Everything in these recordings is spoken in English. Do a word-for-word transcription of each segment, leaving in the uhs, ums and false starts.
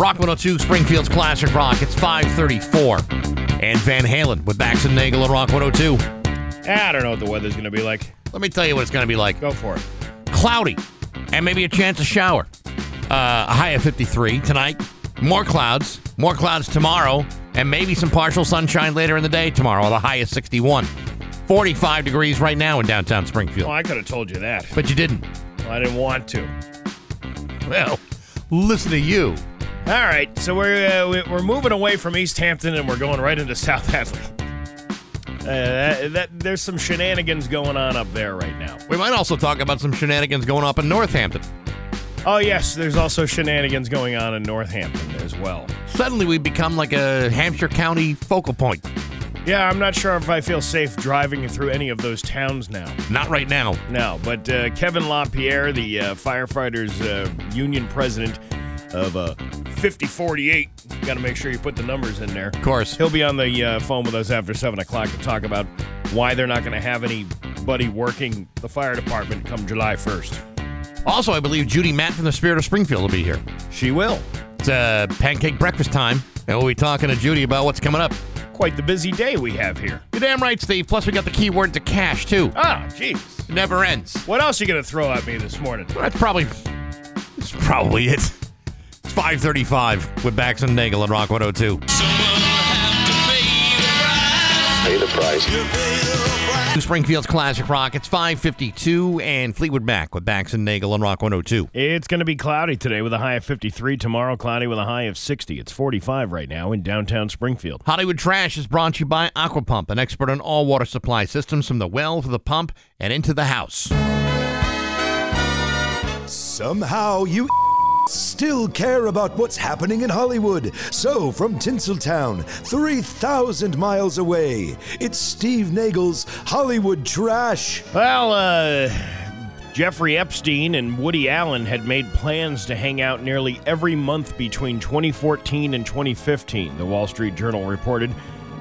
Rock one oh two, Springfield's Classic Rock. It's five thirty-four. And Van Halen with Bax and Nagel on Rock one oh two. I don't know what the weather's going to be like. Let me tell you what it's going to be like. Go for it. Cloudy and maybe a chance of shower. Uh, a high of fifty-three tonight. More clouds. More clouds tomorrow. And maybe some partial sunshine later in the day tomorrow. The high is sixty-one. forty-five degrees right now in downtown Springfield. Oh, I could have told you that. But you didn't. Well, I didn't want to. Well, listen to you. All right, so we're uh, we're moving away from East Hampton and we're going right into South Hadley. Uh, that, that, there's some shenanigans going on up there right now. We might also talk about some shenanigans going up in Northampton. Oh, yes, there's also shenanigans going on in Northampton as well. Suddenly we become like a Hampshire County focal point. Yeah, I'm not sure if I feel safe driving through any of those towns now. Not right now. No, but uh, Kevin LaPierre, the uh, firefighters uh, union president of uh, fifty forty-eight, got to make sure you put the numbers in there. Of course. He'll be on the uh, phone with us after seven o'clock to talk about why they're not going to have anybody working the fire department come July first. Also, I believe Judy Matt from the Spirit of Springfield will be here. She will. It's uh, pancake breakfast time, and we'll be talking to Judy about what's coming up. Quite the busy day we have here. You're damn right, Steve. Plus, we got the keyword to cash, too. Ah, jeez. It never ends. What else are you going to throw at me this morning? Well, that's probably that's probably it. It's five thirty-five with Bax and Nagel on Rock one oh two. Someone will have to pay the price. Pay the price. Springfield's Classic Rock. It's five fifty-two and Fleetwood Mac with Bax and Nagel on Rock one oh two. It's going to be cloudy today with a high of fifty-three. Tomorrow, cloudy with a high of sixty. It's forty-five right now in downtown Springfield. Hollywood Trash is brought to you by Aqua Pump, an expert on all water supply systems from the well to the pump and into the house. Somehow you... still care about what's happening in Hollywood. So, from Tinseltown, three thousand miles away, it's Steve Nagel's Hollywood Trash. Well, uh, Jeffrey Epstein and Woody Allen had made plans to hang out nearly every month between twenty fourteen and twenty fifteen, the Wall Street Journal reported,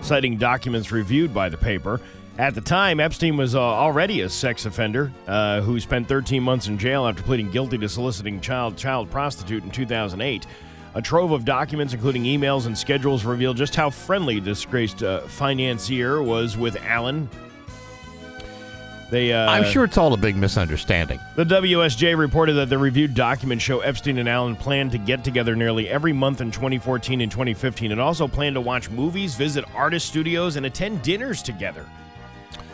citing documents reviewed by the paper. At the time, Epstein was uh, already a sex offender uh, who spent thirteen months in jail after pleading guilty to soliciting child child prostitute in two thousand eight. A trove of documents, including emails and schedules, revealed just how friendly the disgraced uh, financier was with Allen. They, uh, I'm sure it's all a big misunderstanding. The W S J reported that the reviewed documents show Epstein and Allen planned to get together nearly every month in twenty fourteen and twenty fifteen, and also planned to watch movies, visit artist studios, and attend dinners together.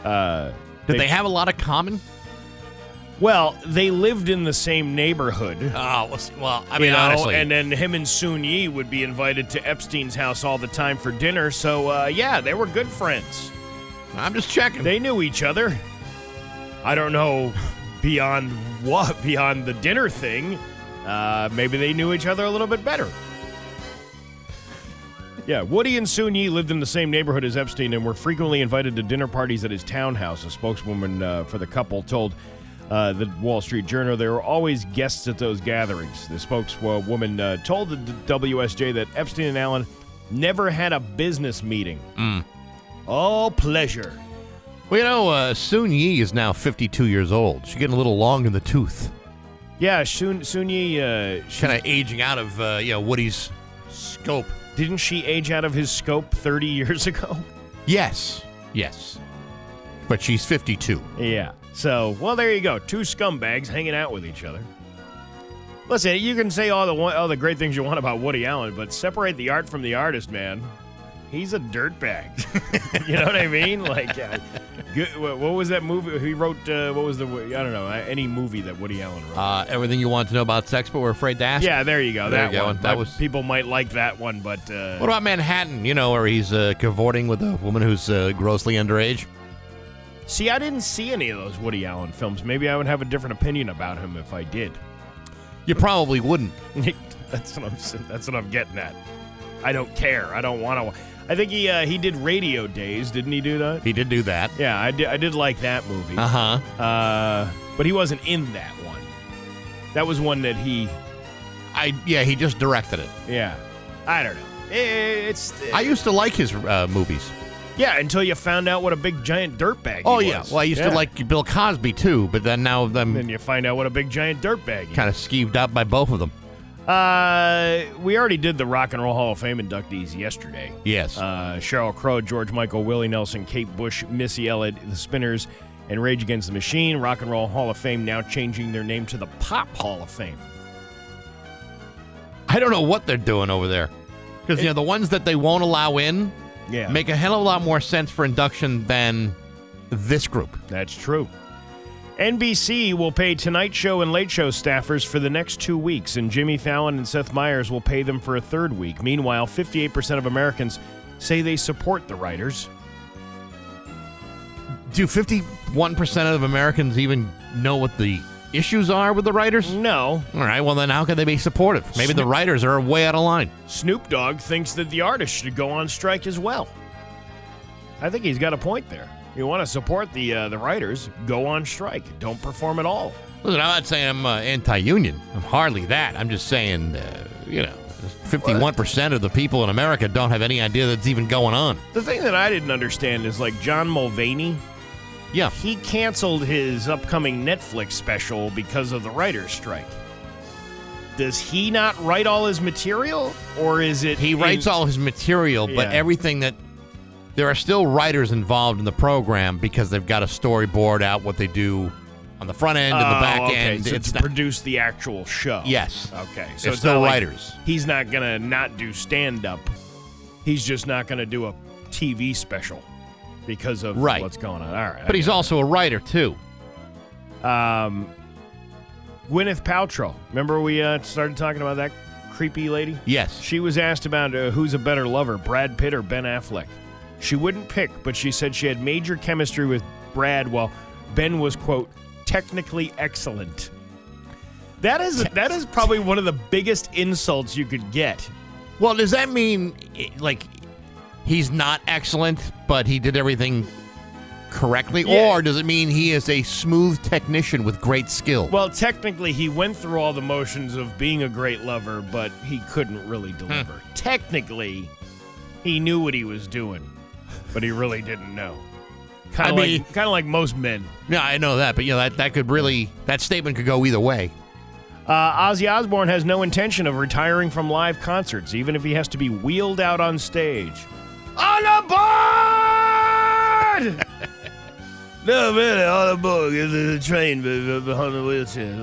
Uh, Did they, they have a lot of common? Well, they lived in the same neighborhood. Oh, well, I mean, know, honestly. And then him and Soon-Yi would be invited to Epstein's house all the time for dinner. So, uh, yeah, they were good friends. I'm just checking. They knew each other. I don't know beyond what, beyond the dinner thing. Uh, maybe they knew each other a little bit better. Yeah, Woody and Soon-Yi lived in the same neighborhood as Epstein and were frequently invited to dinner parties at his townhouse. A spokeswoman uh, for the couple told uh, the Wall Street Journal there were always guests at those gatherings. The spokeswoman uh, told the W S J that Epstein and Allen never had a business meeting. Mm. All pleasure. Well, you know, uh, Soon-Yi is now fifty-two years old. She's getting a little long in the tooth. Yeah, Soon-Yi... Uh, she's kind of aging out of uh, you know, Woody's scope. Didn't she age out of his scope thirty years ago? Yes. Yes. But she's fifty-two. Yeah. So, well, there you go. Two scumbags hanging out with each other. Listen, you can say all the all the great things you want about Woody Allen, but separate the art from the artist, man. He's a dirtbag. You know what I mean? Like, uh, good, what was that movie? He wrote, uh, what was the, I don't know, any movie that Woody Allen wrote. Uh, everything You Want to Know About Sex, But We're Afraid to Ask. Yeah, there you go. There that you one. Go. That was... People might like that one, but. Uh... What about Manhattan, you know, where he's uh, cavorting with a woman who's uh, grossly underage? See, I didn't see any of those Woody Allen films. Maybe I would have a different opinion about him if I did. You probably wouldn't. That's what I'm, that's what I'm getting at. I don't care. I don't want to. I think he uh, he did Radio Days, didn't he do that? He did do that. Yeah, I did, I did like that movie. Uh-huh. Uh, but he wasn't in that one. That was one that he... I Yeah, he just directed it. Yeah. I don't know. It, it's. It, I used to like his uh, movies. Yeah, until you found out what a big, giant dirtbag he oh, was. Oh, yeah. Well, I used yeah. to like Bill Cosby, too, but then now... Them, then you find out what a big, giant dirtbag he was. Kind of skeeved out by both of them. Uh, we already did the Rock and Roll Hall of Fame inductees yesterday. Yes. Uh, Sheryl Crow, George Michael, Willie Nelson, Kate Bush, Missy Elliott, the Spinners, and Rage Against the Machine. Rock and Roll Hall of Fame now changing their name to the Pop Hall of Fame. I don't know what they're doing over there. Because, you know, the ones that they won't allow in yeah. make a hell of a lot more sense for induction than this group. That's true. N B C will pay Tonight Show and Late Show staffers for the next two weeks, and Jimmy Fallon and Seth Meyers will pay them for a third week. Meanwhile, fifty-eight percent of Americans say they support the writers. Do fifty-one percent of Americans even know what the issues are with the writers? No. All right, well then how can they be supportive? Maybe Snoop- the writers are way out of line. Snoop Dogg thinks that the artists should go on strike as well. I think he's got a point there. You want to support the uh, the writers, go on strike. Don't perform at all. Listen, I'm not saying I'm uh, anti-union. I'm hardly that. I'm just saying, uh, you know, fifty-one percent of the people in America don't have any idea that's even going on. The thing that I didn't understand is, like, John Mulvaney. Yeah. He canceled his upcoming Netflix special because of the writers' strike. Does he not write all his material, or is it... He in- writes all his material, yeah. but everything that... There are still writers involved in the program because they've got to storyboard out what they do on the front end and oh, the back okay. end. So it's to not, produce the actual show. Yes. Okay. So it's still writers. Like he's not going to not do stand-up. He's just not going to do a T V special because of right. what's going on. All right. But he's also a writer, too. Um, Gwyneth Paltrow. Remember we uh, started talking about that creepy lady? Yes. She was asked about uh, who's a better lover, Brad Pitt or Ben Affleck. She wouldn't pick, but she said she had major chemistry with Brad while Ben was, quote, technically excellent. That is that is probably one of the biggest insults you could get. Well, does that mean, like, he's not excellent, but he did everything correctly? Yeah. Or does it mean he is a smooth technician with great skill? Well, technically, he went through all the motions of being a great lover, but he couldn't really deliver. Hmm. Technically, he knew what he was doing. But he really didn't know. Kind of I mean, like, kind of like most men. Yeah, I know that, but you know that that could really that statement could go either way. Uh, Ozzy Osbourne has no intention of retiring from live concerts, even if he has to be wheeled out on stage. On a board! No, really, on a board. Give me the train behind the wheelchair.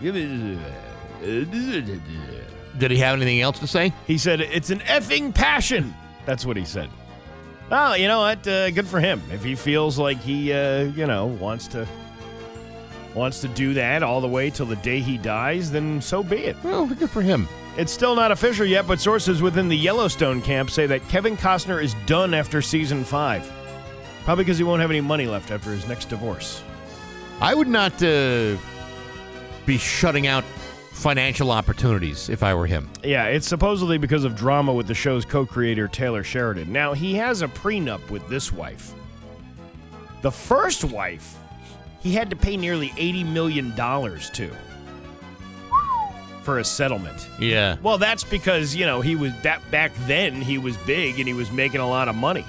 Give me. Did he have anything else to say? He said, "It's an effing passion." That's what he said. Well, you know what? Uh, good for him. If he feels like he, uh, you know, wants to wants to do that all the way till the day he dies, then so be it. Well, good for him. It's still not official yet, but sources within the Yellowstone camp say that Kevin Costner is done after season five. Probably because he won't have any money left after his next divorce. I would not uh, be shutting out financial opportunities if I were him. Yeah, it's supposedly because of drama with the show's co-creator Taylor Sheridan. Now, he has a prenup with this wife. The first wife, he had to pay nearly eighty million dollars to for a settlement. Yeah. Well, that's because, you know, he was that back then he was big and he was making a lot of money.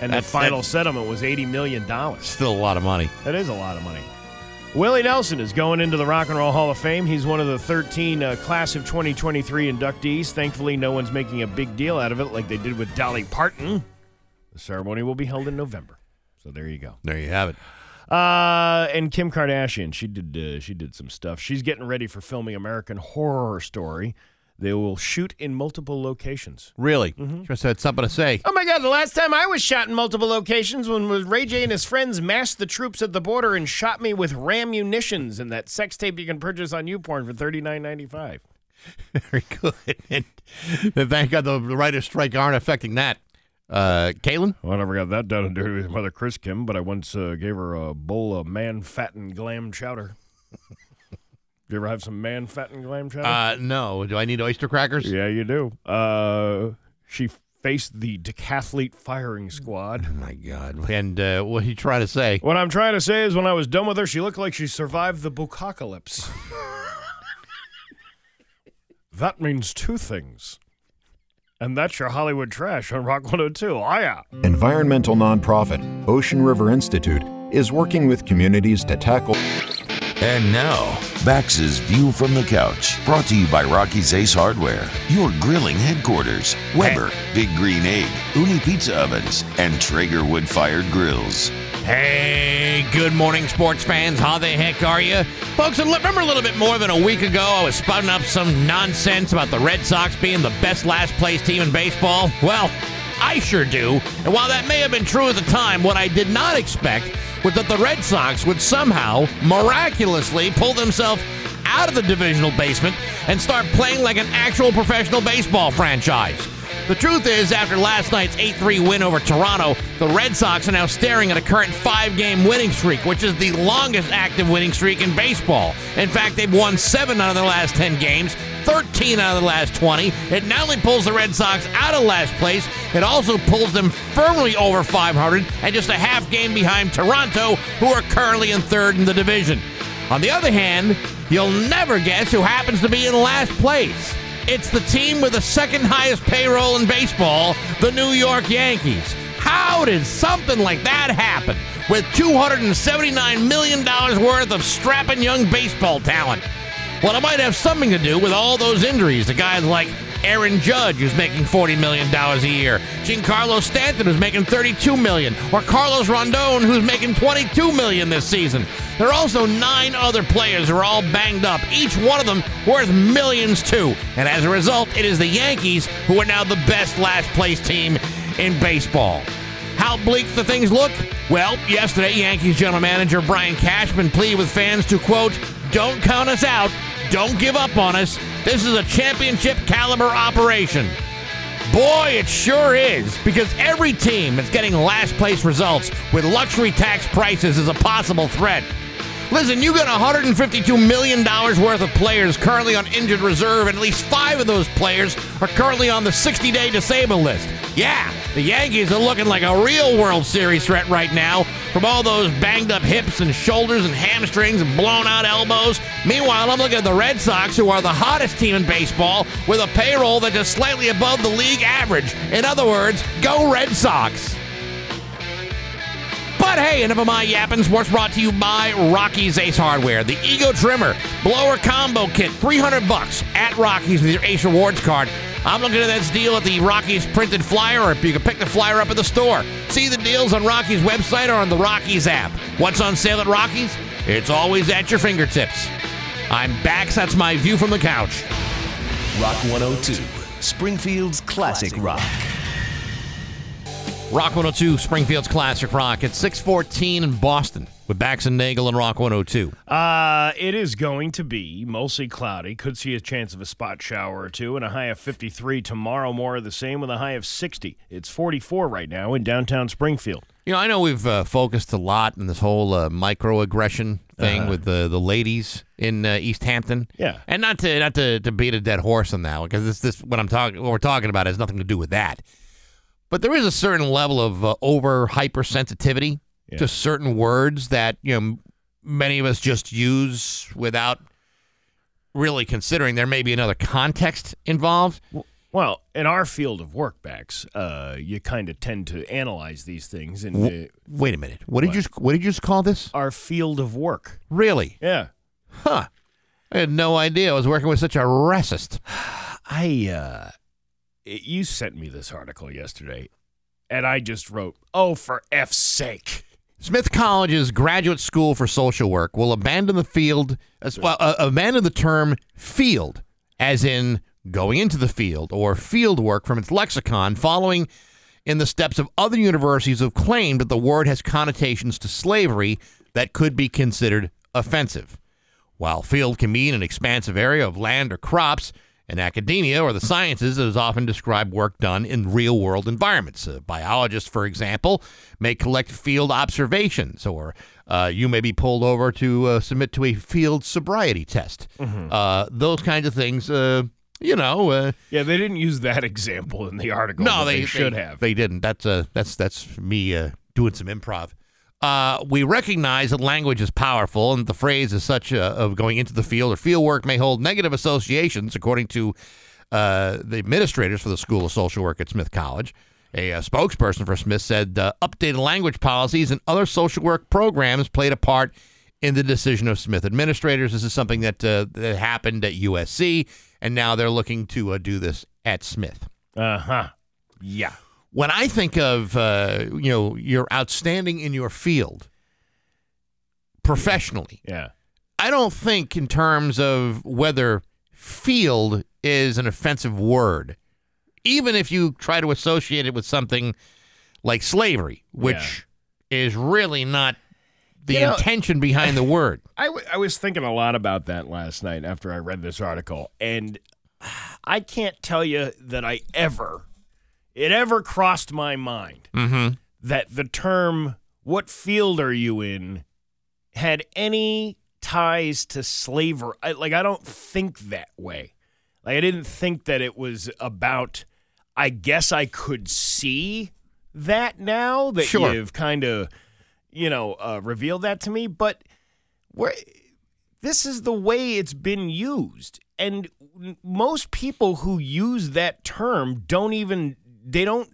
And that's, the final settlement was eighty million dollars. Still a lot of money. That is a lot of money. Willie Nelson is going into the Rock and Roll Hall of Fame. He's one of the thirteen uh, class of twenty twenty-three inductees. Thankfully, no one's making a big deal out of it like they did with Dolly Parton. The ceremony will be held in November. So there you go. There you have it. Uh, and Kim Kardashian, she did uh, she did some stuff. She's getting ready for filming American Horror Story. They will shoot in multiple locations. Really? Mm-hmm. Just had something to say. Oh, my God. The last time I was shot in multiple locations when Ray J and his friends massed the troops at the border and shot me with ram munitions in that sex tape you can purchase on YouPorn for thirty-nine ninety-five. Very good. And thank God the writer's strike aren't affecting that. Uh, Kaylin? Well, I never got that done and dirty with Mother Chris Kim, but I once uh, gave her a bowl of man-fattened glam chowder. You ever have some man fat and glam chowder? Uh, no. Do I need oyster crackers? Yeah, you do. Uh, she faced the decathlete firing squad. Oh, my God. And uh, what are you trying to say? What I'm trying to say is when I was done with her, she looked like she survived the bucocalypse. That means two things. And that's your Hollywood trash on Rock one oh two. Oh, yeah. Environmental nonprofit Ocean River Institute is working with communities to tackle... And now, Bax's View from the Couch, brought to you by Rocky's Ace Hardware, your grilling headquarters, Weber, hey. Big Green Egg, Uni Pizza Ovens, and Traeger Wood Fired Grills. Hey, good morning, sports fans. How the heck are you? Folks, I remember a little bit more than a week ago, I was spouting up some nonsense about the Red Sox being the best last-place team in baseball. Well, I sure do. And while that may have been true at the time, what I did not expect was that the Red Sox would somehow miraculously pull themselves out of the divisional basement and start playing like an actual professional baseball franchise. The truth is, after last night's eight three win over Toronto, the Red Sox are now staring at a current five-game winning streak, which is the longest active winning streak in baseball. In fact, they've won seven out of their last ten games, thirteen out of the last twenty. It not only pulls the Red Sox out of last place, it also pulls them firmly over five hundred and just a half game behind Toronto, who are currently in third in the division. On the other hand, you'll never guess who happens to be in last place. It's the team with the second highest payroll in baseball, the New York Yankees. How did something like that happen with two hundred seventy-nine million dollars worth of strapping young baseball talent? Well, it might have something to do with all those injuries to guys like Aaron Judge, who's making forty million dollars a year, Giancarlo Stanton, who's making thirty-two million dollars, or Carlos Rondon, who's making twenty-two million dollars this season. There are also nine other players who are all banged up, each one of them worth millions too. And as a result, it is the Yankees who are now the best last-place team in baseball. How bleak the things look? Well, yesterday, Yankees general manager Brian Cashman pleaded with fans to, quote, "Don't count us out. Don't give up on us. This is a championship-caliber operation." Boy, it sure is, because every team that's getting last-place results with luxury tax prices is a possible threat. Listen, you got one hundred fifty-two million dollars worth of players currently on injured reserve, and at least five of those players are currently on the sixty-day disabled list. Yeah, the Yankees are looking like a real World Series threat right now from all those banged-up hips and shoulders and hamstrings and blown-out elbows. Meanwhile, I'm looking at the Red Sox, who are the hottest team in baseball, with a payroll that's just slightly above the league average. In other words, go Red Sox! But hey, enough of my yapping. Sports brought to you by Rocky's Ace Hardware. The Ego Trimmer Blower Combo Kit, three hundred bucks at Rocky's with your Ace Rewards card. I'm looking at this deal at the Rockies printed flyer, or you can pick the flyer up at the store. See the deals on Rocky's website or on the Rockies app. What's on sale at Rockies? It's always at your fingertips. I'm Bax. That's my view from the couch. Rock one oh two, Springfield's classic rock. Rock one oh two, Springfield's Classic Rock. It's six fourteen in Boston with Bax and Nagle and Rock one oh two. Uh, it is going to be mostly cloudy. Could see a chance of a spot shower or two and a high of fifty-three. Tomorrow, more of the same with a high of sixty. It's forty-four right now in downtown Springfield. You know, I know we've uh, focused a lot on this whole uh, microaggression thing uh, with the the ladies in uh, East Hampton. Yeah, and not to not to, to beat a dead horse on that one, because this this what I'm talking what we're talking about has nothing to do with that. But there is a certain level of uh, over hypersensitivity yeah. to certain words that, you know, many of us just use without really considering there may be another context involved. Well, in our field of workbacks, uh, you kind of tend to analyze these things. And w- wait a minute, what, what did you what did you just call this? Our field of work. Really? Yeah. Huh. I had no idea I was working with such a racist. I. uh... It, you sent me this article yesterday, and I just wrote, oh, for F's sake. Smith College's Graduate School for Social Work will abandon the field, as, well, uh, abandon the term field, as in going into the field or field work from its lexicon, following in the steps of other universities who have claimed that the word has connotations to slavery that could be considered offensive. While field can mean an expansive area of land or crops, in academia or the sciences, it is often described work done in real-world environments. A biologist, for example, may collect field observations, or uh, you may be pulled over to uh, submit to a field sobriety test. Mm-hmm. Uh, those kinds of things, uh, you know. Uh, yeah, they didn't use that example in the article. No, they, they should they, have. They didn't. That's uh, that's that's me uh, doing some improv. Uh, we recognize that language is powerful and the phrase is such a, of going into the field or field work may hold negative associations, according to uh, the administrators for the School of Social Work at Smith College. A, a spokesperson for Smith said uh, updated language policies and other social work programs played a part in the decision of Smith administrators. This is something that, uh, that happened at U S C, and now they're looking to uh, do this at Smith. Uh-huh. Yeah. When I think of, uh, you know, you're outstanding in your field professionally, yeah, I don't think in terms of whether field is an offensive word, even if you try to associate it with something like slavery, which yeah. is really not the you intention know, behind the word. I, w- I was thinking a lot about that last night after I read this article, and I can't tell you that I ever, it ever crossed my mind mm-hmm. that the term, what field are you in, had any ties to slavery. I, like, I don't think that way. Like, I didn't think that it was about, I guess I could see that now that sure. you've kind of, you know, uh, revealed that to me. But where, this is the way it's been used. And most people who use that term don't even, they don't,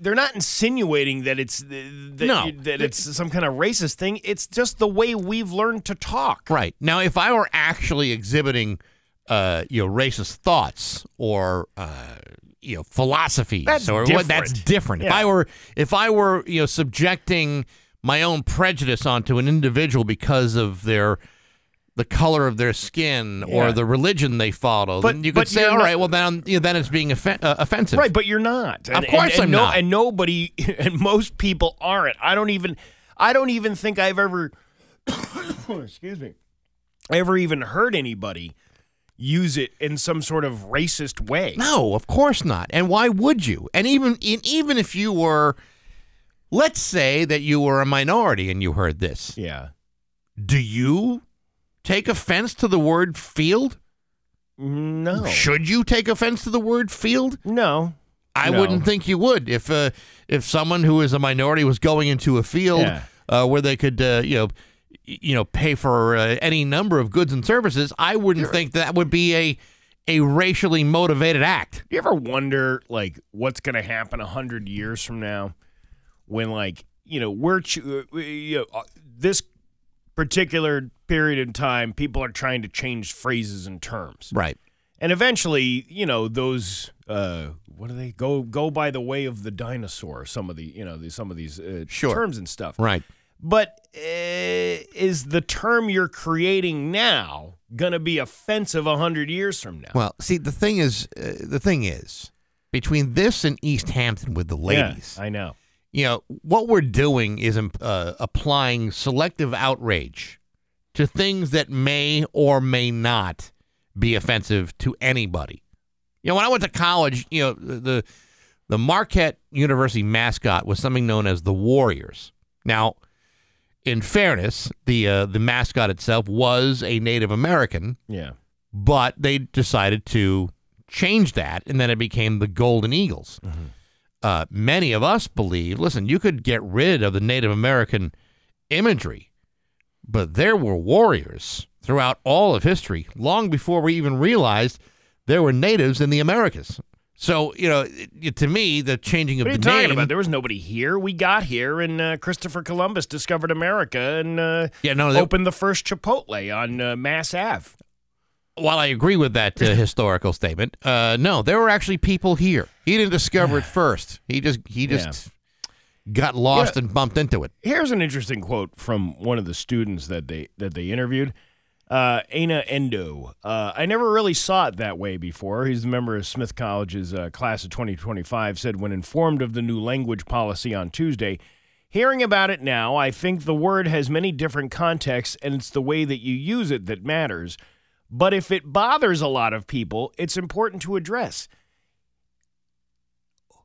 they're not insinuating that it's that, no. that it's some kind of racist thing. It's just the way we've learned to talk. Right. Now, if I were actually exhibiting, uh, you know, racist thoughts or, uh, you know, philosophies that's or different. What, that's different. Yeah. If I were, if I were, you know, subjecting my own prejudice onto an individual because of their, the color of their skin yeah. or the religion they follow, but, then you could say, all not, right, well, then, you know, then it's being offen- uh, offensive. Right, but you're not. And, of course and, and I'm no, not. And nobody, and most people aren't. I don't even, I don't even think I've ever, excuse me, ever even heard anybody use it in some sort of racist way. No, of course not. And why would you? And even, and even if you were, let's say that you were a minority and you heard this. Yeah. Do you take offense to the word field? No. Should you take offense to the word field? No. I no. wouldn't think you would. If uh, if someone who is a minority was going into a field yeah. uh, where they could, uh, you know, you know, pay for uh, any number of goods and services, I wouldn't You're, think that would be a a racially motivated act. You ever wonder, like, what's going to happen a hundred years from now when, like, you know, we're cho- you know, this particular period in time, people are trying to change phrases and terms. Right. And eventually, you know, those, uh, what do they, go go by the way of the dinosaur, some of the, you know, the, some of these uh, sure. terms and stuff. Right. But uh, is the term you're creating now going to be offensive a hundred years from now? Well, see, the thing is, uh, the thing is, between this and East Hampton with the ladies. Yeah, I know. You know, what we're doing is uh, applying selective outrage to things that may or may not be offensive to anybody. You know, when I went to college, you know, the the Marquette University mascot was something known as the Warriors. Now, in fairness, the uh, the mascot itself was a Native American. Yeah. But they decided to change that, and then it became the Golden Eagles. Mm-hmm. Uh, many of us believe, listen, you could get rid of the Native American imagery, but there were warriors throughout all of history, long before we even realized there were natives in the Americas. So, you know, it, it, to me, the changing of the name. What are you talking about? There was nobody here. We got here, and uh, Christopher Columbus discovered America and uh, yeah, no, that, opened the first Chipotle on uh, Mass Avenue. While I agree with that uh, historical statement, uh, no, there were actually people here. He didn't discover it first. He just he just yeah. got lost you know, and bumped into it. Here's an interesting quote from one of the students that they that they interviewed, uh, Aina Endo. Uh, I never really saw it that way before. He's a member of Smith College's uh, class of twenty twenty-five, said when informed of the new language policy on Tuesday, hearing about it now, I think the word has many different contexts, and it's the way that you use it that matters. But if it bothers a lot of people, it's important to address.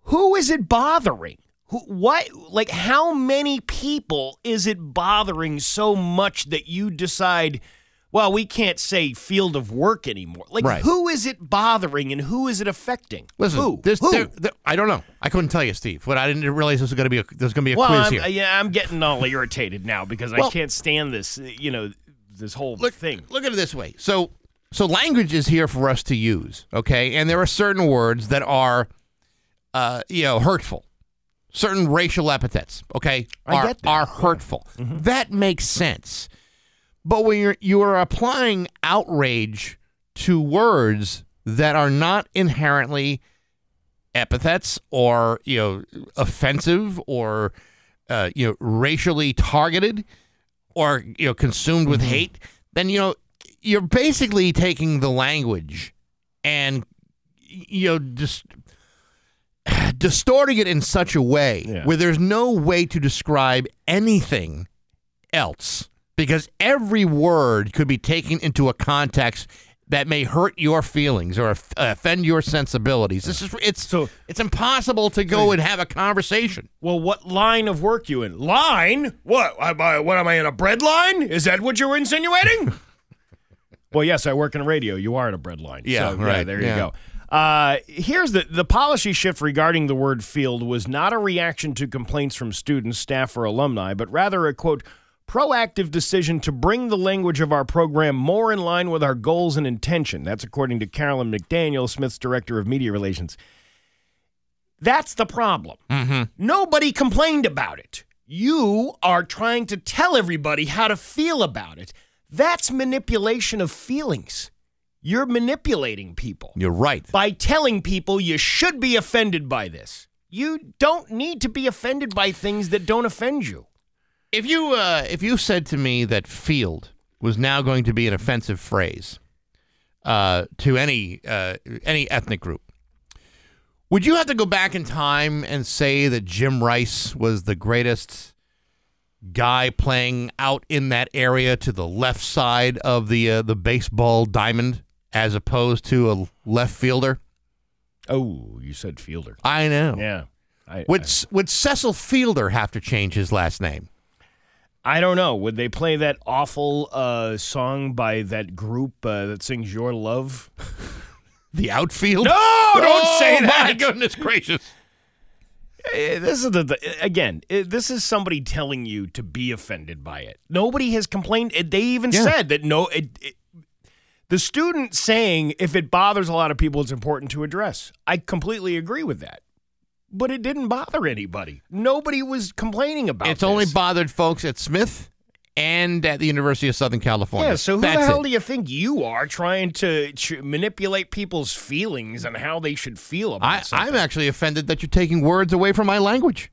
Who is it bothering? Who, what, like, how many people is it bothering so much that you decide, well, we can't say field of work anymore? Like, right. Who is it bothering and who is it affecting? Listen, who? This, who? There, there, I don't know. I couldn't tell you, Steve. But I didn't realize this was going to be a, there's going to be a well, quiz I'm, here. Yeah, I'm getting all irritated now because well, I can't stand this, you know. This whole look, thing. Look at it this way. So so language is here for us to use, okay? And there are certain words that are, uh, you know, hurtful. certain racial epithets, okay, are, are hurtful. Yeah. Mm-hmm. That makes sense. But when you're, you're applying outrage to words that are not inherently epithets or, you know, offensive or, uh, you know, racially targeted or, you know, consumed with hate, then, you know, you're basically taking the language and, you know, just dis- distorting it in such a way yeah. where there's no way to describe anything else, because every word could be taken into a context that may hurt your feelings or offend your sensibilities. This is it's so, it's impossible to go and have a conversation. Well, what line of work you in? Line? What? Am I, what am I in a bread line? Is that what you were insinuating? Well, yes, I work in radio. You are in a bread line. Yeah, so, right. Yeah, there yeah. you go. Uh, here's the, the policy shift regarding the word field was not a reaction to complaints from students, staff, or alumni, but rather a, quote, proactive decision to bring the language of our program more in line with our goals and intention. That's according to Carolyn McDaniel, Smith's Director of Media Relations. That's the problem. Mm-hmm. Nobody complained about it. You are trying to tell everybody how to feel about it. That's manipulation of feelings. You're manipulating people. You're right. By telling people you should be offended by this. You don't need to be offended by things that don't offend you. If you uh, if you said to me that field was now going to be an offensive phrase uh, to any uh, any ethnic group, would you have to go back in time and say that Jim Rice was the greatest guy playing out in that area to the left side of the uh, the baseball diamond as opposed to a left fielder? Oh, you said fielder. I know. Yeah. I, would I... would Cecil Fielder have to change his last name? I don't know. Would they play that awful uh, song by that group uh, that sings Your Love? The Outfield? No! Don't oh, say that! My goodness gracious. This is the, the Again, this is somebody telling you to be offended by it. Nobody has complained. They even yeah. said that no... It, it, the student saying, if it bothers a lot of people, it's important to address. I completely agree with that. But it didn't bother anybody. Nobody was complaining about it. It's this. Only bothered folks at Smith and at the University of Southern California. Yeah, so who That's the hell it. do you think you are trying to ch- manipulate people's feelings and how they should feel about I, something? I'm actually offended that you're taking words away from my language.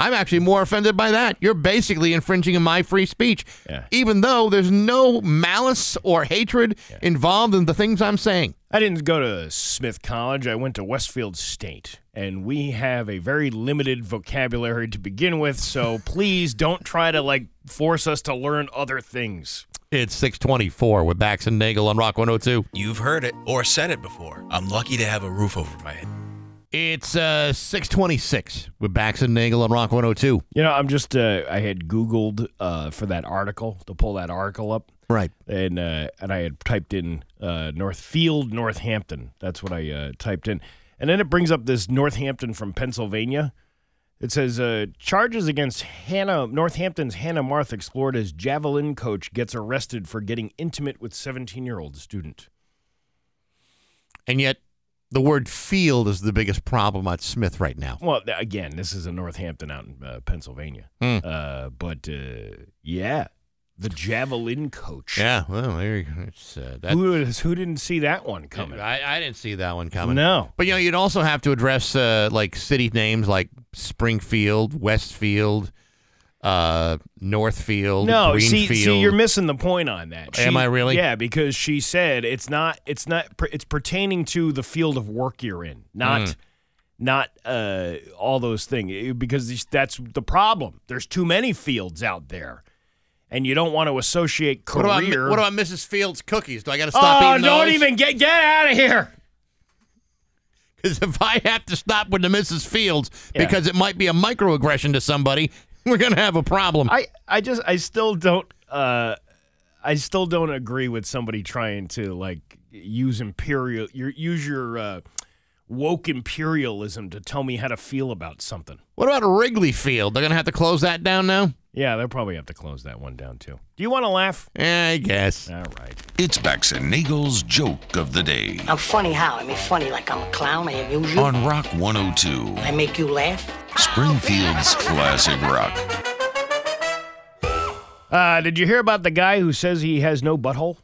I'm actually more offended by that. You're basically infringing on my free speech, yeah. even though there's no malice or hatred yeah. involved in the things I'm saying. I didn't go to Smith College. I went to Westfield State, and we have a very limited vocabulary to begin with, so please don't try to, like, force us to learn other things. It's six twenty-four with Bax and Nagel on Rock one oh two. You've heard it or said it before. I'm lucky to have a roof over my head. It's uh, six twenty-six with Bax and Nagel on Rock one oh two. You know, I'm just, uh, I had Googled uh, for that article, to pull that article up. Right. And uh, and I had typed in uh, Northfield, Northampton. That's what I uh, typed in. And then it brings up this Northampton from Pennsylvania. It says, uh, charges against Hannah Northampton's Hannah Marth explored as javelin coach gets arrested for getting intimate with seventeen-year-old student. And yet, the word field is the biggest problem at Smith right now. Well, again, this is a Northampton out in uh, Pennsylvania. Mm. Uh, but, uh, yeah, the javelin coach. Yeah, well, there you go. It's, uh, that, who, who didn't see that one coming? I, I didn't see that one coming. No. But, you know, you'd also have to address, uh, like, city names like Springfield, Westfield, uh, Northfield, no, Greenfield. No, see, see, you're missing the point on that. She, Am I really? Yeah, because she said it's not, it's not, it's pertaining to the field of work you're in, not, mm. not uh, all those things. Because that's the problem. There's too many fields out there, and you don't want to associate career. What about, what about Missus Fields' cookies? Do I got to stop oh, eating those? Oh, don't even get get out of here. Because if I have to stop with the Missus Fields yeah. because it might be a microaggression to somebody, we're going to have a problem. I, I just, I still don't, uh, I still don't agree with somebody trying to, like, use imperial, your, use your uh, woke imperialism to tell me how to feel about something. What about Wrigley Field? They're going to have to close that down now? Yeah, they'll probably have to close that one down, too. Do you want to laugh? Yeah, I guess. All right. It's Bax and Nagel's joke of the day. I'm funny how? I mean, funny like I'm a clown. I amuse you. On Rock one oh two. I make you laugh. Springfield's classic rock. Uh, did you hear about the guy who says he has no butthole?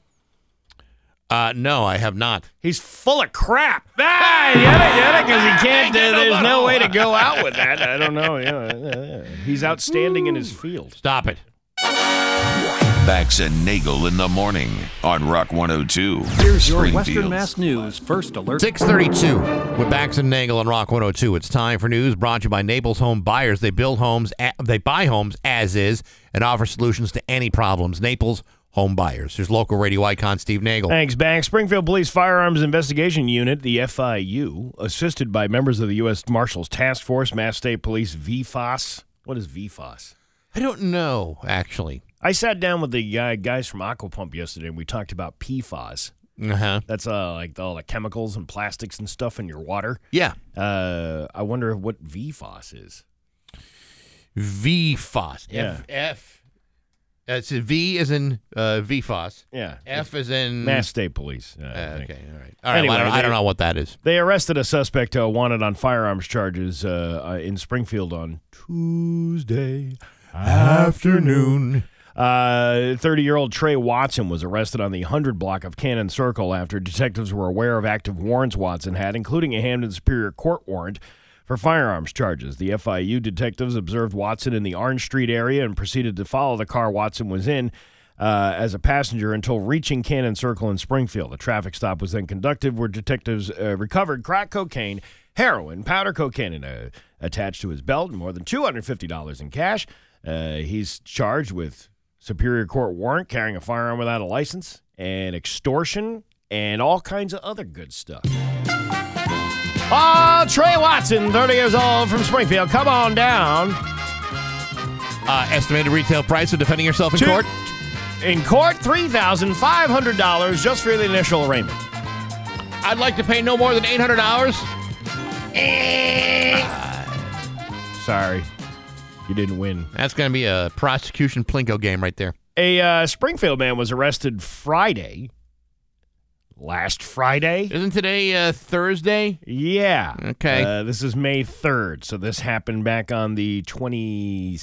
Uh, no, I have not. He's full of crap. Ah, yeah, because yeah, he can't. Uh, there's no way to go out with that. I don't know. Yeah, he's outstanding in his field. Stop it. Bax and Nagel in the morning on Rock one oh two. Here's your Western Mass News first alert. six thirty-two with Bax and Nagel on Rock one oh two. It's time for news brought to you by Naples Home Buyers. They build homes, at, they buy homes as is, and offer solutions to any problems. Naples Home Buyers. Here's local radio icon Steve Nagel. Thanks, Bax. Springfield Police Firearms Investigation Unit, the F I U, assisted by members of the U S Marshals Task Force, Mass State Police, V F O S. What is V F O S? I don't know, actually. I sat down with the uh, guys from Aqua Pump yesterday, and we talked about P F A S. Uh-huh. That's uh, like all the chemicals and plastics and stuff in your water. Yeah. Uh, I wonder what V F O S is. V F O S. Yeah. F. F. It's a V as in uh, V F O S. Yeah. F as in... Mass State Police. Uh, uh, okay, all right. All right, anyway, well, I, don't, they, I don't know what that is. They arrested a suspect uh, wanted on firearms charges uh, uh, in Springfield on Tuesday afternoon. Uh, thirty-year-old Trey Watson was arrested on the one hundred block of Cannon Circle after detectives were aware of active warrants Watson had, including a Hamden Superior Court warrant for firearms charges. The F I U detectives observed Watson in the Orange Street area and proceeded to follow the car Watson was in uh, as a passenger until reaching Cannon Circle in Springfield. A traffic stop was then conducted where detectives uh, recovered crack cocaine, heroin, powder cocaine, and uh, attached to his belt, and more than two hundred fifty dollars in cash. Uh, he's charged with Superior Court warrant, carrying a firearm without a license, and extortion, and all kinds of other good stuff. Oh, Trey Watson, thirty years old, from Springfield. Come on down. Uh, estimated retail price of defending yourself in Two, court? In court, three thousand five hundred dollars just for the initial arraignment. I'd like to pay no more than eight hundred dollars. Uh, sorry. You didn't win. That's going to be a prosecution plinko game right there. A uh, Springfield man was arrested Friday. Last Friday? Isn't today uh, Thursday? Yeah. Okay. Uh, this is May third, so this happened back on the twenty-eighth.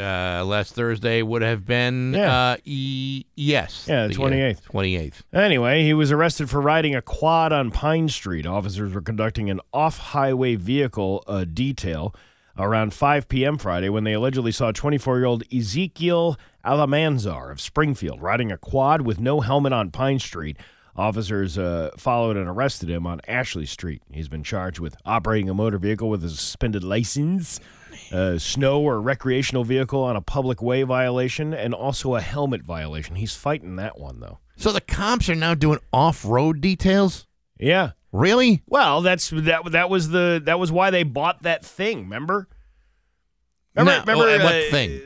Uh, last Thursday would have been, yeah. uh, e- yes. Yeah, the twenty-eighth. twenty-eighth. Anyway, he was arrested for riding a quad on Pine Street. Officers were conducting an off-highway vehicle uh, detail around five p.m. Friday when they allegedly saw twenty-four-year-old Ezekiel Alamanzar of Springfield riding a quad with no helmet on Pine Street. Officers uh, followed and arrested him on Ashley Street. He's been charged with operating a motor vehicle with a suspended license, Uh, snow or recreational vehicle on a public way violation, and also a helmet violation. He's fighting that one, though. So the cops are now doing off-road details? Yeah. Really? Well, that's that. That was the that was why they bought that thing. Remember? Remember? No, remember what uh, thing?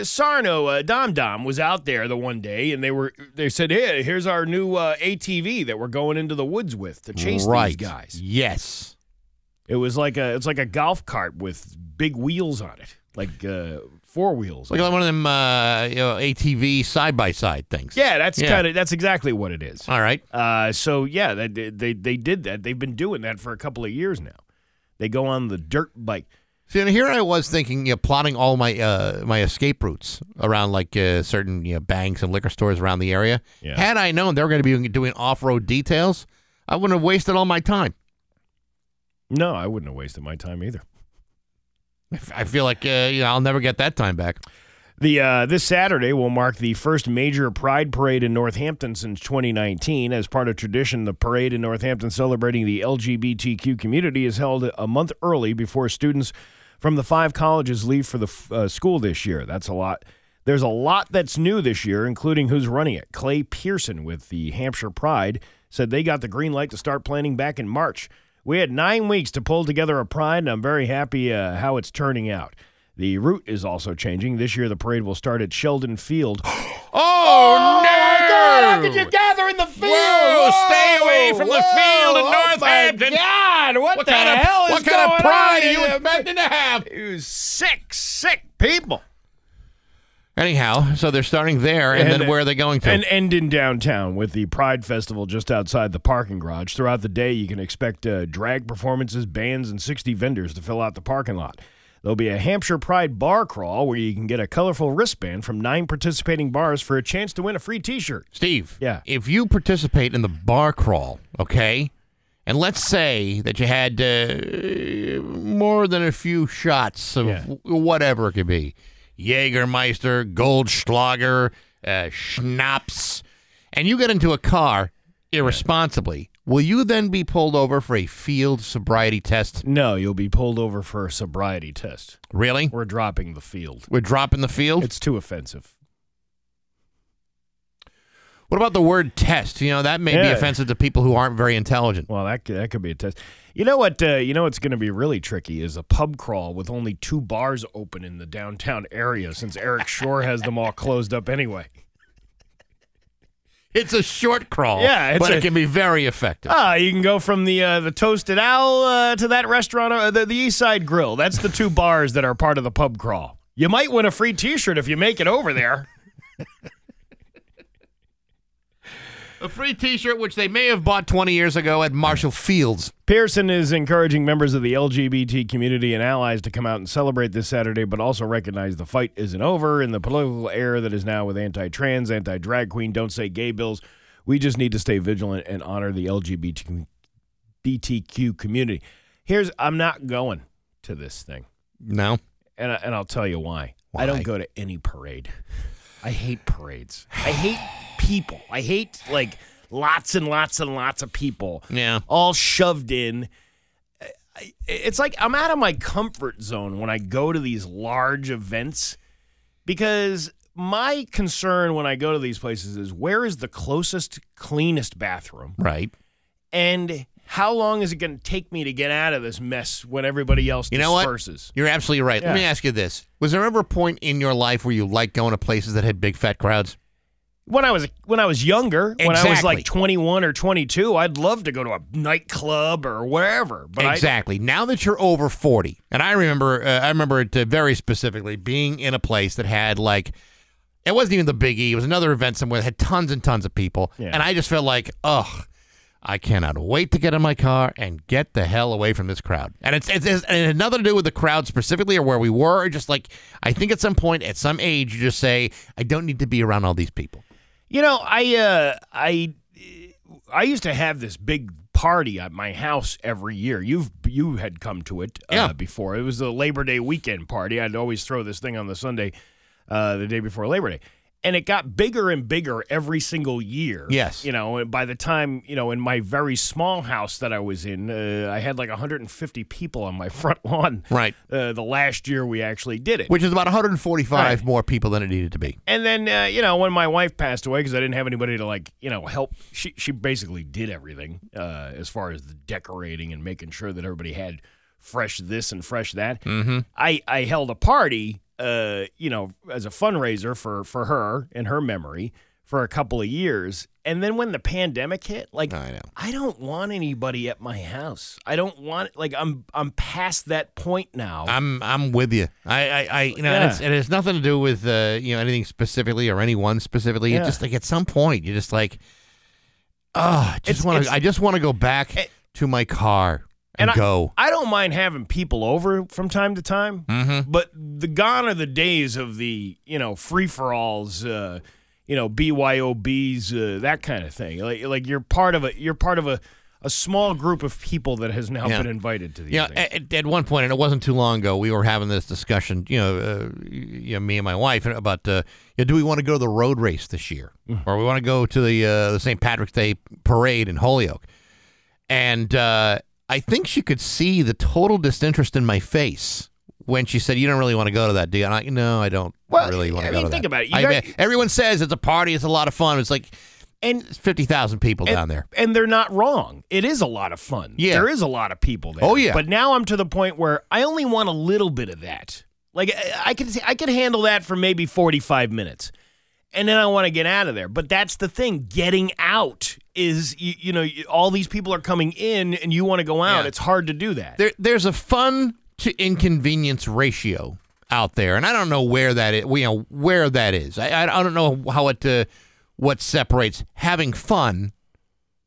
Uh, Sarno uh, Dom Dom was out there the one day, and they were they said, "Hey, here's our new uh, A T V that we're going into the woods with to chase right. these guys." Yes. It was like a it's like a golf cart with big wheels on it, like uh, four wheels. Like, like one of them uh, you know, A T V side by side things. Yeah, that's yeah. kind of that's exactly what it is. All right. Uh, so yeah, they, they they did that. They've been doing that for a couple of years now. They go on the dirt bike. See, and here I was thinking, you know, plotting all my uh, my escape routes around like uh, certain you know, banks and liquor stores around the area. Yeah. Had I known they were going to be doing off road details, I wouldn't have wasted all my time. No, I wouldn't have wasted my time either. I feel like uh, you know, I'll never get that time back. The uh, this Saturday will mark the first major Pride Parade in Northampton since twenty nineteen. As part of tradition, the parade in Northampton celebrating the L G B T Q community is held a month early before students from the five colleges leave for the uh, school this year. That's a lot. There's a lot that's new this year, including who's running it. Clay Pearson with the Hampshire Pride said they got the green light to start planning back in March. We had nine weeks to pull together a pride, and I'm very happy uh, how it's turning out. The route is also changing. This year, the parade will start at Sheldon Field. oh, oh, no! God, how could you gather in the field? Whoa, whoa, stay away from whoa, the field in Northampton. God, what, what the kind of, hell is what going on? What kind of pride are you expecting to have? You sick, sick people. Anyhow, so they're starting there, and, and then where are they going to? And end in downtown with the Pride Festival just outside the parking garage. Throughout the day, you can expect uh, drag performances, bands, and sixty vendors to fill out the parking lot. There'll be a Hampshire Pride bar crawl where you can get a colorful wristband from nine participating bars for a chance to win a free T-shirt. Steve, yeah. If you participate in the bar crawl, okay, and let's say that you had uh, more than a few shots of yeah. whatever it could be, Jägermeister, Goldschlager, uh, Schnapps, and you get into a car irresponsibly, will you then be pulled over for a field sobriety test? No, you'll be pulled over for a sobriety test. Really? We're dropping the field. We're dropping the field? It's too offensive. What about the word test? You know, that may yeah. be offensive to people who aren't very intelligent. Well, that could, that could be a test. You know what? Uh, you know what's going to be really tricky is a pub crawl with only two bars open in the downtown area since Eric Shore has them all closed up anyway. It's a short crawl, yeah, it's but a, it can be very effective. Ah, uh, you can go from the uh, the Toasted Owl uh, to that restaurant, uh, the, the East Side Grill. That's the two bars that are part of the pub crawl. You might win a free T-shirt if you make it over there. A free T-shirt, which they may have bought twenty years ago at Marshall Fields. Pearson is encouraging members of the L G B T community and allies to come out and celebrate this Saturday, but also recognize the fight isn't over in the political era that is now with anti-trans, anti-drag queen, don't say gay bills. We just need to stay vigilant and honor the L G B T Q community. Here's, I'm not going to this thing. No? And, I, and I'll tell you why. why. I don't go to any parade. I hate parades. I hate people. I hate, like, lots and lots and lots of people. Yeah. All shoved in. It's like I'm out of my comfort zone when I go to these large events because my concern when I go to these places is where is the closest, cleanest bathroom? Right. And how long is it going to take me to get out of this mess when everybody else you disperses? Know what? You're absolutely right. Yeah. Let me ask you this. Was there ever a point in your life where you liked going to places that had big, fat crowds? When I was when I was younger, exactly. when I was like twenty-one or twenty-two, I'd love to go to a nightclub or wherever. But exactly. I, now that you're over forty, and I remember uh, I remember it uh, very specifically being in a place that had like, it wasn't even the Big E, it was another event somewhere that had tons and tons of people, yeah. and I just felt like, ugh. I cannot wait to get in my car and get the hell away from this crowd. And it's, it's, it's and it had nothing to do with the crowd specifically or where we were. Or just like, I think at some point, at some age, you just say, I don't need to be around all these people. You know, I uh, I I used to have this big party at my house every year. You've you had come to it uh, yeah. before. It was the Labor Day weekend party. I'd always throw this thing on the Sunday, uh, the day before Labor Day. And it got bigger and bigger every single year. Yes. You know, and by the time, you know, in my very small house that I was in, uh, I had like one hundred fifty people on my front lawn. Right. Uh, the last year we actually did it. Which is about one hundred forty-five right. more people than it needed to be. And then, uh, you know, when my wife passed away, because I didn't have anybody to, like, you know, help, she, she basically did everything uh, as far as the decorating and making sure that everybody had fresh this and fresh that. Mm-hmm. I, I held a party. Uh, you know, as a fundraiser for, for her and her memory for a couple of years. And then when the pandemic hit, like, I know. I don't want anybody at my house. I don't want, like, I'm I'm past that point now. I'm I'm with you. I, I, I you know, yeah. and, it's, and it has nothing to do with, uh, you know, anything specifically or anyone specifically. Yeah. It's just like at some point, you're just like, oh, just wanna, I just want to go back it, to my car. And, and go. I, I don't mind having people over from time to time, mm-hmm. but the gone are the days of the, you know, free-for-alls, uh, you know, B Y O Bs, uh, that kind of thing. Like, like you're part of a you're part of a, a small group of people that has now yeah. been invited to these yeah. things. At, at one point, and it wasn't too long ago, we were having this discussion, you know, uh, you know me and my wife, about uh, you know, do we want to go to the road race this year, mm-hmm. or we want to go to the, uh, the Saint Patrick's Day parade in Holyoke, and. Uh, I think she could see the total disinterest in my face when she said, you don't really want to go to that, do you? And I, no, I don't well, really want to I go mean, to that. I mean, think about it. I got, mean, everyone says it's a party, it's a lot of fun. It's like and fifty thousand people and, down there. And they're not wrong. It is a lot of fun. Yeah. There is a lot of people there. Oh, yeah. But now I'm to the point where I only want a little bit of that. Like, I could, I could handle that for maybe forty-five minutes. and then I want to get out of there. But that's the thing. Getting out is, you, you know, all these people are coming in and you want to go out. Yeah. It's hard to do that. There, there's a fun to inconvenience ratio out there, and I don't know where that is. You know, where that is. I, I don't know how it uh, what separates having fun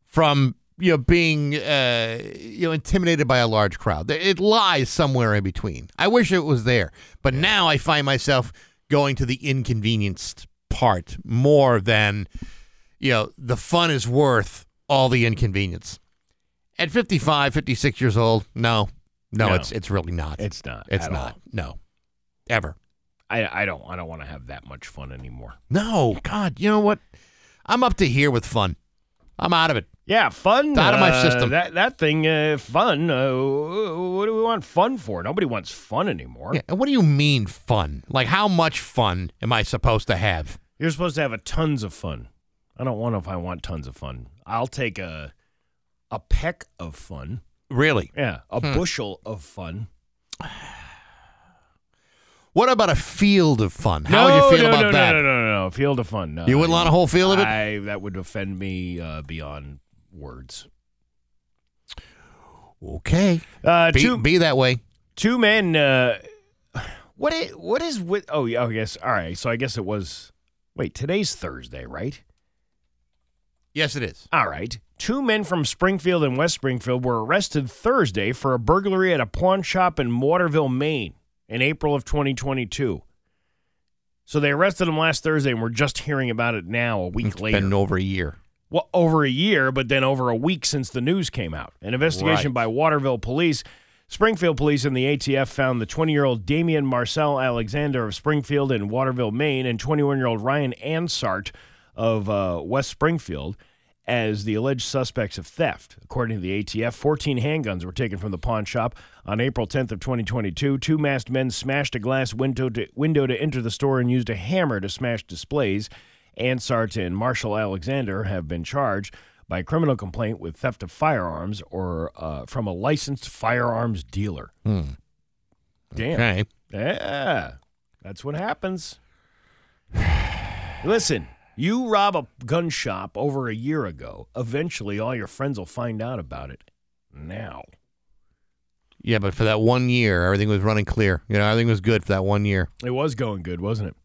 from, you know, being uh, you know, intimidated by a large crowd. It lies somewhere in between. I wish it was there, but yeah. now I find myself going to the inconvenienced part more than, you know, the fun is worth all the inconvenience. At fifty-five, fifty-six years old, no, no, no. it's it's really not. It's not. It's not. All. No, ever. I I don't I don't want to have that much fun anymore. No, God, you know what? I'm up to here with fun. I'm out of it. Yeah, fun. It's out of my uh, system. That that thing, uh, fun. Uh, what do we want fun for? Nobody wants fun anymore. Yeah, and what do you mean fun? Like, how much fun am I supposed to have? You're supposed to have a tons of fun. I don't want to if I want tons of fun. I'll take a a peck of fun. Really? Yeah, a hmm. bushel of fun. What about a field of fun? How no, would you feel no, about no, that? No, no, no, no, no, field of fun. No, you wouldn't I, want a whole field of it? I, that would offend me uh, beyond words. Okay. Uh, be, two, be that way. Two men. Uh, what is, what is with? Oh, yeah, oh, yes. All right. So I guess it was. Wait, today's Thursday, right? Yes, it is. All right. Two men from Springfield and West Springfield were arrested Thursday for a burglary at a pawn shop in Waterville, Maine, in April of twenty twenty-two. So they arrested him last Thursday, and we're just hearing about it now a week it's later. It's been over a year. Well, over a year, but then over a week since the news came out. An investigation right. by Waterville Police, Springfield Police, and the A T F found the twenty-year-old Damian Marcel Alexander of Springfield and Waterville, Maine, and twenty-one-year-old Ryan Ansart of uh, West Springfield as the alleged suspects of theft. According to the A T F, fourteen handguns were taken from the pawn shop on April tenth of twenty twenty-two. Two masked men smashed a glass window to, window to enter the store and used a hammer to smash displays. Ansart and Marshall Alexander have been charged by criminal complaint with theft of firearms or uh, from a licensed firearms dealer. Hmm. Damn. Okay. Yeah. That's what happens. Listen. You rob a gun shop over a year ago. Eventually, all your friends will find out about it now. Yeah, but for that one year, everything was running clear. You know, everything was good for that one year. It was going good, wasn't it?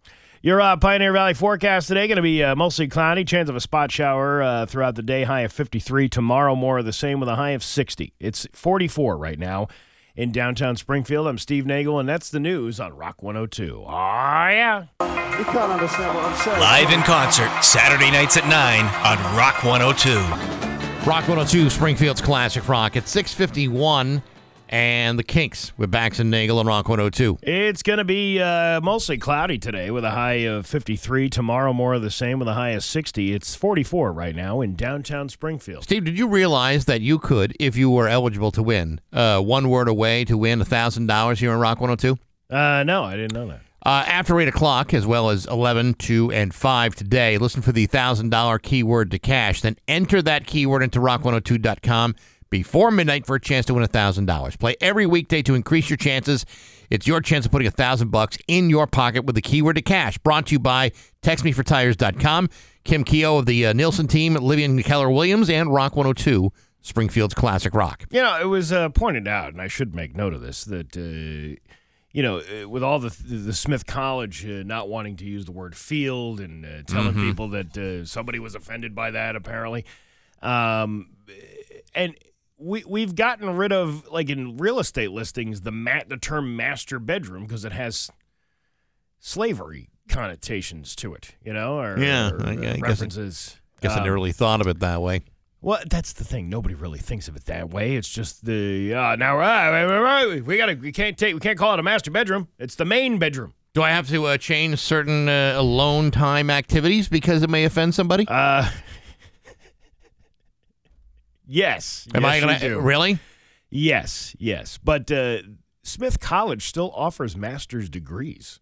Your uh, Pioneer Valley forecast today going to be uh, mostly cloudy. Chance of a spot shower uh, throughout the day. High of fifty-three. Tomorrow, more of the same with a high of sixty. It's forty-four right now in downtown Springfield. I'm Steve Nagel, and that's the news on Rock one oh two. Oh, yeah. You can't understand what I'm saying. Live in concert, Saturday nights at nine on Rock one oh two. Rock one oh two, Springfield's Classic Rock at six fifty-one. And the Kinks with Bax and Nagel and Rock one oh two. It's going to be uh, mostly cloudy today with a high of fifty-three. Tomorrow, more of the same with a high of sixty. It's forty-four right now in downtown Springfield. Steve, did you realize that you could, if you were eligible to win, uh, one word away to win one thousand dollars here in Rock one oh two? Uh, no, I didn't know that. Uh, after eight o'clock, as well as eleven, two, and five today, listen for the one thousand dollars keyword to cash. Then enter that keyword into rock one oh two dot com. Before midnight for a chance to win one thousand dollars. Play every weekday to increase your chances. It's your chance of putting one thousand dollars in your pocket with the keyword to cash. Brought to you by text me for tires dot com, Kim Keogh of the uh, Nielsen team, Livian Keller-Williams, and Rock one oh two, Springfield's Classic Rock. You know, it was uh, pointed out, and I should make note of this, that, uh, you know, with all the the Smith College uh, not wanting to use the word field and uh, telling mm-hmm. people that uh, somebody was offended by that, apparently, um, and... We, we've gotten rid of, like in real estate listings, the mat, the term master bedroom because it has slavery connotations to it, you know, or, yeah, or I, I references. I guess, guess um, I never really thought of it that way. Well, that's the thing. Nobody really thinks of it that way. It's just the, uh, now uh, we gotta, we can't take, we can't call it a master bedroom. It's the main bedroom. Do I have to uh, change certain uh, alone time activities because it may offend somebody? Uh... Yes. Am yes, I gonna, you do. Really? Yes, yes. But uh, Smith College still offers master's degrees.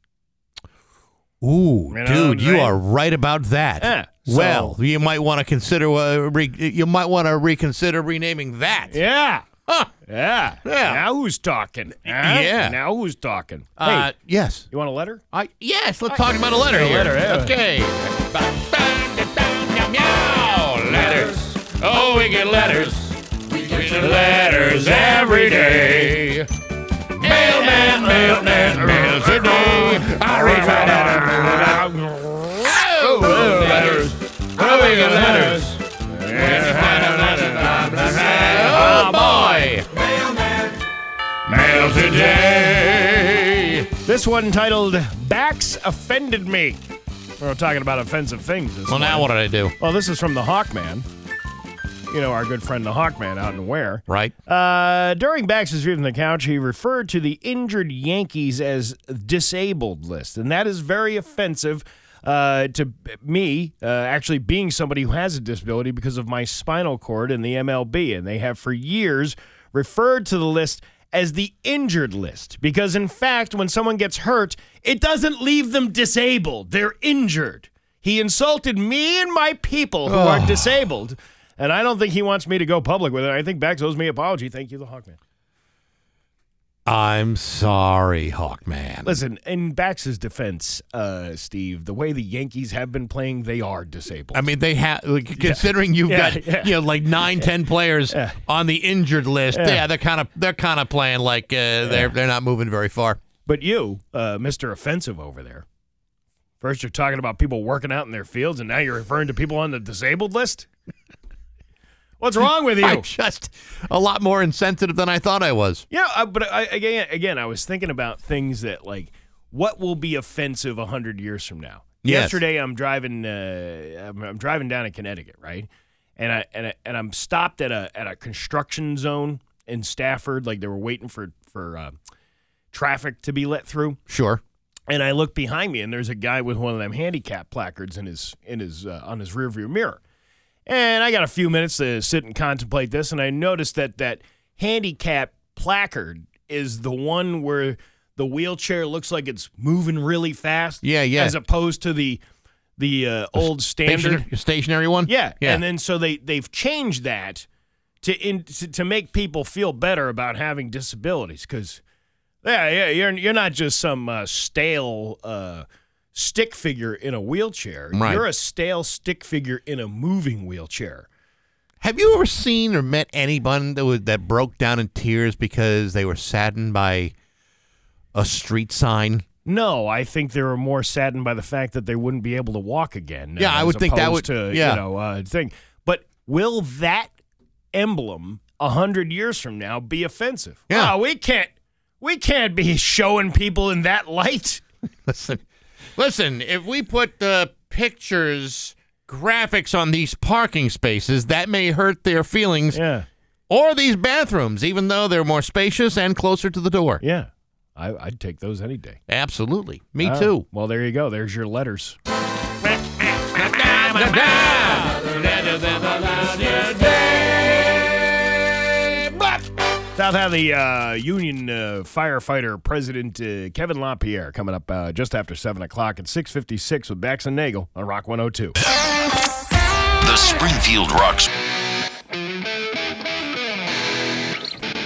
Ooh, you know, dude, you are right about that. Yeah, so. Well, you might want to consider uh, re- you might want to reconsider renaming that. Yeah. Huh. Yeah. Yeah. Now who's talking? Huh? Yeah. Now who's talking? Uh, hey, yes. You want a letter? I yes. Let's I, talk about a letter. A letter. Yeah. Okay. Letters. Oh, we get letters. We get your letters every day. Mailman, mailman, mail today. I read my letters. Oh, letters. Oh, we get letters. Oh, boy. Mailman. Mail today. This one titled Backs Offended Me. We're talking about offensive things this Well, morning. Now what did I do? Well, this is from the Hawkman. You know, our good friend the Hawkman out in Ware. Right. Uh, during Baxter's View from the Couch, he referred to the injured Yankees as disabled list, and that is very offensive uh, to me, uh, actually being somebody who has a disability because of my spinal cord in the M L B, and they have for years referred to the list as the injured list, because in fact, when someone gets hurt, it doesn't leave them disabled. They're injured. He insulted me and my people who oh. are disabled, and I don't think he wants me to go public with it. I think Bax owes me an apology. Thank you, the Hawkman. I'm sorry, Hawkman. Listen, in Bax's defense, uh, Steve, the way the Yankees have been playing, they are disabled. I mean, they have. Like, considering yeah. you've yeah, got yeah. you know like nine, yeah. ten players yeah. on the injured list, yeah, yeah they're kind of they're kind of playing like uh, yeah. they're they're not moving very far. But you, uh, Mister Offensive over there, first you're talking about people working out in their fields, and now you're referring to people on the disabled list. What's wrong with you? I'm just a lot more insensitive than I thought I was. Yeah, uh, but I, again, again, I was thinking about things that, like, what will be offensive one hundred years from now? Yes. Yesterday, I'm driving, uh, I'm, I'm driving down in Connecticut, right? And I and I, and I'm stopped at a at a construction zone in Stafford, like they were waiting for for uh, traffic to be let through. Sure. And I look behind me, and there's a guy with one of them handicap placards in his in his uh, on his rearview mirror. And I got a few minutes to sit and contemplate this, and I noticed that that handicap placard is the one where the wheelchair looks like it's moving really fast. Yeah, yeah. As opposed to the the uh, old standard stationary, stationary one. Yeah. yeah, and then so they they've changed that to in to, to make people feel better about having disabilities, because yeah, yeah, you're you're not just some uh, stale. Uh, stick figure in a wheelchair. Right. You're a stale stick figure in a moving wheelchair. Have you ever seen or met anyone that was, that broke down in tears because they were saddened by a street sign? No, I think they were more saddened by the fact that they wouldn't be able to walk again. Yeah, uh, I would think that would to, yeah. you know, uh, thing. But will that emblem a hundred years from now be offensive? Yeah, oh, we can't we can't be showing people in that light. Listen. Listen, if we put the pictures, graphics on these parking spaces, that may hurt their feelings. Yeah. Or these bathrooms, even though they're more spacious and closer to the door. Yeah. I, I'd take those any day. Absolutely. Me uh, too. Well, there you go. There's your letters. South had the uh, union uh, firefighter president uh, Kevin LaPierre coming up uh, just after seven o'clock at six fifty-six with Bax and Nagel on Rock one oh two. The Springfield Rocks.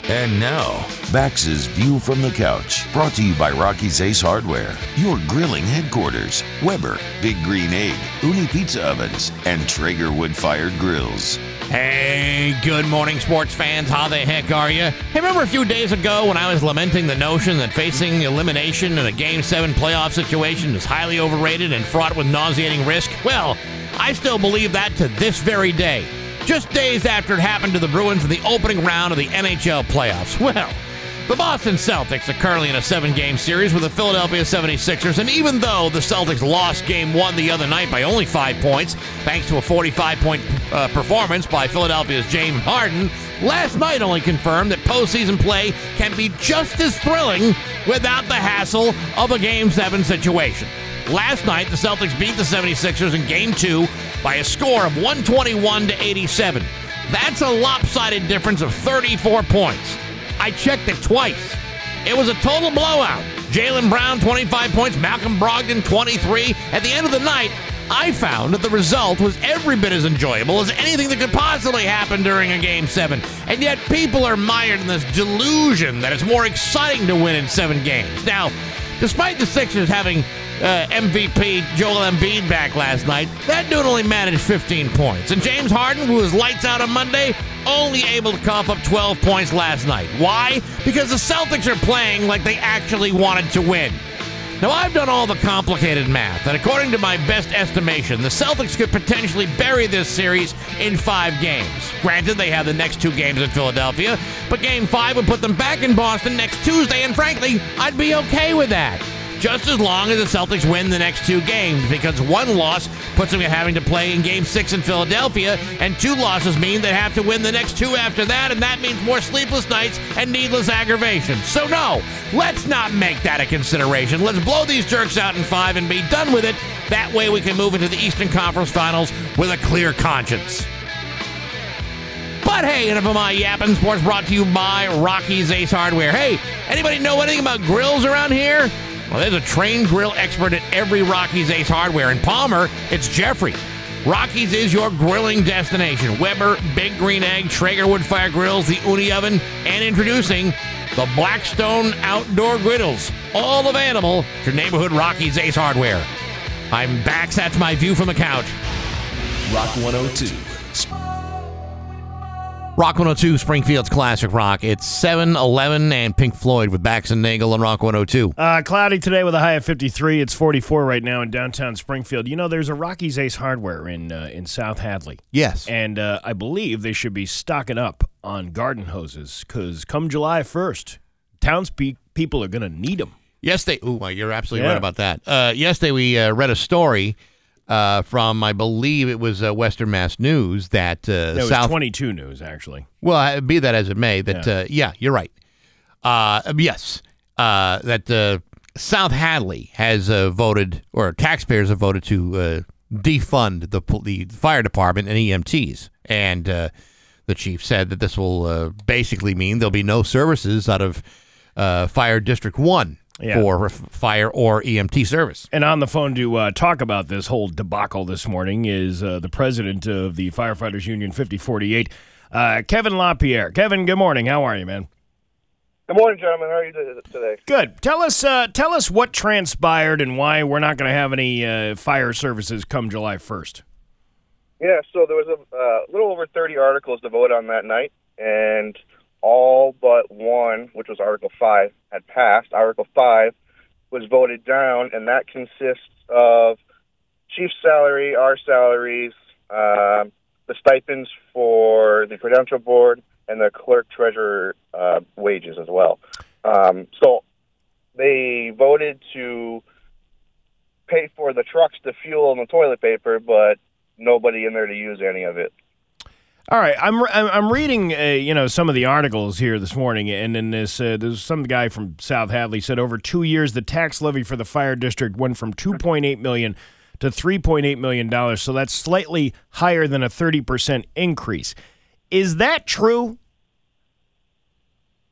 And now, Bax's View from the Couch. Brought to you by Rocky's Ace Hardware, your grilling headquarters, Weber, Big Green Egg, Uni Pizza Ovens, and Traeger Wood Fired Grills. Hey, good morning, sports fans. How the heck are you? Hey, remember a few days ago when I was lamenting the notion that facing elimination in a Game seven playoff situation is highly overrated and fraught with nauseating risk? Well, I still believe that to this very day, just days after it happened to the Bruins in the opening round of the N H L playoffs. Well, the Boston Celtics are currently in a seven-game series with the Philadelphia seventy-sixers, and even though the Celtics lost Game one the other night by only five points, thanks to a forty-five point uh, performance by Philadelphia's James Harden, last night only confirmed that postseason play can be just as thrilling without the hassle of a Game seven situation. Last night, the Celtics beat the seventy-sixers in Game two by a score of one twenty-one to eighty-seven. That's a lopsided difference of thirty-four points. I checked it twice. It was a total blowout. Jaylen Brown, twenty-five points. Malcolm Brogdon, twenty-three. At the end of the night, I found that the result was every bit as enjoyable as anything that could possibly happen during a Game seven. And yet people are mired in this delusion that it's more exciting to win in seven games. Now, despite the Sixers having uh, M V P Joel Embiid back last night, that dude only managed fifteen points. And James Harden, who was lights out on Monday, only able to cough up twelve points last night. Why? Because the Celtics are playing like they actually wanted to win. Now, I've done all the complicated math, and according to my best estimation, the Celtics could potentially bury this series in five games. Granted, they have the next two games in Philadelphia, but game five would put them back in Boston next Tuesday, and frankly, I'd be okay with that. Just as long as the Celtics win the next two games, because one loss puts them having to play in game six in Philadelphia, and two losses mean they have to win the next two after that, and that means more sleepless nights and needless aggravation. So no, let's not make that a consideration. Let's blow these jerks out in five and be done with it. That way we can move into the Eastern Conference Finals with a clear conscience. But hey, enough of my yapping. Sports brought to you by Rocky's Ace Hardware. Hey, anybody know anything about grills around here? Well, there's a trained grill expert at every Rocky's Ace Hardware. In Palmer, it's Jeffrey. Rocky's is your grilling destination. Weber, Big Green Egg, Traeger Wood Fired Grills, the Uni Oven, and introducing the Blackstone Outdoor Griddles. All available at your neighborhood Rocky's Ace Hardware. I'm back. That's my view from the couch. Rock one oh two. Rock one oh two, Springfield's Classic Rock. It's seven eleven and Pink Floyd with Bax and Nagle on Rock one oh two. Uh, cloudy today with a high of fifty-three. It's forty-four right now in downtown Springfield. You know, there's a Rocky's Ace Hardware in uh, in South Hadley. Yes. And uh, I believe they should be stocking up on garden hoses because come July first, townspeople people are going to need them. Yes, they... Ooh, you're absolutely yeah. right about that. Uh, yesterday, we uh, read a story... Uh, from, I believe it was uh, Western Mass News that... Uh, no, it South- was twenty-two News, actually. Well, be that as it may, that, yeah, uh, yeah you're right. Uh, yes, uh, that uh, South Hadley has uh, voted, or taxpayers have voted to uh, defund the, the fire department and E M Ts. And uh, the chief said that this will uh, basically mean there'll be no services out of uh, Fire District one. Yeah. For fire or E M T service. And on the phone to uh, talk about this whole debacle this morning is uh, the president of the Firefighters Union fifty forty-eight, uh, Kevin LaPierre. Kevin, good morning. How are you, man? Good morning, gentlemen. How are you today? Good. Tell us, uh, tell us what transpired and why we're not going to have any uh, fire services come July first. Yeah, so there was a uh, little over thirty articles to vote on that night, and... all but one, which was Article five, had passed. Article five was voted down, and that consists of chief's salary, our salaries, uh, the stipends for the credential board, and the clerk treasurer uh, wages as well. Um, so they voted to pay for the trucks, the fuel, and the toilet paper, but nobody in there to use any of it. All right, I'm re- I'm reading uh, you know some of the articles here this morning, and in this uh, there's some guy from South Hadley said over two years the tax levy for the fire district went from two point eight million dollars to three point eight million dollars, so that's slightly higher than a thirty percent increase. Is that true?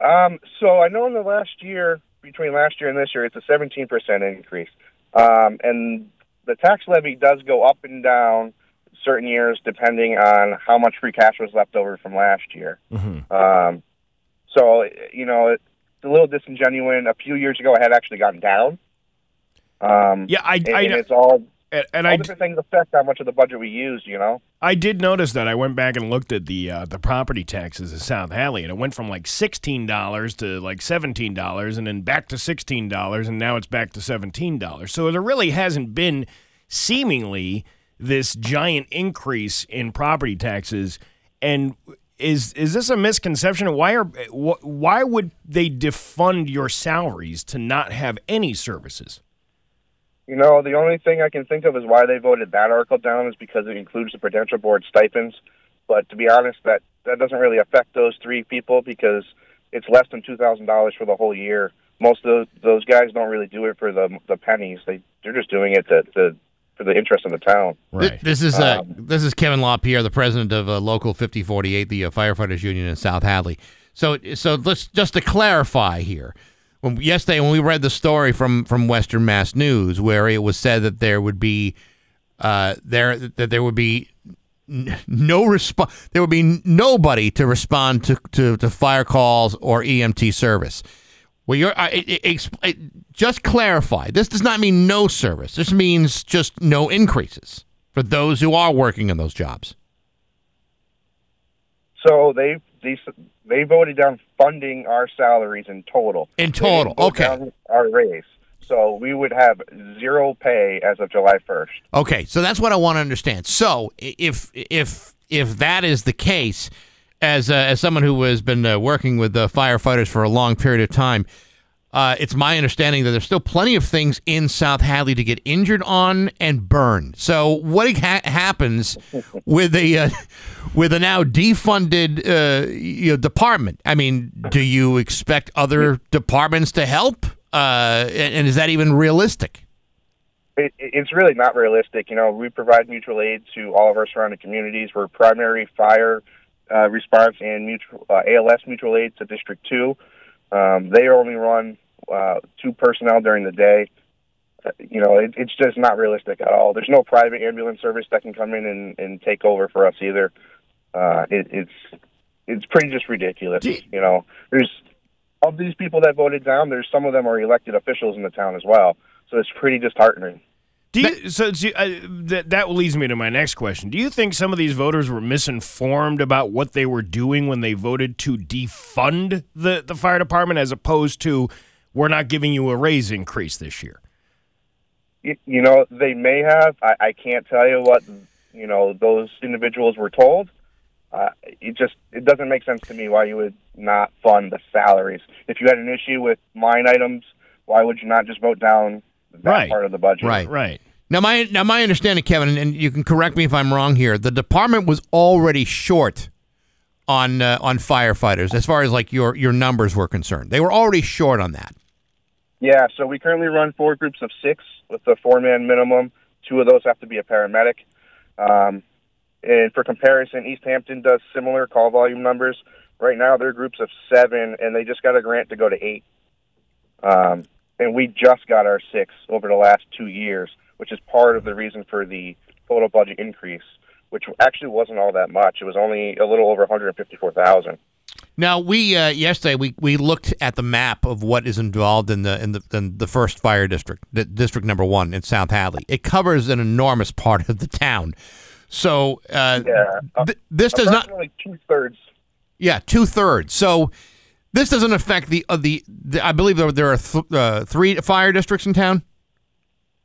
Um, so I know in the last year, between last year and this year, it's a seventeen percent increase, um, and the tax levy does go up and down certain years, depending on how much free cash was left over from last year. Mm-hmm. Um, so, you know, it's a little disingenuous. A few years ago, I had actually gotten down. Um, yeah, I, and, I and it's all, and, and all I, different things affect how much of the budget we use, you know? I did notice that. I went back and looked at the uh, the property taxes in South Hadley, and it went from like sixteen dollars to like seventeen dollars, and then back to sixteen dollars, and now it's back to seventeen dollars. So there really hasn't been seemingly... this giant increase in property taxes. And is is this a misconception? Why are why would they defund your salaries to not have any services? You know, the only thing I can think of is why they voted that article down is because it includes the Prudential Board stipends. But to be honest, that, that doesn't really affect those three people because it's less than two thousand dollars for the whole year. Most of those, those guys don't really do it for the the pennies. They, they're just doing it to... to for the interest in the town. Right. This is uh, um, this is Kevin LaPierre, the president of uh, Local fifty forty-eight, the uh, Firefighters Union in South Hadley. So so let's just to clarify here. When, yesterday when we read the story from, from Western Mass News where it was said that there would be uh, there that there would be no resp- there would be nobody to respond to, to, to fire calls or E M T service. Well, you're I, it, it, just clarify. This does not mean no service. This means just no increases for those who are working in those jobs. So they they they voted down funding our salaries in total. In total, okay. Down our raise. So we would have zero pay as of July first. Okay, so that's what I want to understand. So if if if that is the case, as uh, as someone who has been uh, working with uh, firefighters for a long period of time, uh, it's my understanding that there's still plenty of things in South Hadley to get injured on and burned. So what ha- happens with the uh, with a now defunded uh, you know, department? I mean, do you expect other departments to help? Uh, and, and is that even realistic? It, it's really not realistic. You know, we provide mutual aid to all of our surrounding communities. We're primary fire uh, response and mutual uh, A L S mutual aid to District two. Um, they only run uh, two personnel during the day. Uh, you know, it, it's just not realistic at all. There's no private ambulance service that can come in and, and take over for us either. Uh, it, it's it's pretty just ridiculous. You know, there's. Of these people that voted down, there's some of them are elected officials in the town as well, so it's pretty disheartening. Do you, so do you, uh, th- that leads me to my next question. Do you think some of these voters were misinformed about what they were doing when they voted to defund the, the fire department as opposed to we're not giving you a raise increase this year? You, you know, they may have. I, I can't tell you what, you know, those individuals were told. Uh, it just it doesn't make sense to me why you would not fund the salaries. If you had an issue with line items, why would you not just vote down that right. part of the budget? Right, right. Now my now my understanding, Kevin, and you can correct me if I'm wrong here. The department was already short on uh, on firefighters as far as like your your numbers were concerned. They were already short on that. Yeah. So we currently run four groups of six with the four man minimum. Two of those have to be a paramedic. Um, And for comparison, East Hampton does similar call volume numbers. Right now, they're groups of seven, and they just got a grant to go to eight. Um, and we just got our six over the last two years, which is part of the reason for the total budget increase, which actually wasn't all that much. It was only a little over one hundred fifty-four thousand dollars. Now, we uh, yesterday we, we looked at the map of what is involved in the in the in the first fire district, the district number one in South Hadley. It covers an enormous part of the town. So uh, yeah. th- this does not two thirds. Yeah, two thirds. So this doesn't affect the uh, the, the. I believe there, there are th- uh, three fire districts in town.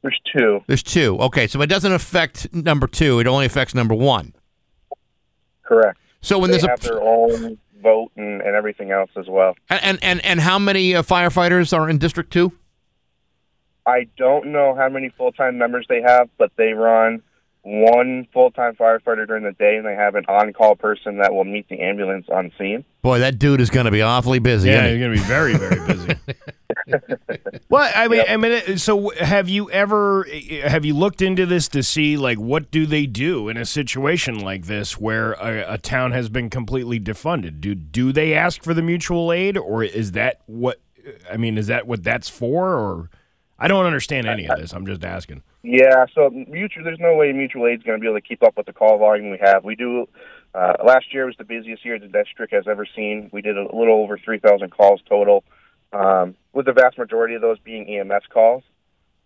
There's two. There's two. Okay, so it doesn't affect number two. It only affects number one. Correct. So when they there's have a, their own vote and, and everything else as well. And and and how many uh, firefighters are in District Two? I don't know how many full time members they have, but they run one full-time firefighter during the day, and they have an on-call person that will meet the ambulance on scene. Boy, that dude is going to be awfully busy. Yeah, he's going to be very, very busy. Well, I mean, yep. I mean, so have you ever have you looked into this to see like what do they do in a situation like this where a, a town has been completely defunded? Do do they ask for the mutual aid, or is that what I mean? Is that what that's for, or? I don't understand any of this. I'm just asking. Yeah, so mutual. There's no way mutual aid is going to be able to keep up with the call volume we have. We do. Uh, last year was the busiest year the district has ever seen. We did a little over three thousand calls total, um, with the vast majority of those being E M S calls.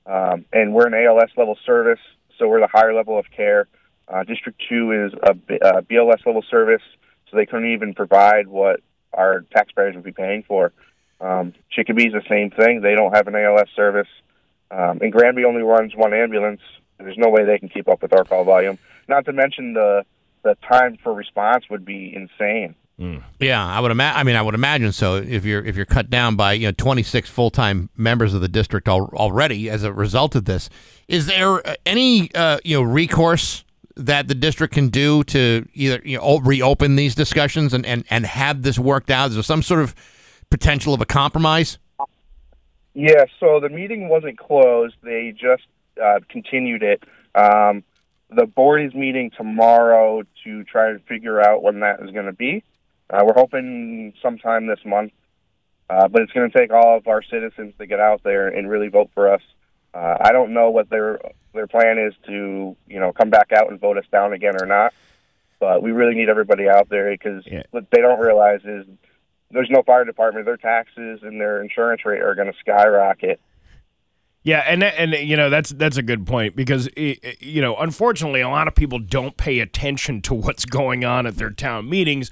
Um, and we're an A L S level service, so we're the higher level of care. Uh, District two is a B- uh, B L S level service, so they couldn't even provide what our taxpayers would be paying for. Um, Chickabee's the same thing. They don't have an A L S service. Um, and Granby only runs one ambulance. There's no way they can keep up with our call volume. Not to mention the the time for response would be insane. Mm. Yeah, I would imagine. I mean, I would imagine so. If you're if you're cut down by you know twenty-six full time members of the district al- already as a result of this, is there any uh, you know recourse that the district can do to either you know reopen these discussions and, and, and have this worked out? Is there some sort of potential of a compromise? Yeah, so the meeting wasn't closed. They just uh, continued it. Um, the board is meeting tomorrow to try to figure out when that is going to be. Uh, we're hoping sometime this month, uh, but it's going to take all of our citizens to get out there and really vote for us. Uh, I don't know what their their plan is to you know come back out and vote us down again or not, but we really need everybody out there because yeah. what they don't realize is there's no fire department, their taxes and their insurance rate are going to skyrocket. Yeah, and and you know that's that's a good point because you know unfortunately a lot of people don't pay attention to what's going on at their town meetings.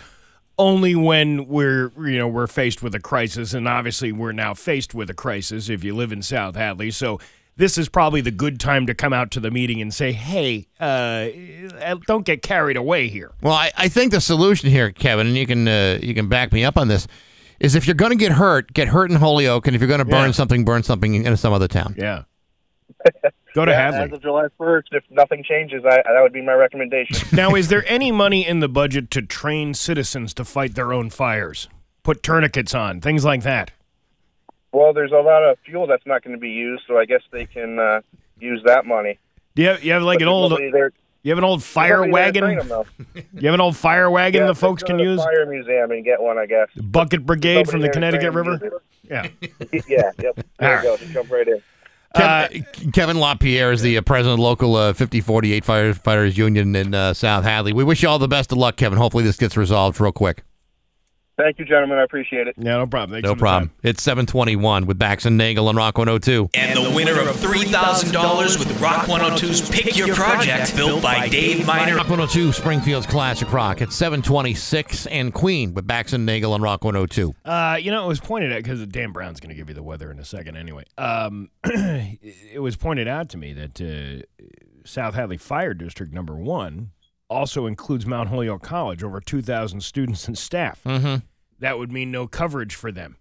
Only when we're you know we're faced with a crisis, and obviously we're now faced with a crisis if you live in South Hadley. So this is probably the good time to come out to the meeting and say, hey, uh, don't get carried away here. Well, I, I think the solution here, Kevin, and you can uh, you can back me up on this, is if you're going to get hurt, get hurt in Holyoke, and if you're going to burn yeah. something, burn something in some other town. Yeah. Go to yeah, Hadley. As of July first, if nothing changes, I, that would be my recommendation. Now, is there any money in the budget to train citizens to fight their own fires? Put tourniquets on, things like that? Well, there's a lot of fuel that's not going to be used, so I guess they can uh, use that money. Do you have, you have like but an old you have an old fire wagon? Them, you have an old fire wagon yeah, that folks can use? Fire museum and get one, I guess. The Bucket Brigade nobody from the Connecticut River? Music. Yeah. yeah, yep. There All you right. go. Jump right in. Uh, Kevin LaPierre is the uh, president of local uh, fifty forty-eight Firefighters Union in uh, South Hadley. We wish you all the best of luck, Kevin. Hopefully this gets resolved real quick. Thank you, gentlemen. I appreciate it. Yeah, no problem. Thanks no problem. Time. It's seven twenty-one with Bax and Nagle on Rock one oh two. And the winner of three thousand dollars with Rock one oh two's Pick Your Project, built by Dave Miner. Rock one oh two, Springfield's Classic Rock. It's seven twenty-six and Queen with Bax and Nagle on Rock one oh two. Uh, you know, it was pointed out, because Dan Brown's going to give you the weather in a second anyway. Um, it was pointed out to me that uh, South Hadley Fire District number one also includes Mount Holyoke College, over two thousand students and staff. Mm-hmm. That would mean no coverage for them.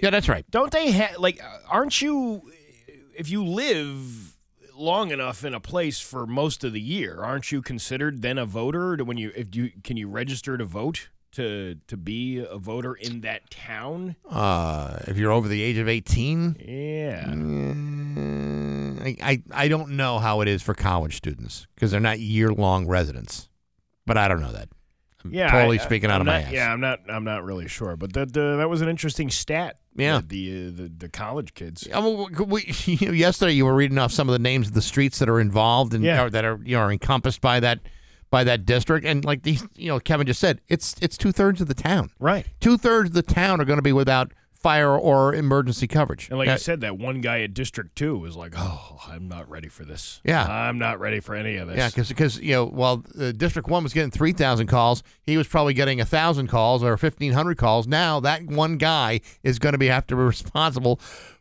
Yeah, that's right. Don't they have, like, aren't you, if you live long enough in a place for most of the year, aren't you considered then a voter? To when you, if you, can you register to vote to to be a voter in that town? Uh, if you're over the age of eighteen? Yeah. Mm-hmm. I, I don't know how it is for college students because they're not year-long residents, but I don't know that. I'm yeah, totally I, speaking I'm out not, of my ass. Yeah, I'm not. I'm not really sure, but that uh, that was an interesting stat. Yeah, the uh, the, the college kids. I mean, we, you know, yesterday you were reading off some of the names of the streets that are involved and yeah. that are you know are encompassed by that by that district, and like these, you know, Kevin just said, it's it's two thirds of the town. Right, two thirds of the town are going to be without fire or emergency coverage. And like you said, that one guy at District two was like, oh, I'm not ready for this. Yeah. I'm not ready for any of this. Yeah, because, you know, while uh, District one was getting three thousand calls, he was probably getting one thousand calls or fifteen hundred calls. Now that one guy is going to be have to be responsible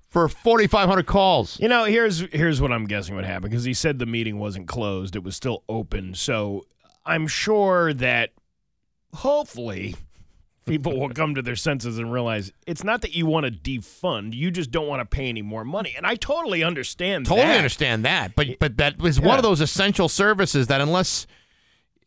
for forty-five hundred calls. You know, here's here's what I'm guessing would happen, because he said the meeting wasn't closed. It was still open. So I'm sure that hopefully people will come to their senses and realize it's not that you want to defund, you just don't want to pay any more money. And I totally understand totally that. Totally understand that. But but that is yeah. one of those essential services that unless,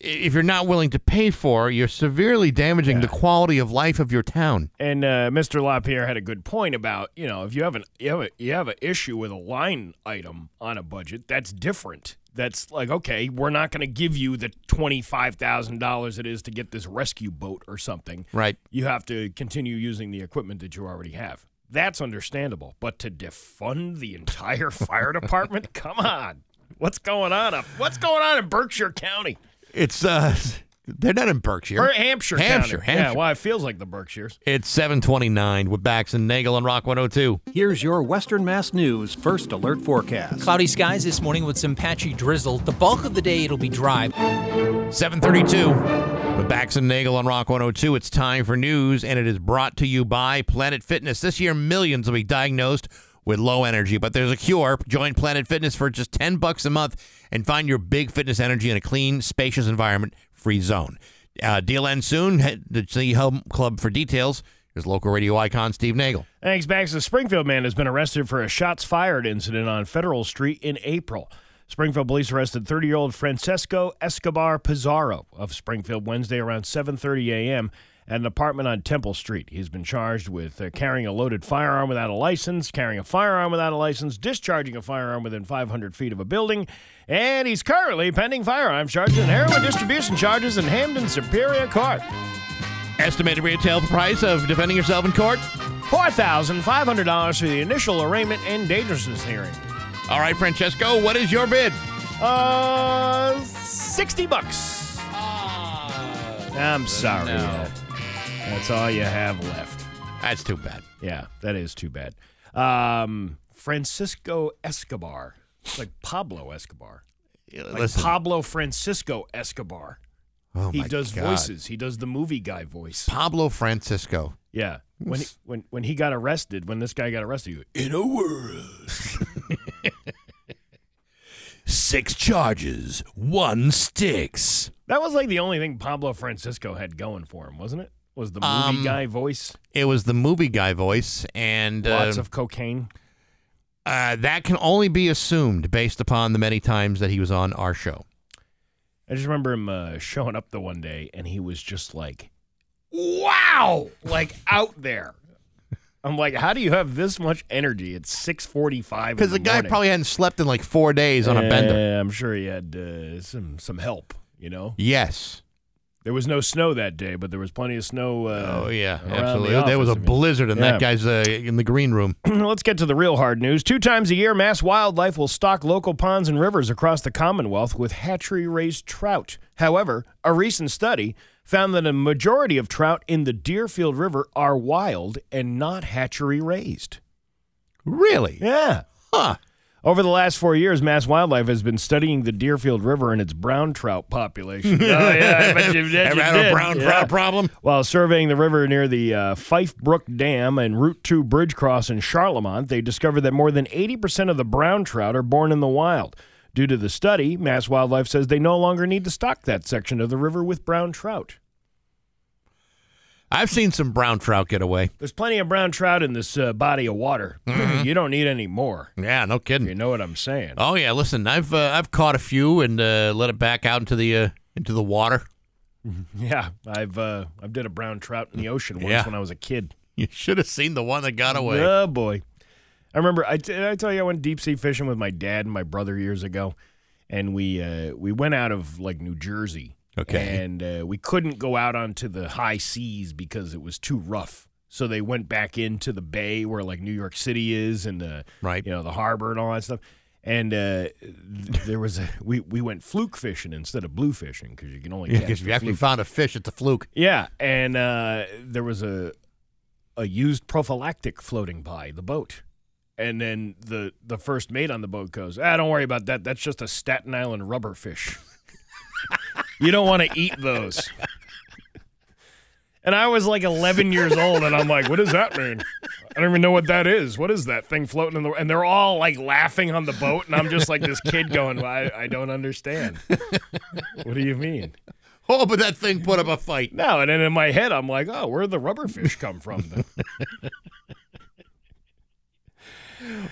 if you're not willing to pay for, you're severely damaging yeah. the quality of life of your town. And uh, Mister LaPierre had a good point about, you know, if you have an you have, a, you have an issue with a line item on a budget, that's different. That's like, okay, we're not going to give you the twenty-five thousand dollars it is to get this rescue boat or something. Right. You have to continue using the equipment that you already have. That's understandable. But to defund the entire fire department? Come on. What's going on up? What's going on in Berkshire County? It's uh they're not in Berkshire. Or Hampshire, Hampshire County. Hampshire. Yeah, well, it feels like the Berkshires. It's seven twenty-nine with Bax and Nagle on Rock one oh two. Here's your Western Mass News First Alert Forecast. Cloudy skies this morning with some patchy drizzle. The bulk of the day, it'll be dry. seven thirty-two with Bax and Nagle on Rock one oh two. It's time for news, and it is brought to you by Planet Fitness. This year, millions will be diagnosed with low energy, but there's a cure. Join Planet Fitness for just ten bucks a month and find your big fitness energy in a clean, spacious environment. Free zone. Uh, deal ends soon. Head to the Home Club for details. Here's local radio icon Steve Nagle. Thanks, Bax. The Springfield man has been arrested for a shots fired incident on Federal Street in April. Springfield police arrested thirty-year-old Francesco Escobar Pizarro of Springfield Wednesday around seven thirty a.m. at an apartment on Temple Street. He's been charged with uh, carrying a loaded firearm without a license, carrying a firearm without a license, discharging a firearm within five hundred feet of a building, and he's currently pending firearms charges and heroin distribution charges in Hamden Superior Court. Estimated retail price of defending yourself in court? four thousand five hundred dollars for the initial arraignment and dangerousness hearing. All right, Francesco, what is your bid? Uh, sixty bucks. Oh, I'm sorry. No. That's all you have left. That's too bad. Yeah, that is too bad. Um, Francisco Escobar. It's like Pablo Escobar. Yeah, like Pablo Francisco Escobar. Oh, he my does God. voices. He does the movie guy voice. Pablo Francisco. Yeah. When he, when when he got arrested, when this guy got arrested, he goes, in a world. Six charges, one sticks. That was like the only thing Pablo Francisco had going for him, wasn't it? Was the movie um, guy voice? It was the movie guy voice, and lots uh, of cocaine. Uh, that can only be assumed based upon the many times that he was on our show. I just remember him uh, showing up the one day, and he was just like, wow, like out there. I'm like, how do you have this much energy at six forty-five? Because the, the guy morning? probably hadn't slept in like four days on uh, a bender. I'm sure he had uh, some some help, you know? Yes. There was no snow that day, but there was plenty of snow. Uh, oh, yeah, absolutely. The there was a I mean. blizzard, and yeah. that guy's uh, in the green room. Let's get to the real hard news. Two times a year, Mass Wildlife will stock local ponds and rivers across the Commonwealth with hatchery-raised trout. However, a recent study found that a majority of trout in the Deerfield River are wild and not hatchery-raised. Really? Yeah. Huh. Over the last four years, Mass Wildlife has been studying the Deerfield River and its brown trout population. oh, yeah, I bet you, that you had did. a brown yeah. trout problem? While surveying the river near the uh, Fife Brook Dam and Route two Bridge Cross in Charlemont, they discovered that more than eighty percent of the brown trout are born in the wild. Due to the study, Mass Wildlife says they no longer need to stock that section of the river with brown trout. I've seen some brown trout get away. There's plenty of brown trout in this uh, body of water. Mm-hmm. You don't need any more. Yeah, no kidding. You know what I'm saying? Oh yeah, listen, I've uh, I've caught a few and uh, let it back out into the uh, into the water. Yeah, I've uh, I've did a brown trout in the ocean once yeah. when I was a kid. You should have seen the one that got away. Oh boy, I remember. I t- I tell you, I went deep sea fishing with my dad and my brother years ago, and we uh, we went out of like New Jersey. Okay. And uh, we couldn't go out onto the high seas because it was too rough. So they went back into the bay where like New York City is and the right. you know the harbor and all that stuff. And uh, there was a, we we went fluke fishing instead of blue fishing because you can only catch yeah, because you actually fluke. found a fish at the fluke. Yeah, and uh, there was a a used prophylactic floating by the boat. And then the the first mate on the boat goes, "Ah, don't worry about that. That's just a Staten Island rubber fish." You don't want to eat those. And I was like eleven years old, and I'm like, what does that mean? I don't even know what that is. What is that thing floating in the water? And they're all like laughing on the boat, and I'm just like this kid going, well, I, I don't understand. What do you mean? Oh, but that thing put up a fight. No, and then in my head, I'm like, oh, where'd the rubber fish come from then?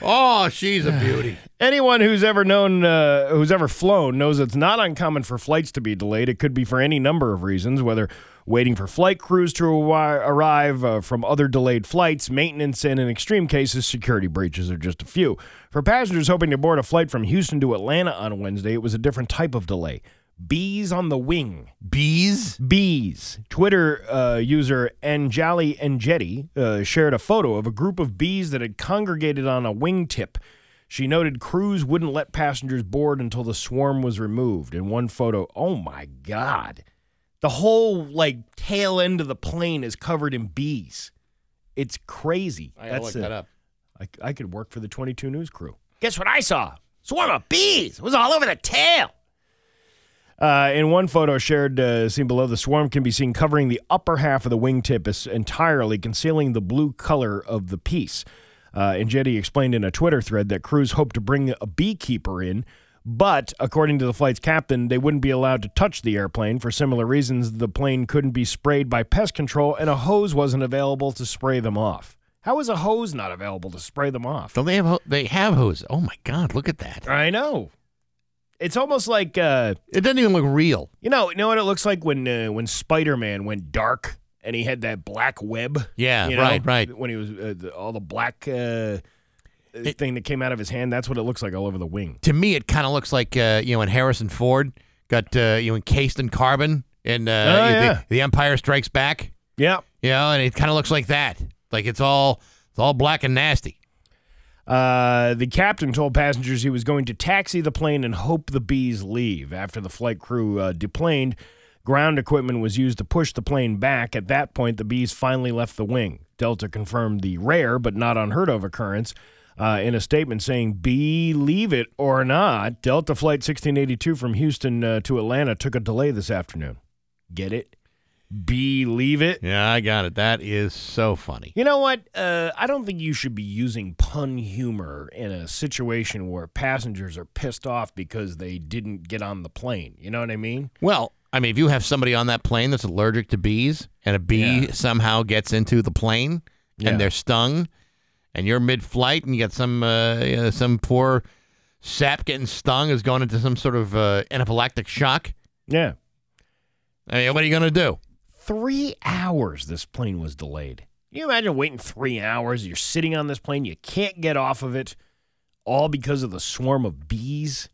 Oh, she's a beauty. Anyone who's ever known, uh, who's ever flown, knows it's not uncommon for flights to be delayed. It could be for any number of reasons, whether waiting for flight crews to arrive uh, from other delayed flights, maintenance, and in extreme cases, security breaches are just a few. For passengers hoping to board a flight from Houston to Atlanta on Wednesday, it was a different type of delay. Bees on the wing. Bees? Bees. Twitter uh, user Anjali Anjetti uh, shared a photo of a group of bees that had congregated on a wingtip. She noted crews wouldn't let passengers board until the swarm was removed. In one photo, oh my God, the whole like tail end of the plane is covered in bees. It's crazy. I gotta look that up. I, I could work for the twenty-two News crew. Guess what I saw? Swarm of bees. It was all over the tail. Uh, in one photo shared, uh, seen below, the swarm can be seen covering the upper half of the wingtip entirely, concealing the blue color of the piece. Uh, and Jetty explained in a Twitter thread that crews hoped to bring a beekeeper in, but according to the flight's captain, they wouldn't be allowed to touch the airplane. For similar reasons, the plane couldn't be sprayed by pest control, and a hose wasn't available to spray them off. How is a hose not available to spray them off? Don't they have ho- they have hoses? Oh, my God, look at that. I know. It's almost like... Uh, it doesn't even look real. You know, you know what it looks like when uh, when Spider-Man went dark and he had that black web? Yeah, you know, right, right. When he was... Uh, the, all the black uh, it, thing that came out of his hand, that's what it looks like all over the wing. To me, it kind of looks like, uh, you know, when Harrison Ford got, uh, you know, encased in carbon and uh, oh, yeah. the, the Empire Strikes Back. Yeah. You know, and it kind of looks like that. Like it's all it's all black and nasty. Uh, the captain told passengers he was going to taxi the plane and hope the bees leave. After the flight crew uh, deplaned, Ground equipment was used to push the plane back. At that point, the bees finally left the wing. Delta confirmed the rare but not unheard of occurrence uh, in a statement saying, believe it or not, Delta Flight sixteen eighty-two from Houston uh, to Atlanta took a delay this afternoon. Get it? Believe it? Yeah, I got it. That is so funny. You know what? Uh, I don't think you should be using pun humor in a situation where passengers are pissed off because they didn't get on the plane. You know what I mean? Well, I mean, if you have somebody on that plane that's allergic to bees and a bee yeah. somehow gets into the plane yeah. and they're stung and you're mid-flight and you got some uh, you know, some poor sap getting stung is going into some sort of uh, anaphylactic shock. Yeah. I mean, what are you going to do? Three hours this plane was delayed. Can you imagine waiting three hours? You're sitting on this plane. You can't get off of it, all because of the swarm of bees.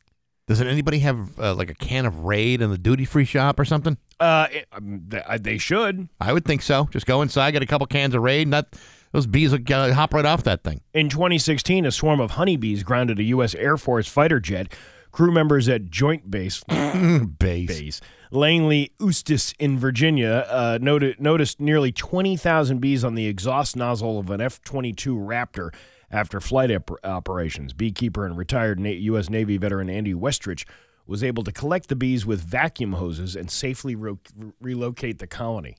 Doesn't anybody have, uh, like, a can of Raid in the duty-free shop or something? Uh, it, um, th- They should. I would think so. Just go inside, get a couple cans of Raid, and that, those bees will uh, hop right off that thing. In twenty sixteen, a swarm of honeybees grounded a U S Air Force fighter jet. Crew members at Joint Base Base. Base Langley Eustis in Virginia uh, noted, noticed nearly twenty thousand bees on the exhaust nozzle of an F twenty-two Raptor after flight op- operations. Beekeeper and retired Na- U S Navy veteran Andy Westrich was able to collect the bees with vacuum hoses and safely re- relocate the colony.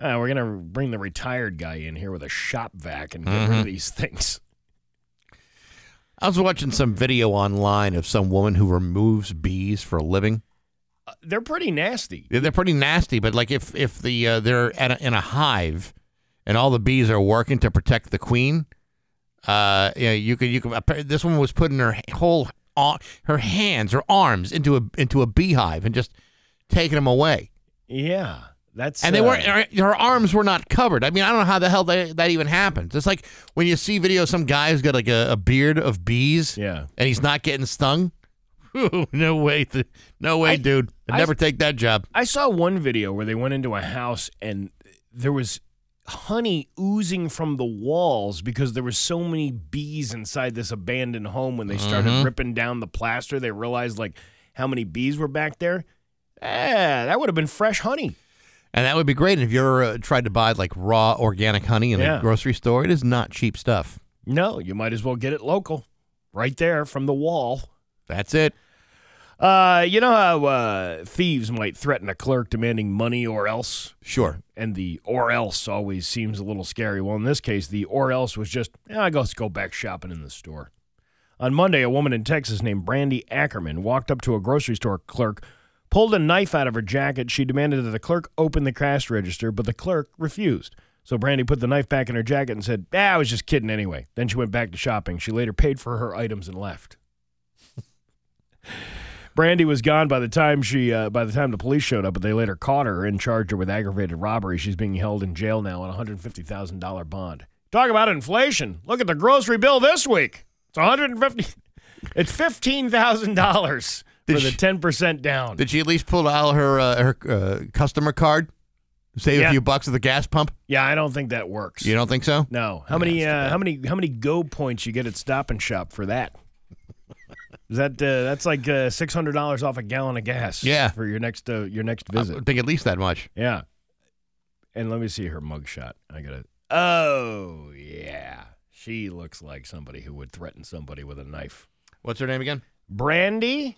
Uh, we're going to bring the retired guy in here with a shop vac and get mm-hmm. rid of these things. I was watching some video online of some woman who removes bees for a living. Uh, they're pretty nasty. They're pretty nasty, but like if if the uh, they're at a, in a hive, and all the bees are working to protect the queen, uh, you know, you could you could. Uh, this woman was putting her whole uh, her hands, her arms into a into a beehive and just taking them away. Yeah, that's and they uh, weren't. Her, her arms were not covered. I mean, I don't know how the hell they, that even happens. It's like when you see videos, some guy who's got like a, a beard of bees, yeah. and he's not getting stung. Ooh, no way, th- no way, I, dude. I'd I, never take that job. I saw one video where they went into a house and there was honey oozing from the walls because there were so many bees inside this abandoned home. When they started mm-hmm. ripping down the plaster, they realized like how many bees were back there. Eh, that would have been fresh honey. And that would be great. And if you ever uh, tried to buy like raw organic honey in yeah. a grocery store, it is not cheap stuff. No, you might as well get it local, right there from the wall. That's it. Uh, you know how uh, thieves might threaten a clerk demanding money or else? Sure. And the or else always seems a little scary. Well, in this case, the or else was just, eh, I guess go back shopping in the store. On Monday, a woman in Texas named Brandy Ackerman walked up to a grocery store clerk, pulled a knife out of her jacket. She demanded that the clerk open the cash register, but the clerk refused. So Brandy put the knife back in her jacket and said, ah, I was just kidding anyway. Then she went back to shopping. She later paid for her items and left. Brandy was gone by the time she, uh, by the time the police showed up, but they later caught her and charged her with aggravated robbery. She's being held in jail now on a one hundred fifty thousand dollars bond. Talk about inflation. Look at the grocery bill this week. It's one hundred fifty dollars. It's fifteen thousand dollars for the ten percent down. Did she at least pull out her uh, her uh, customer card? Save yeah. a few bucks at the gas pump? Yeah, I don't think that works. You don't think so? No. How yeah, many? Uh, how many? How many go points you get at Stop and Shop for that? Is that uh, that's like uh, six hundred dollars off a gallon of gas? Yeah. for your next uh, your next visit. I would think at least that much. Yeah. And let me see her mugshot. I gotta. Oh yeah, she looks like somebody who would threaten somebody with a knife. What's her name again? Brandy.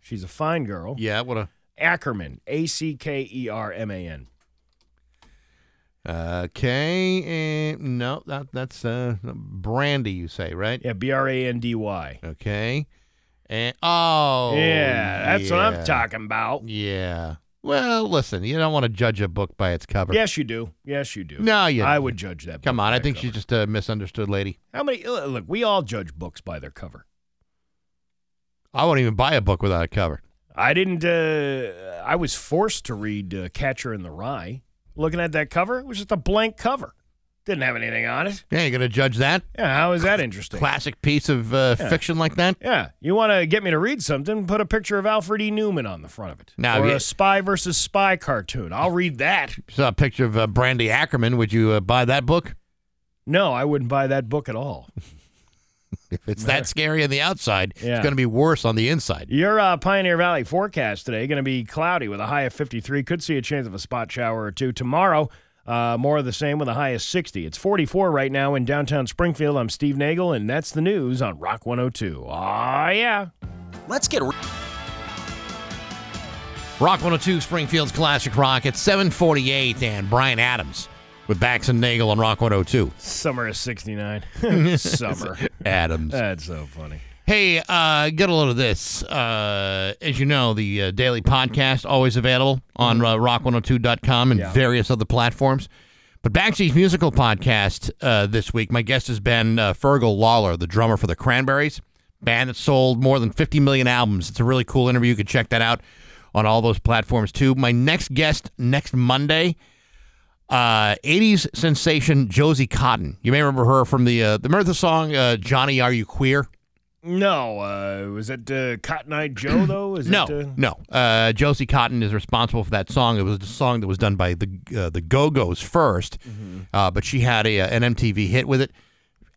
She's a fine girl. Yeah. What a Ackerman. A C K E R M A N. Okay. Uh, no, that that's uh, Brandy. You say right? Yeah. B R A N D Y. Okay. And, oh, yeah, that's yeah. what I'm talking about. Yeah. Well, listen, you don't want to judge a book by its cover. Yes, you do. Yes, you do. No, you I don't. Would judge that book. Come on, by I think cover. She's just a misunderstood lady. How many? Look, we all judge books by their cover. I won't even buy a book without a cover. I didn't, uh, I was forced to read uh, Catcher in the Rye. Looking at that cover, it was just a blank cover. Didn't have anything on it. Yeah, you're going to judge that? Yeah, how is that interesting? Classic piece of uh, yeah. fiction like that? Yeah. You want to get me to read something, put a picture of Alfred E. Newman on the front of it. Now, or you... a spy versus spy cartoon. I'll read that. Saw a picture of uh, Brandy Ackerman. Would you uh, buy that book? No, I wouldn't buy that book at all. If it's that scary on the outside, yeah. it's going to be worse on the inside. Your uh, Pioneer Valley forecast today, going to be cloudy with a high of fifty-three. Could see a chance of a spot shower or two. Tomorrow, uh, more of the same with a high of sixty. It's forty-four right now in downtown Springfield. I'm Steve Nagel, and that's the news on Rock one oh two. Aw, yeah. Let's get... Re- Rock one oh two, Springfield's Classic Rock at seven forty-eight, and Brian Adams with Bax and Nagel on Rock one oh two. Summer of sixty-nine. Summer. Adams. That's so funny. Hey, uh, get a load of this. Uh, as you know, the uh, daily podcast always available on uh, rock one oh two dot com and yeah. various other platforms. But Baxy's musical podcast uh, this week, my guest has been uh, Fergal Lawler, the drummer for the Cranberries, band that sold more than fifty million albums. It's a really cool interview. You can check that out on all those platforms, too. My next guest next Monday, uh, eighties sensation Josie Cotton. You may remember her from the, uh, the remember the song, uh, Johnny, Are You Queer? No. Uh, was it uh, Cotton Eye Joe, though? Is no, it, uh... no. Uh, Josie Cotton is responsible for that song. It was a song that was done by the uh, the Go-Go's first, mm-hmm. uh, but she had a an M T V hit with it.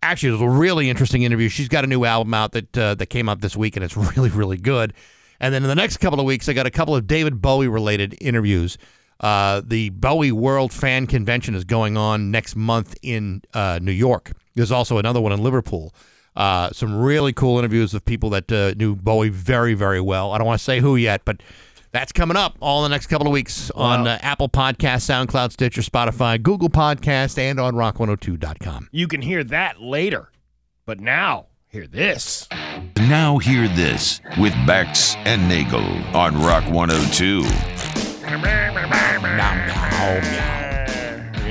Actually, it was a really interesting interview. She's got a new album out that uh, that came out this week, and it's really, really good. And then in the next couple of weeks, I got a couple of David Bowie-related interviews. Uh, the Bowie World Fan Convention is going on next month in uh, New York. There's also another one in Liverpool. Uh, some really cool interviews of people that uh, knew Bowie very, very well. I don't want to say who yet, but that's coming up all in the next couple of weeks on wow. uh, Apple Podcasts, SoundCloud, Stitcher, Spotify, Google Podcasts, and on rock one oh two dot com. You can hear that later, but now... Hear this. Now hear this with Bax and Nagel on Rock one oh two. You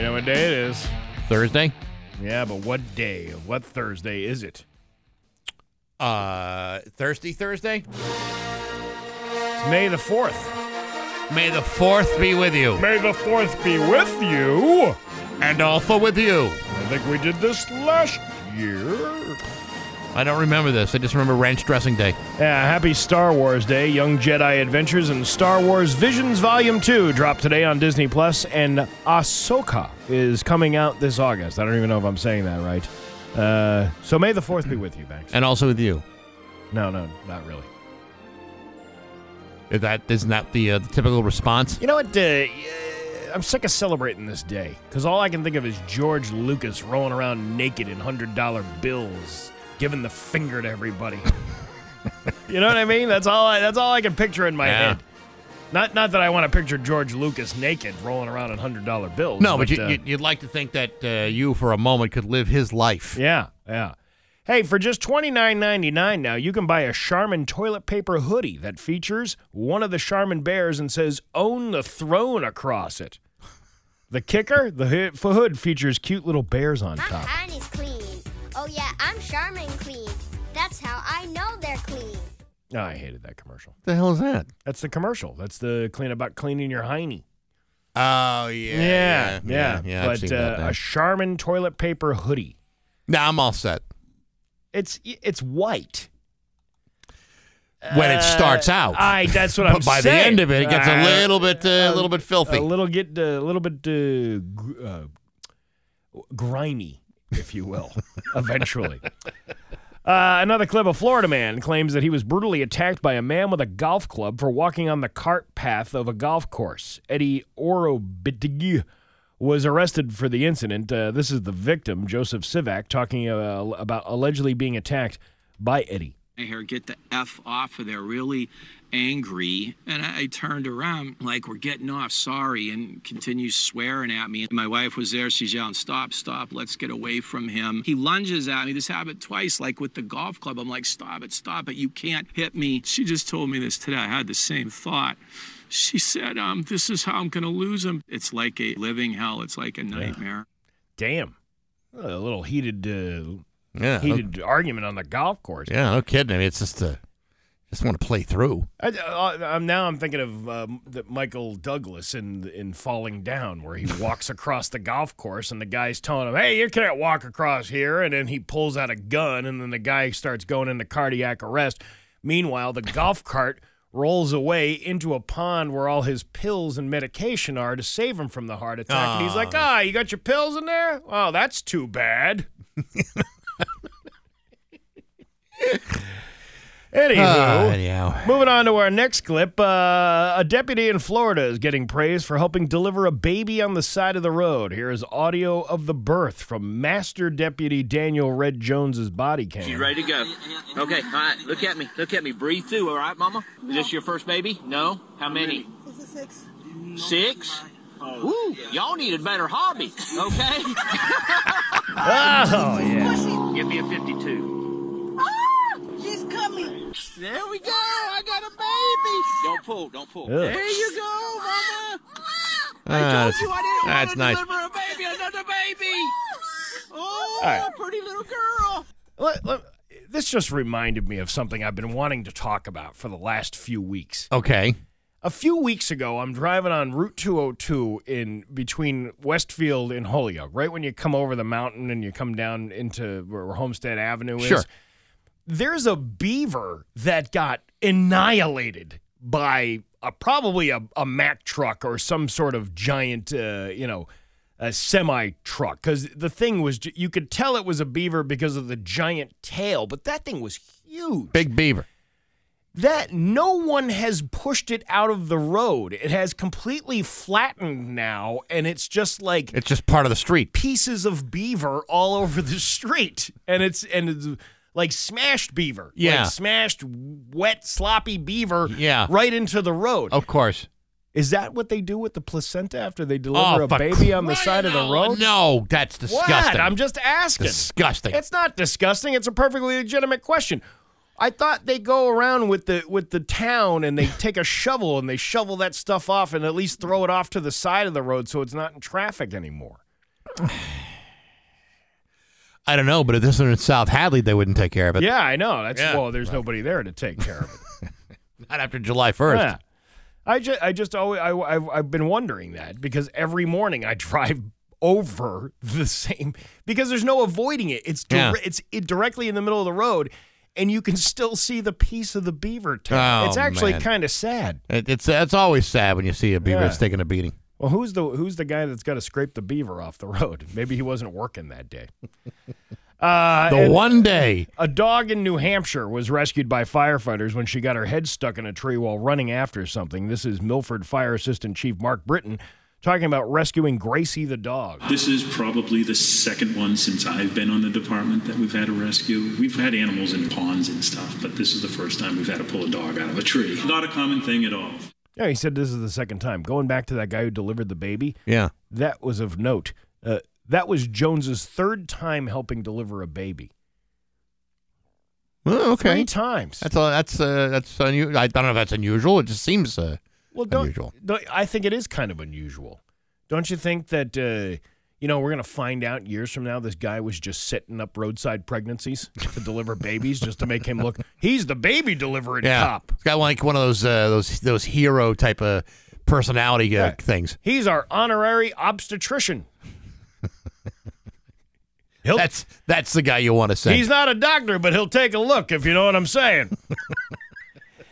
know what day it is? Thursday? Yeah, but what day? What Thursday is it? Uh, Thirsty Thursday? It's May the fourth. May the fourth be with you. May the fourth be with you. And also with you. I think we did this last year. I don't remember this. I just remember Ranch Dressing Day. Yeah, happy Star Wars Day. Young Jedi Adventures and Star Wars Visions Volume two dropped today on Disney Plus, and Ahsoka is coming out this August. I don't even know if I'm saying that right. Uh, so may the fourth be with you, Banks. And also with you. No, no, not really. Is that, isn't that the, uh, the typical response? You know what? Uh, I'm sick of celebrating this day, because all I can think of is George Lucas rolling around naked in one hundred dollar bills, giving the finger to everybody. You know what I mean? That's all I, that's all I can picture in my yeah. head. Not not that I want to picture George Lucas naked rolling around in one hundred dollar bills. No, but, but you, uh, you'd like to think that uh, you, for a moment, could live his life. Yeah, yeah. Hey, for just twenty-nine ninety-nine now, you can buy a Charmin toilet paper hoodie that features one of the Charmin bears and says, "Own the throne" across it. The kicker? The hood features cute little bears on top. My iron is clean. Oh, yeah, I'm Charmin clean. That's how I know they're clean. Oh, I hated that commercial. The hell is that? That's the commercial. That's the clean about cleaning your hiney. Oh, yeah. Yeah, yeah. yeah, yeah but uh, a Charmin toilet paper hoodie. Nah, I'm all set. It's it's white. When it starts out. Uh, I, that's what I'm but by saying. By the end of it, it gets a little bit, uh, a little bit filthy. A little, get, a little bit uh, gr- uh, grimy, if you will, eventually. Uh, another clip. A Florida man claims that he was brutally attacked by a man with a golf club for walking on the cart path of a golf course. Eddie Orobitig was arrested for the incident. Uh, this is the victim, Joseph Sivak, talking uh, about allegedly being attacked by Eddie. I hear, "Get the F off of there," really angry. And I, I turned around like, "We're getting off, sorry," and continues swearing at me. My wife was there. She's yelling, "Stop, stop, let's get away from him." He lunges at me. This happened twice, like with the golf club. I'm like, "Stop it, stop it. You can't hit me." She just told me this today. I had the same thought. She said, um, "This is how I'm going to lose him." It's like a living hell. It's like a nightmare. Yeah. Damn. A little heated... Uh... Yeah, heated no, argument on the golf course. Yeah, no kidding. I mean, it's just uh, just want to play through. I, uh, I'm now I'm thinking of um, the Michael Douglas in in Falling Down, where he walks across the golf course and the guy's telling him, "Hey, you can't walk across here," and then he pulls out a gun, and then the guy starts going into cardiac arrest. Meanwhile, the golf cart rolls away into a pond where all his pills and medication are to save him from the heart attack. Aww. And he's like, "Ah, oh, you got your pills in there? Oh, that's too bad." Anywho, uh, anyhow. Moving on to our next clip, uh, a deputy in Florida is getting praised for helping deliver a baby on the side of the road. Here is audio of the birth from Master Deputy Daniel Red Jones's body cam. She's ready to go. Okay, all right, look at me, look at me. Breathe through, all right, Mama? No. Is this your first baby? No? How many? This is six. Six? Ooh, y'all need a better hobby, okay? Oh, yeah. Give me a fifty-two. Ah, she's coming. There we go. I got a baby. Don't pull. Don't pull. Ugh. There you go, Mama. I told you I didn't want to nice. deliver a baby. Another baby. Oh, right. Pretty little girl. Let, let, this just reminded me of something I've been wanting to talk about for the last few weeks. Okay. A few weeks ago, I'm driving on Route two oh two in between Westfield and Holyoke, right when you come over the mountain and you come down into where Homestead Avenue is. Sure. There's a beaver that got annihilated by a, probably a, a Mack truck or some sort of giant, uh, you know, a semi-truck. Because the thing was, you could tell it was a beaver because of the giant tail, but that thing was huge. Big beaver. That no one has pushed it out of the road. It has completely flattened now, and it's just like... It's just part of the street. Pieces of beaver all over the street. And it's... and it's Like smashed beaver. Yeah. Like smashed, wet, sloppy beaver yeah. right into the road. Of course. Is that what they do with the placenta after they deliver oh, a baby on the side of the road? No, that's disgusting. What? I'm just asking. Disgusting. It's not disgusting. It's a perfectly legitimate question. I thought they go around with the with the town and they take a shovel and they shovel that stuff off and at least throw it off to the side of the road so it's not in traffic anymore. I don't know, but if this was in South Hadley, they wouldn't take care of it. Yeah, I know. That's yeah. Well, there's right. nobody there to take care of it. Not after July first. Yeah. I just, I just always, I, I've, I've been wondering that because every morning I drive over the same, because there's no avoiding it. It's di- yeah. it's it directly in the middle of the road, and you can still see the piece of the beaver tail. Oh, it's actually kind of sad. It, it's it's always sad when you see a beaver yeah. that's taking a beating. Well, who's the who's the guy that's got to scrape the beaver off the road? Maybe he wasn't working that day. Uh, the one day. A dog in New Hampshire was rescued by firefighters when she got her head stuck in a tree while running after something. This is Milford Fire Assistant Chief Mark Britton talking about rescuing Gracie the dog. This is probably the second one since I've been on the department that we've had a rescue. We've had animals in ponds and stuff, but this is the first time we've had to pull a dog out of a tree. Not a common thing at all. Yeah, he said this is the second time. Going back to that guy who delivered the baby, yeah, that was of note. Uh, that was Jones's third time helping deliver a baby. Well, okay, three times. That's all, that's uh, that's unusual. I don't know if that's unusual. It just seems uh, well, don't, unusual. Don't, I think it is kind of unusual. Don't you think that uh, you know we're gonna find out years from now this guy was just setting up roadside pregnancies to deliver babies just to make him look. He's the baby delivering yeah. cop. He's got like one of those uh, those those hero type of personality uh, right. things. He's our honorary obstetrician. He'll, that's that's the guy you want to send. He's not a doctor, but he'll take a look if you know what I'm saying.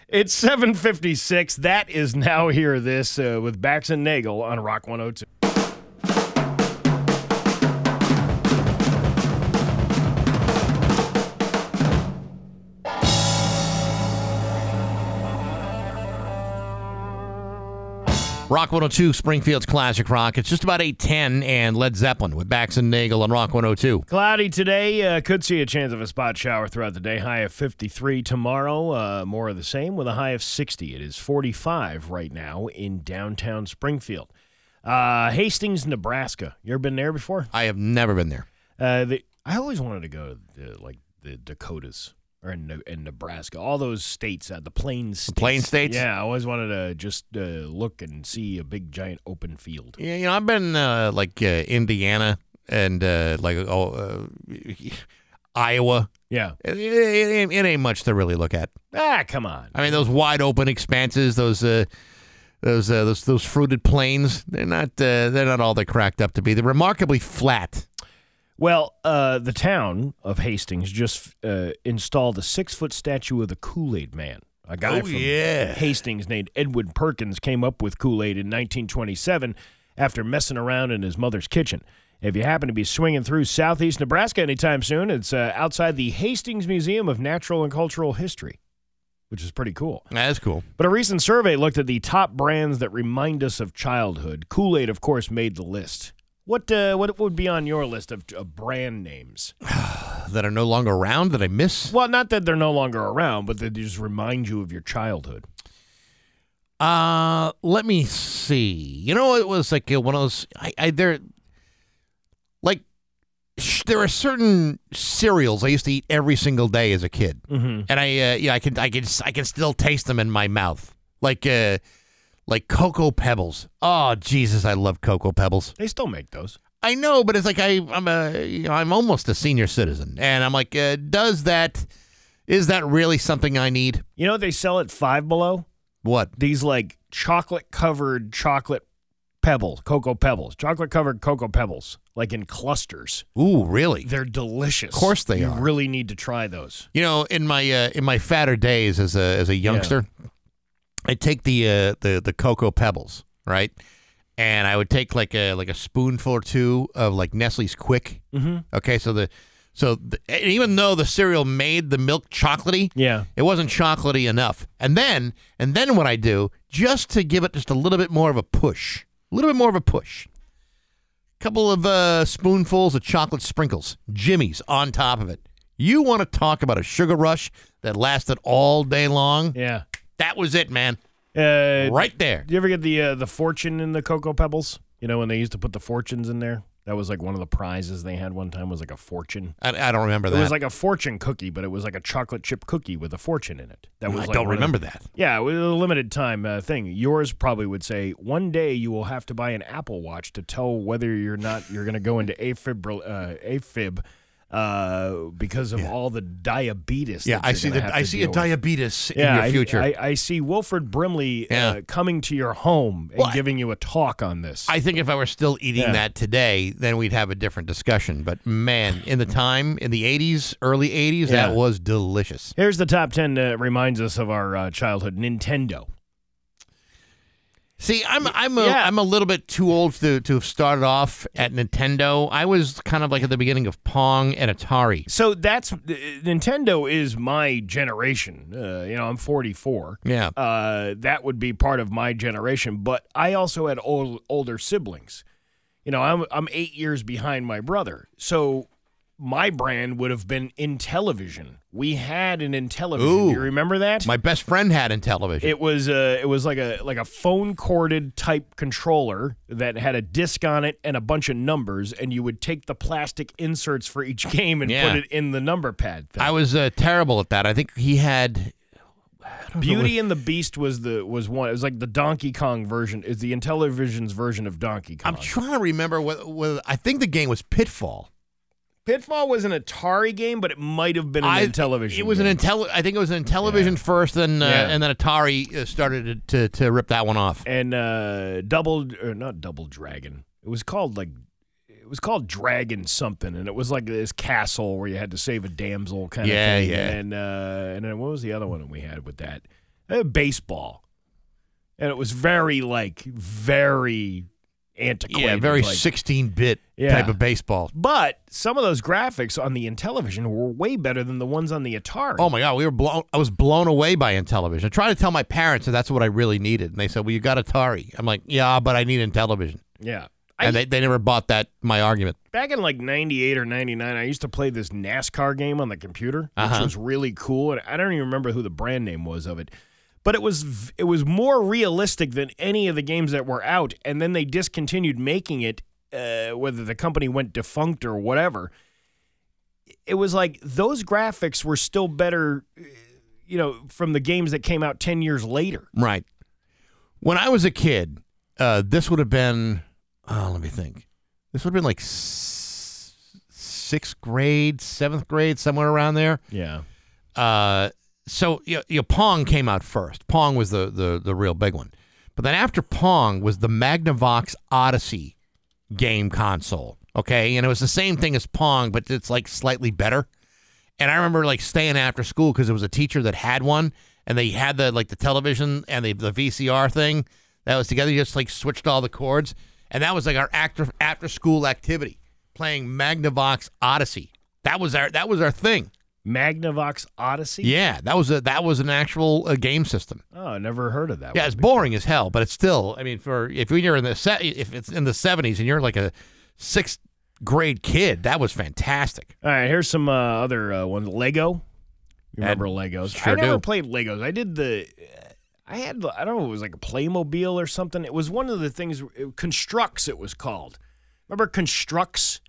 It's seven fifty-six. That is Now Hear This uh, with Bax and Nagel on Rock one oh two. Rock one oh two, Springfield's Classic Rock. It's just about eight ten and Led Zeppelin with Bax and Nagel on Rock one oh two. Cloudy today. Uh, could see a chance of a spot shower throughout the day. High of fifty-three tomorrow. Uh, more of the same with a high of sixty. It is forty-five right now in downtown Springfield. Uh, Hastings, Nebraska. You ever been there before? I have never been there. Uh, the, I always wanted to go to the, like the Dakotas. Or in, in Nebraska, all those states, uh, the plain states. The plain states? Yeah, I always wanted to just uh, look and see a big, giant open field. Yeah, you know, I've been uh, like uh, Indiana and uh, like oh, uh, Iowa. Yeah. It, it, it ain't much to really look at. Ah, come on. I mean, those wide open expanses, those uh, those, uh, those those fruited plains, they're not uh, they're not all they're cracked up to be. They're remarkably flat. Well, uh, the town of Hastings just uh, installed a six-foot statue of the Kool-Aid Man. A guy oh, from yeah. Hastings named Edward Perkins came up with Kool-Aid in nineteen twenty-seven after messing around in his mother's kitchen. If you happen to be swinging through southeast Nebraska anytime soon, it's uh, outside the Hastings Museum of Natural and Cultural History, which is pretty cool. That's cool. But a recent survey looked at the top brands that remind us of childhood. Kool-Aid, of course, made the list. What uh, what would be on your list of, of brand names? That are no longer around, that I miss? Well, not that they're no longer around, but that they just remind you of your childhood. Uh, let me see. You know, it was like one of those... I, I there. Like, sh- there are certain cereals I used to eat every single day as a kid, mm-hmm. and I, uh, yeah, I can, I can, I can still taste them in my mouth, like, uh, like Cocoa Pebbles. Oh Jesus, I love Cocoa Pebbles. They still make those. I know, but it's like I, I'm a, you know, I'm almost a senior citizen, and I'm like, uh, does that, is that really something I need? You know, they sell at Five Below. What? These like chocolate covered chocolate. Pebbles, Cocoa Pebbles, chocolate-covered Cocoa Pebbles, like in clusters. Ooh, really? They're delicious. Of course they you are. You really need to try those. You know, in my uh, in my fatter days as a as a youngster, yeah. I'd take the uh, the the Cocoa Pebbles, right, and I would take like a like a spoonful or two of like Nestle's Quick. Mm-hmm. Okay, so the so the, even though the cereal made the milk chocolatey, yeah, it wasn't chocolatey enough. And then and then what I do just to give it just a little bit more of a push. A little bit more of a push. A couple of uh, spoonfuls of chocolate sprinkles. Jimmy's on top of it. You want to talk about a sugar rush that lasted all day long? Yeah. That was it, man. Uh, right there. Do you ever get the uh, the fortune in the Cocoa Pebbles? You know, when they used to put the fortunes in there? That was like one of the prizes they had one time was like a fortune. I, I don't remember that. It was like a fortune cookie, but it was like a chocolate chip cookie with a fortune in it. That was I like don't remember of, that. Yeah, it was a limited time uh, thing. Yours probably would say, one day you will have to buy an Apple Watch to tell whether you're not you're going to go into afibri- uh, AFib uh, because of yeah. all the diabetes. Yeah, that I see the, I see a with. diabetes yeah, in your I, future. I, I see Wilford Brimley yeah. uh, coming to your home and well, giving you a talk on this. I think if I were still eating yeah. that today, then we'd have a different discussion. But man, in the time, in the eighties, early eighties, yeah. that was delicious. Here's the top ten that reminds us of our uh, childhood. Nintendo. See, I'm I'm a, yeah. I'm a little bit too old to to have started off at Nintendo. I was kind of like at the beginning of Pong and Atari. So that's Nintendo is my generation. Uh, you know, I'm forty-four. Yeah. Uh, that would be part of my generation. But I also had old, older siblings. You know, I'm I'm eight years behind my brother. So my brand would have been Intellivision. We had an Intellivision. Ooh, do you remember that? My best friend had Intellivision. It was uh, it was like a like a phone corded type controller that had a disc on it and a bunch of numbers, and you would take the plastic inserts for each game and yeah. put it in the number pad thing. I was uh, terrible at that. I think he had Beauty and the Beast was the was one. It was like the Donkey Kong version. It's the Intellivision's version of Donkey Kong. I'm trying to remember what, what I think the game was Pitfall. Pitfall was an Atari game, but it might have been an I, Intellivision. It was game. an Intelli. I think it was an Intellivision yeah. first, then uh, yeah. and then Atari uh, started to, to to rip that one off. And uh, double, or not Double Dragon. It was called like it was called Dragon something, and it was like this castle where you had to save a damsel kind yeah, of thing. Yeah, yeah. And uh, and then what was the other one that we had with that? Uh, baseball, and it was very like very. antiquated. Yeah, very like, sixteen-bit yeah. type of baseball. But some of those graphics on the Intellivision were way better than the ones on the Atari. Oh, my God. we were blown. I was blown away by Intellivision. I tried to tell my parents that that's what I really needed, and they said, well, you got Atari. I'm like, yeah, but I need Intellivision. Yeah. I, and they, they never bought that, my argument. Back in like ninety-eight or ninety-nine, I used to play this NASCAR game on the computer, which uh-huh. was really cool, and I don't even remember who the brand name was of it. But it was it was more realistic than any of the games that were out, and then they discontinued making it, uh, whether the company went defunct or whatever. It was like those graphics were still better, you know, from the games that came out ten years later. Right. When I was a kid, uh, this would have been, oh, let me think. This would have been like s- sixth grade, seventh grade, somewhere around there. Yeah. Uh So, you know, Pong came out first. Pong was the, the, the real big one. But then after Pong was the Magnavox Odyssey game console, okay? And it was the same thing as Pong, but it's, like, slightly better. And I remember, like, staying after school because there was a teacher that had one, and they had, the like, the television and the, the V C R thing that was together. You just, like, switched all the cords. And that was, like, our after, after-school activity. playing Magnavox Odyssey. That was our that was our thing. Magnavox Odyssey? Yeah, that was a that was an actual uh, game system. Oh, I never heard of that. Yeah, one it's before. Boring as hell, but it's still. I mean, for if you're in the se- if it's in the seventies and you're like a sixth grade kid, that was fantastic. All right, here's some uh, other uh, ones. Lego. You remember and Legos? Sure I never do. played Legos. I did the. I had I don't know. It was like a Playmobil or something. It was one of the things. It, Constructs. It was called. Remember Constructs?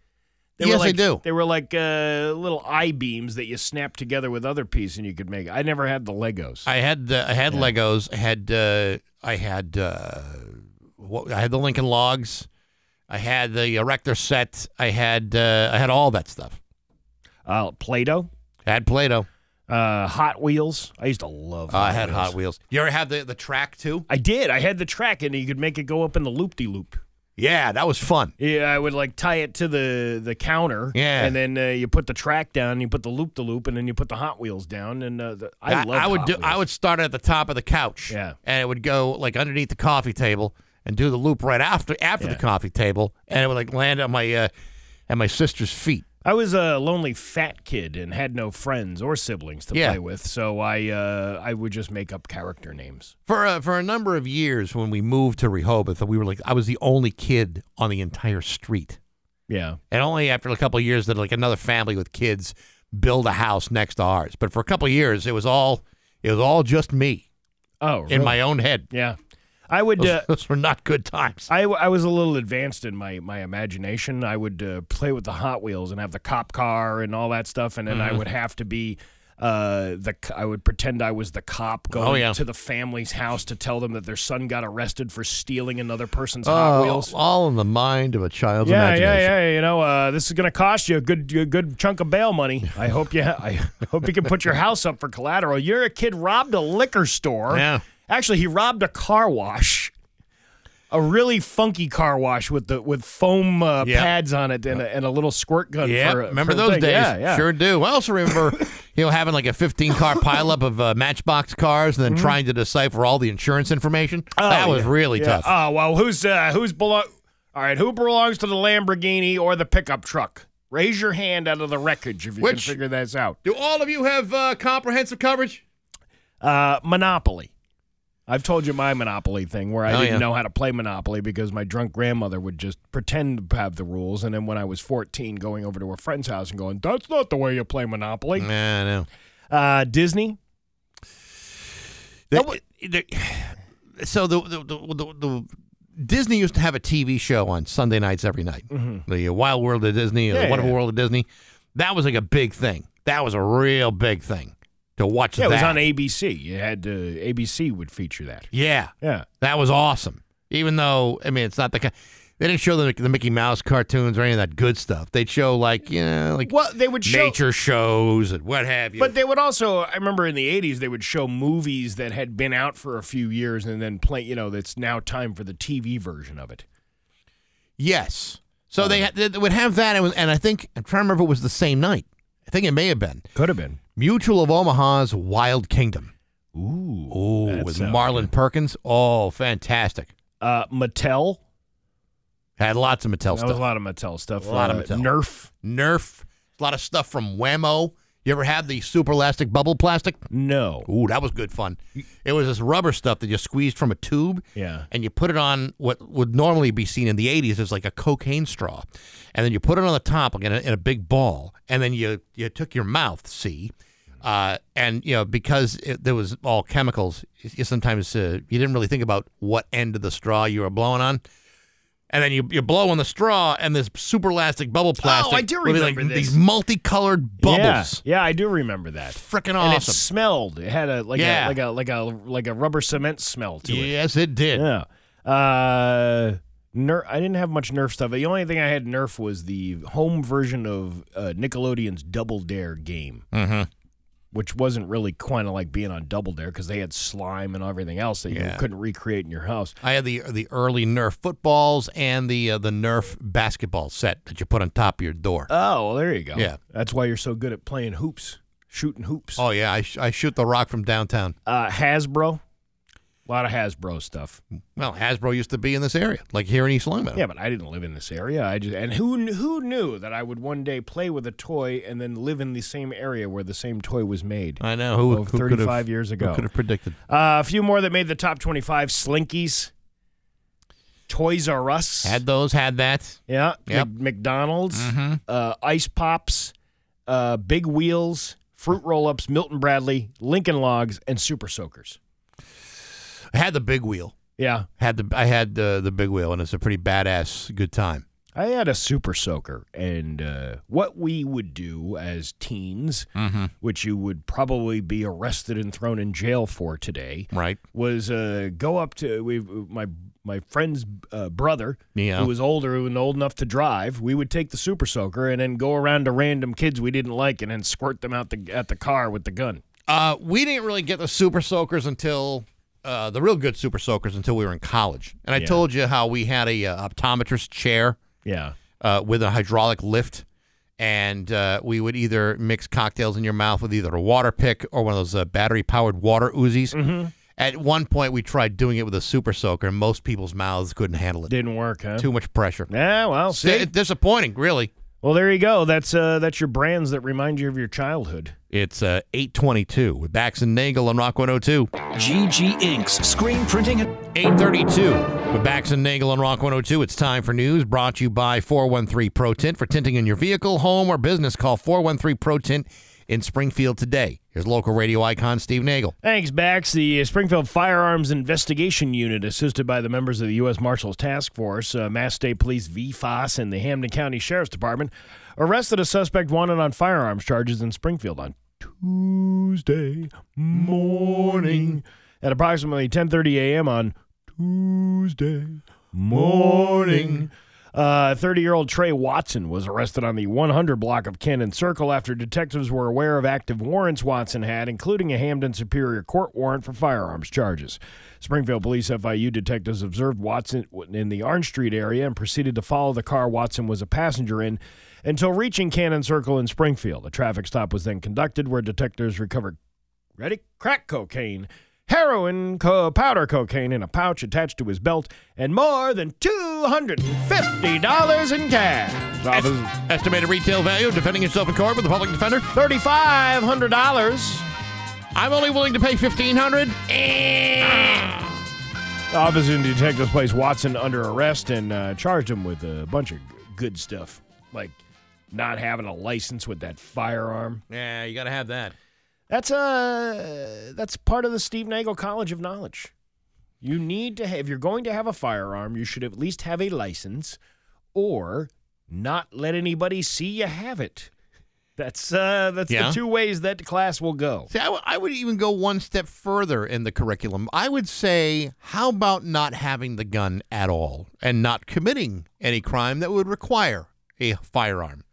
They yes, were like, I do. They were like uh, little I-beams that you snap together with other pieces and you could make. I never had the Legos. I had uh, I had yeah. Legos. I had uh, I had uh, what, I had the Lincoln Logs. I had the Erector set. I had uh, I had all that stuff. Uh, Play-Doh. I had Play-Doh. Uh, Hot Wheels. I used to love. Uh, I had Hot Wheels. You ever had the the track too? I did. I had the track, and you could make it go up in the loop-de-loop. Yeah, that was fun. Yeah, I would like tie it to the, the counter. Yeah, and then uh, you put the track down, you put the loop de loop, and then you put the Hot Wheels down. And uh, the, I, I love. I would Hot do. Wheels. I would start at the top of the couch. Yeah, and it would go like underneath the coffee table and do the loop right after after yeah. the coffee table, and it would like land on my uh, at my sister's feet. I was a lonely fat kid and had no friends or siblings to yeah. play with, so I uh, I would just make up character names. For a, for a number of years when we moved to Rehoboth, we were like I was the only kid on the entire street. Yeah. And only after a couple of years did like another family with kids build a house next to ours. But for a couple of years it was all it was all just me. Oh, really? In my own head. Yeah. I would. Those, uh, those were not good times. I, I was a little advanced in my, my imagination. I would uh, play with the Hot Wheels and have the cop car and all that stuff, and then mm-hmm. I would have to be uh, the. I would pretend I was the cop going oh, yeah. to the family's house to tell them that their son got arrested for stealing another person's uh, Hot Wheels. All in the mind of a child's yeah, imagination. Yeah, yeah, yeah. You know, uh, this is going to cost you a good, a good chunk of bail money. I hope you. Ha- I hope you can put your house up for collateral. You're a kid robbed a liquor store. Yeah. Actually, he robbed a car wash, a really funky car wash with the with foam uh, yep. pads on it and a, and a little squirt gun. Yeah, remember for those thing. days? Yeah, yeah. Sure do. I also remember you know having like a fifteen car pileup of uh, Matchbox cars and then mm-hmm. trying to decipher all the insurance information. Oh, that was yeah. really yeah. tough. Oh well, who's uh, who's belong? All right, who belongs to the Lamborghini or the pickup truck? Raise your hand out of the wreckage if you Which, can figure this out. Do all of you have uh, comprehensive coverage? Uh, Monopoly. I've told you my Monopoly thing where I oh, didn't yeah. know how to play Monopoly because my drunk grandmother would just pretend to have the rules. And then when I was fourteen, going over to a friend's house and going, that's not the way you play Monopoly. Nah, no. Uh, Disney? The, the, so the the, the the the Disney used to have a T V show on Sunday nights every night. Mm-hmm. The Wild World of Disney, or yeah, The Wonderful yeah. World of Disney. That was like a big thing. That was a real big thing. To watch yeah, that. It was on A B C. You had uh, A B C would feature that. Yeah. Yeah. That was awesome. Even though, I mean, it's not the kind. They didn't show the, the Mickey Mouse cartoons or any of that good stuff. They'd show, like, you know, like well, they would nature show, shows and what have you. But they would also, I remember in the eighties, they would show movies that had been out for a few years and then play, you know, that's now time for the T V version of it. Yes. So um, they, they would have that, and, and I think, I'm trying to remember if it was the same night. I think it may have been. Could have been. Mutual of Omaha's Wild Kingdom. Ooh. Ooh, with Marlon good. Perkins. Oh, fantastic. Uh, Mattel. Had lots of Mattel that stuff. That was a lot of Mattel stuff. A lot uh, of Mattel. Nerf. Nerf. A lot of stuff from Wham-O. You ever had the super elastic bubble plastic? No. Ooh, that was good fun. It was this rubber stuff that you squeezed from a tube. Yeah. And you put it on what would normally be seen in the eighties as like a cocaine straw. And then you put it on the top like in, a, in a big ball. And then you, you took your mouth, see? Uh, and, you know, because it, there was all chemicals, you sometimes uh, you didn't really think about what end of the straw you were blowing on. And then you, you blow on the straw, and this super elastic bubble plastic. Oh, I do remember like this. These multicolored bubbles. Yeah, yeah, I do remember that. Freaking awesome! And it smelled. It had a like yeah. a like a like a like a rubber cement smell to it. Yes, it did. Yeah. Uh, Nerf. I didn't have much Nerf stuff. The only thing I had Nerf was the home version of uh, Nickelodeon's Double Dare game, mm-hmm. which wasn't really kind of like being on Double Dare because they had slime and everything else that yeah. you couldn't recreate in your house. I had the the early Nerf footballs and the uh, the Nerf basketball set that you put on top of your door. Oh, well, there you go. Yeah. That's why you're so good at playing hoops, shooting hoops. Oh, yeah, I, sh- I shoot the rock from downtown. Uh, Hasbro. A lot of Hasbro stuff. Well, Hasbro used to be in this area, like here in East Long. Yeah, but I didn't live in this area. I just and who who knew that I would one day play with a toy and then live in the same area where the same toy was made. I know who, who thirty-five years ago. Who could have predicted? Uh, a few more that made the top twenty-five: Slinkies, Toys R Us had those, had that. Yeah, yep. McDonald's, mm-hmm. uh, Ice Pops, uh, Big Wheels, Fruit Roll-Ups, Milton Bradley, Lincoln Logs, and Super Soakers. I had the big wheel. Yeah. had the I had uh, the big wheel, and it's a pretty badass good time. I had a super soaker, and uh, what we would do as teens, mm-hmm. which you would probably be arrested and thrown in jail for today, right? was uh, go up to we my my friend's uh, brother, yeah. who was older and old enough to drive. We would take the super soaker and then go around to random kids we didn't like and then squirt them out the at the car with the gun. Uh, we didn't really get the super soakers until... Uh, the real good super soakers until we were in college. And I yeah. told you how we had a uh, optometrist chair yeah. uh, with a hydraulic lift, and uh, we would either mix cocktails in your mouth with either a water pick or one of those uh, battery-powered water Uzis. Mm-hmm. At one point, we tried doing it with a super soaker, and most people's mouths couldn't handle it. Didn't work, huh? Too much pressure. Yeah, well, see. D- disappointing, really. Well, there you go. That's uh, that's your brands that remind you of your childhood. It's uh, eight twenty-two with Bax and Nagle on Rock one oh two. G G Incorporated. Screen printing. eight thirty-two with Bax and Nagle on Rock one oh two. It's time for news brought to you by four one three Pro Tint. For tinting in your vehicle, home, or business, call four one three Pro Tint in Springfield today. Here's local radio icon Steve Nagle. Thanks, Bax. The Springfield Firearms Investigation Unit, assisted by the members of the U S Marshals Task Force, uh, Mass State Police, V F O S, and the Hamden County Sheriff's Department, arrested a suspect wanted on firearms charges in Springfield on Tuesday morning at approximately ten thirty a.m. on Tuesday morning. Uh, thirty-year-old Trey Watson was arrested on the one hundred block of Cannon Circle after detectives were aware of active warrants Watson had, including a Hamden Superior Court warrant for firearms charges. Springfield Police F I U detectives observed Watson in the Orange Street area and proceeded to follow the car Watson was a passenger in until reaching Cannon Circle in Springfield. A traffic stop was then conducted where detectives recovered ready crack cocaine, heroin, co- powder cocaine in a pouch attached to his belt, and more than two hundred fifty dollars in cash. Est- estimated retail value of defending yourself in court with a public defender? three thousand five hundred dollars. I'm only willing to pay fifteen hundred dollars. Eh. Officers and detectives placed Watson under arrest and uh, charged him with a bunch of g- good stuff, like not having a license with that firearm. Yeah, you got to have that. That's uh, that's part of the Steve Nagle College of Knowledge. You need to have, if you're going to have a firearm, you should at least have a license or not let anybody see you have it. That's uh, that's yeah. the two ways that class will go. See, I, w- I would even go one step further in the curriculum. I would say, how about not having the gun at all and not committing any crime that would require a firearm?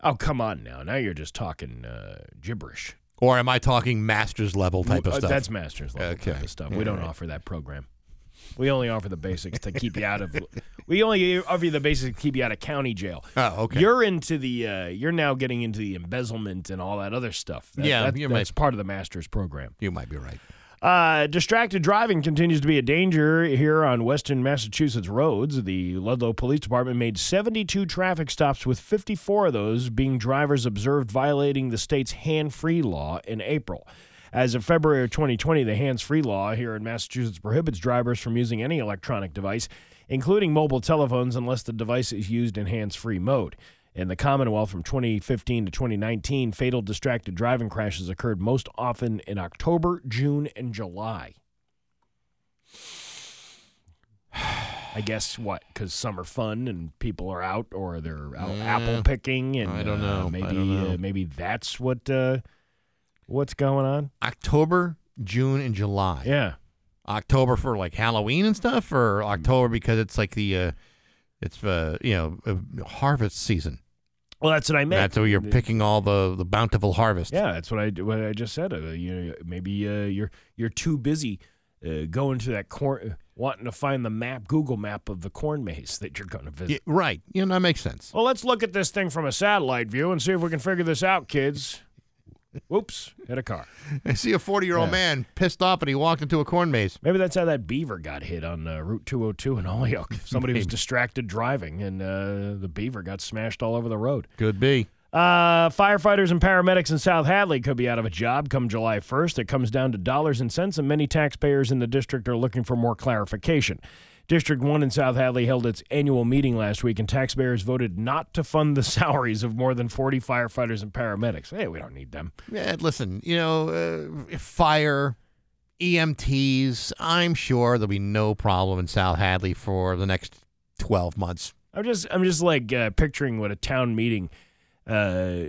Oh, come on now. Now you're just talking uh, gibberish. Or am I talking master's level type of stuff? That's master's level okay. type of stuff. Yeah, we don't right. offer that program. We only offer the basics to keep you out of. We only offer you the basics to keep you out of county jail. Oh, okay. You're into the. Uh, you're now getting into the embezzlement and all that other stuff. That, yeah, that, you that's might, part of the master's program. You might be right. Uh, distracted driving continues to be a danger here on Western Massachusetts roads. The Ludlow Police Department made seventy-two traffic stops, with fifty-four of those being drivers observed violating the state's hands-free law in April. As of February of twenty twenty, the hands-free law here in Massachusetts prohibits drivers from using any electronic device, including mobile telephones, unless the device is used in hands-free mode. In the Commonwealth, from twenty fifteen to twenty nineteen, fatal distracted driving crashes occurred most often in October, June, and July. I guess what? Because summer fun and people are out, or they're out yeah. apple picking, and I don't know. Uh, maybe I don't know. Uh, maybe that's what uh, what's going on. October, June, and July. Yeah, October for like Halloween and stuff, or October because it's like the uh, it's uh, you know uh, harvest season. Well, that's what I meant. That's where you're picking all the, the bountiful harvest. Yeah, that's what I what I just said. Uh, you maybe uh, you're you're too busy uh, going to that corn, wanting to find the map, Google map of the corn maze that you're going to visit. Yeah, right. You know, that makes sense. Well, let's look at this thing from a satellite view and see if we can figure this out, kids. Whoops, hit a car. I see a forty-year-old yeah. man pissed off and he walked into a corn maze. Maybe that's how that beaver got hit on uh, Route two oh two in Holyoke. Somebody was distracted driving, and uh, the beaver got smashed all over the road. Could be. Uh, firefighters and paramedics in South Hadley could be out of a job come July first. It comes down to dollars and cents, and many taxpayers in the district are looking for more clarification. District one in South Hadley held its annual meeting last week, and taxpayers voted not to fund the salaries of more than forty firefighters and paramedics. Hey, we don't need them. Yeah, listen, you know, uh, fire, E M Ts, I'm sure there'll be no problem in South Hadley for the next twelve months. I'm just, I'm just like uh, picturing what a town meeting uh,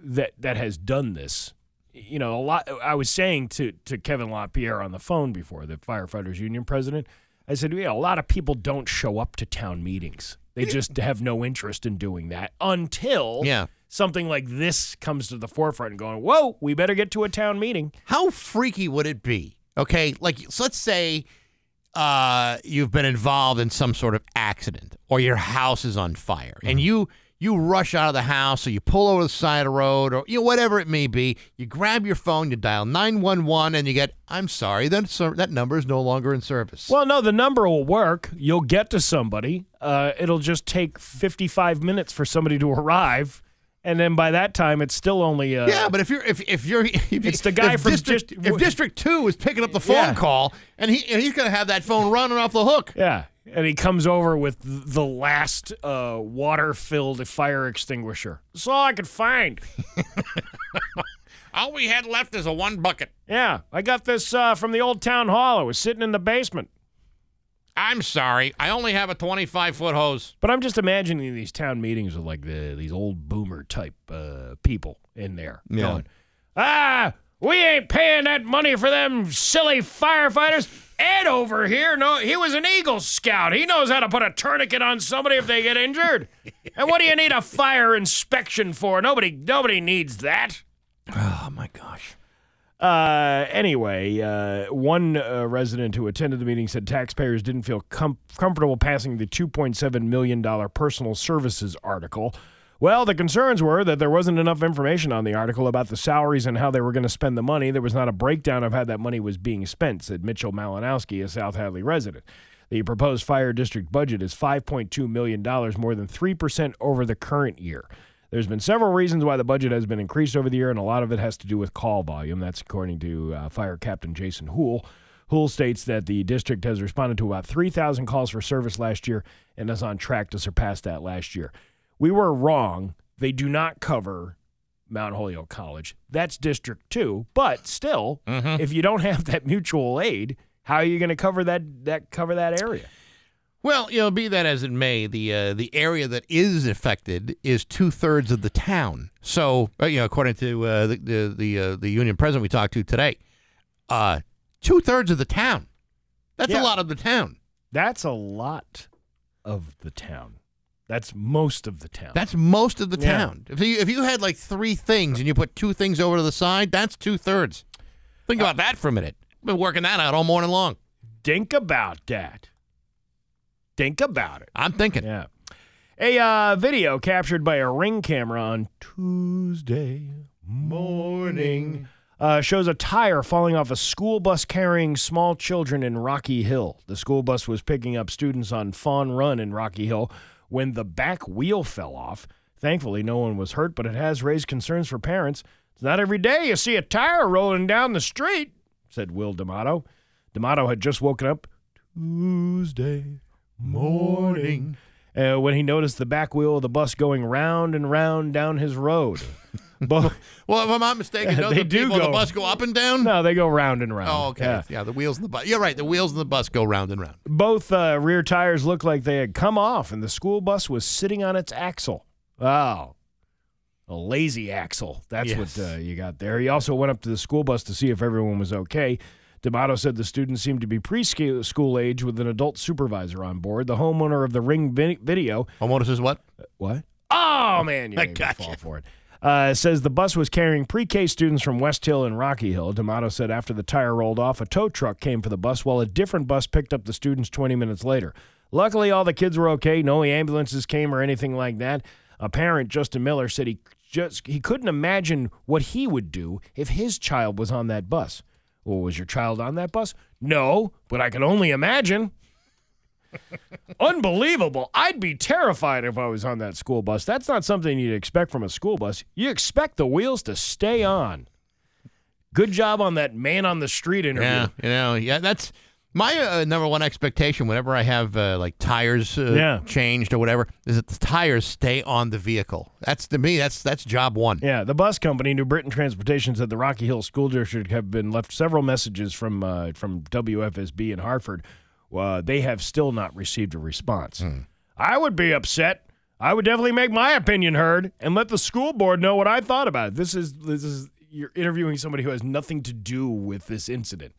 that that has done this. You know, a lot. I was saying to to Kevin LaPierre on the phone before, the firefighters union president. I said, yeah, a lot of people don't show up to town meetings. They just have no interest in doing that until yeah. something like this comes to the forefront and going, whoa, we better get to a town meeting. How freaky would it be? Okay, like, so let's say uh, you've been involved in some sort of accident or your house is on fire mm-hmm. and you you rush out of the house or you pull over the side of the road or you know, whatever it may be. You grab your phone, you dial nine one one, and you get, I'm sorry, that, that number is no longer in service. Well, no, the number will work. You'll get to somebody. Uh, it'll just take fifty-five minutes for somebody to arrive. And then by that time, it's still only. Uh, yeah, but if you're, if if you're, if it's the guy from District. Dist- if District Two is picking up the phone yeah. call, and he and he's gonna have that phone running off the hook. Yeah, and he comes over with the last uh, water-filled fire extinguisher. That's all I could find. All we had left is a one bucket. Yeah, I got this uh, from the old town hall. It was sitting in the basement. I'm sorry, I only have a twenty-five foot hose. But I'm just imagining these town meetings with like the these old boomer type uh, people in there yeah. going, ah, we ain't paying that money for them silly firefighters. Ed over here, no, he was an Eagle Scout. He knows how to put a tourniquet on somebody if they get injured. And what do you need a fire inspection for? Nobody, nobody needs that. Oh my gosh. Uh, anyway, uh, one uh, resident who attended the meeting said taxpayers didn't feel com- comfortable passing the two point seven million dollars personal services article. Well, the concerns were that there wasn't enough information on the article about the salaries and how they were going to spend the money. There was not a breakdown of how that money was being spent, said Mitchell Malinowski, a South Hadley resident. The proposed fire district budget is five point two million dollars, more than three percent over the current year. There's been several reasons why the budget has been increased over the year, and a lot of it has to do with call volume. That's according to uh, Fire Captain Jason Houle. Houle states that the district has responded to about three thousand calls for service last year and is on track to surpass that last year. We were wrong. They do not cover Mount Holyoke College. That's District two. But still, mm-hmm. if you don't have that mutual aid, how are you going to cover that, that, cover that area? Well, you know, be that as it may, the uh, the area that is affected is two thirds of the town. So, you know, according to uh, the the the, uh, the union president we talked to today, uh, two thirds of the town. That's yeah. a lot of the town. That's a lot of the town. That's most of the town. That's most of the yeah. town. If you if you had like three things and you put two things over to the side, that's two thirds. Think about uh, that for a minute. I've been working that out all morning long. Think about that. Think about it. I'm thinking. Yeah. A uh, video captured by a Ring camera on Tuesday morning uh, shows a tire falling off a school bus carrying small children in Rocky Hill. The school bus was picking up students on Fawn Run in Rocky Hill when the back wheel fell off. Thankfully, no one was hurt, but it has raised concerns for parents. It's not every day you see a tire rolling down the street, said Will D'Amato. D'Amato had just woken up Tuesday morning uh, when he noticed the back wheel of the bus going round and round down his road. But, well, if I'm not mistaken, don't the people go, on the bus go up and down? No, they go round and round. Oh, okay. Yeah, yeah the wheels in the bus. You're right. The wheels in the bus go round and round. Both uh, rear tires looked like they had come off, and the school bus was sitting on its axle. Wow. A lazy axle. That's yes. what uh, you got there. He also went up to the school bus to see if everyone was okay. D'Amato said the students seemed to be preschool age with an adult supervisor on board. The homeowner of the Ring video. Homeowner says what? Uh, what? Oh, man, you I made gotcha. me fall for it. Uh, says the bus was carrying pre-K students from West Hill and Rocky Hill. D'Amato said after the tire rolled off, a tow truck came for the bus while a different bus picked up the students twenty minutes later. Luckily, all the kids were okay. No ambulances came or anything like that. A parent, Justin Miller, said he just, he couldn't imagine what he would do if his child was on that bus. Well, was your child on that bus? No, but I can only imagine. Unbelievable. I'd be terrified if I was on that school bus. That's not something you'd expect from a school bus. You expect the wheels to stay on. Good job on that man on the street interview. Yeah, you know, yeah, that's my uh, number one expectation whenever I have uh, like tires uh, yeah. changed or whatever, is that the tires stay on the vehicle. That's, to me, that's that's job one. Yeah, the bus company, New Britain Transportation, said the Rocky Hill School District have been left several messages from uh, from W F S B in Hartford. Uh, they have still not received a response. Mm. I would be upset. I would definitely make my opinion heard and let the school board know what I thought about it. This is this is you're interviewing somebody who has nothing to do with this incident.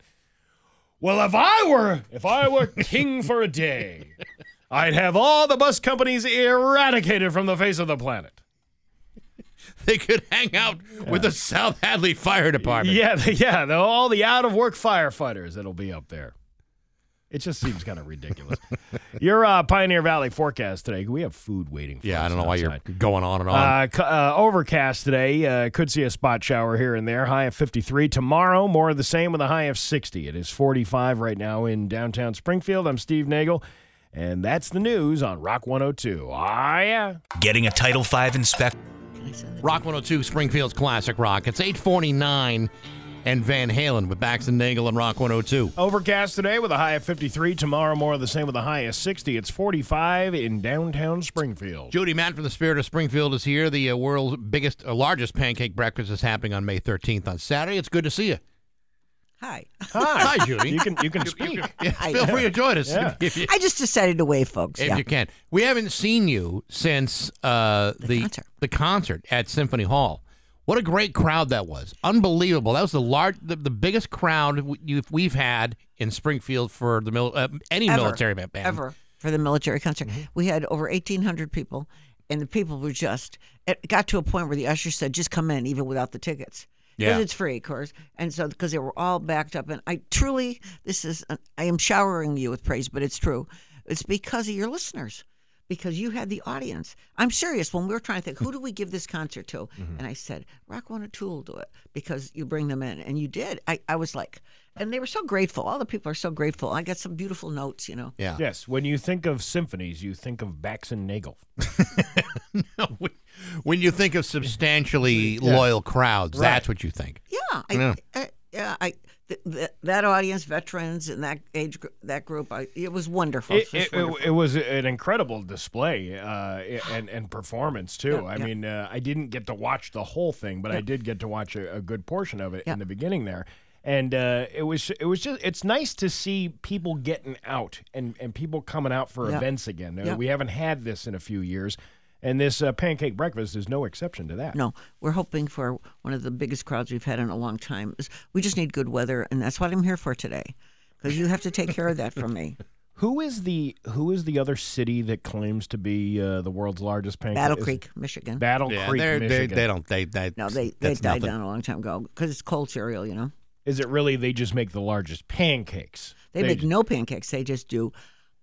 Well, if I were if I were king for a day, I'd have all the bus companies eradicated from the face of the planet. They could hang out yeah. with the South Hadley Fire Department. Yeah, yeah, all the out-of-work firefighters that'll be up there. It just seems kind of ridiculous. Your uh, Pioneer Valley forecast today. We have food waiting for yeah, us. Yeah, I don't know outside. Why you're going on and on. Uh, c- uh, overcast today. Uh, could see a spot shower here and there. High of fifty-three. Tomorrow, more of the same with a high of sixty. It is forty-five right now in downtown Springfield. I'm Steve Nagle, and that's the news on Rock one oh two. Ah, yeah. Getting a Title V inspection. Rock one oh two, Springfield's Classic Rock. It's eight forty-nine. And Van Halen with Bax and Nagle and Rock one oh two. Overcast today with a high of fifty-three. Tomorrow, more of the same with a high of sixty. It's forty-five in downtown Springfield. Judy Matt from the Spirit of Springfield is here. The uh, world's biggest, uh, largest pancake breakfast is happening on May thirteenth on Saturday. It's good to see you. Hi. Hi. Hi, Judy. You can you can speak. You can, yeah, feel free to join us. Yeah. If you, I just decided to wave, folks. If yeah. you can. We haven't seen you since uh, the, the, concert. the concert at Symphony Hall. What a great crowd that was. Unbelievable. That was the large, the, the biggest crowd we, we've had in Springfield for the mil, uh, any ever, military band. Ever, for the military concert. Mm-hmm. We had over eighteen hundred people, and the people were just, it got to a point where the usher said, just come in, even without the tickets. Yeah. Because it's free, of course. And so, because they were all backed up. And I truly, this is, I am showering you with praise, but it's true. It's because of your listeners. Because you had the audience. I'm serious. When we were trying to think, who do we give this concert to? Mm-hmm. And I said, Rock one oh two will do it because you bring them in. And you did. I, I was like, and they were so grateful. All the people are so grateful. I got some beautiful notes, you know. Yeah. Yes. When you think of symphonies, you think of Bax and Nagle. No, when, when you think of substantially yeah. loyal crowds, right. That's what you think. Yeah. I, yeah. I, yeah, I Th- th- that audience, veterans, and that age, gr- that group, I, it was wonderful. It, it, wonderful. It, it was an incredible display uh, and, and performance, too. Yeah, I yeah. mean, uh, I didn't get to watch the whole thing, but yeah. I did get to watch a, a good portion of it yeah. in the beginning there. And uh, it was it was just it's nice to see people getting out and, and people coming out for yeah. events again. Yeah. We haven't had this in a few years. And this uh, pancake breakfast is no exception to that. No, we're hoping for one of the biggest crowds we've had in a long time. We just need good weather, and that's what I'm here for today, because you have to take care of that for me. Who is the Who is the other city that claims to be uh, the world's largest pancake? Battle is, Creek, Michigan. Battle yeah, Creek, Michigan. They, they don't. They, they no, they they died nothing. down a long time ago because it's cold cereal, you know. Is it really? They just make the largest pancakes. They, they make just, no pancakes. They just do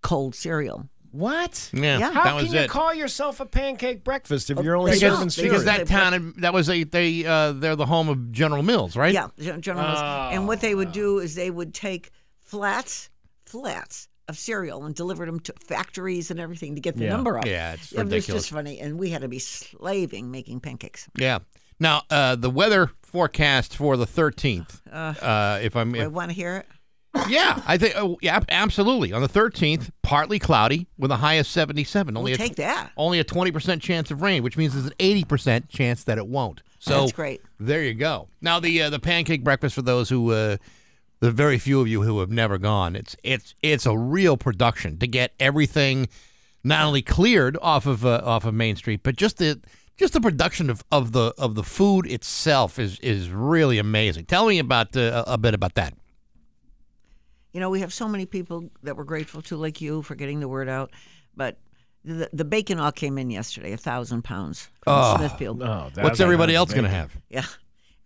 cold cereal. What? Yeah, yeah. How that can was you it. call yourself a pancake breakfast if you're only serving cereal? Because that town, that was a they. Uh, they're the home of General Mills, right? Yeah, General Mills. Oh, and what they would oh. do is they would take flats, flats of cereal and deliver them to factories and everything to get the yeah. number up. Yeah, it's ridiculous. It was just funny, and we had to be slaving making pancakes. Yeah. Now uh, the weather forecast for the thirteenth. Uh, uh, if I'm, if, I want to hear it. Yeah, I think. Oh, yeah, absolutely. On the thirteenth, partly cloudy with a high of seventy-seven. Only we'll take a, that. Only a twenty percent chance of rain, which means there's an eighty percent chance that it won't. So that's great. There you go. Now the uh, the pancake breakfast for those who, uh, the very few of you who have never gone, it's it's it's a real production to get everything, not only cleared off of uh, off of Main Street, but just the just the production of, of the of the food itself is is really amazing. Tell me about uh, a bit about that. You know, we have so many people that we're grateful to, like you, for getting the word out. But the the bacon all came in yesterday, a thousand pounds from oh, Smithfield. No, what's everybody else going to have? Yeah,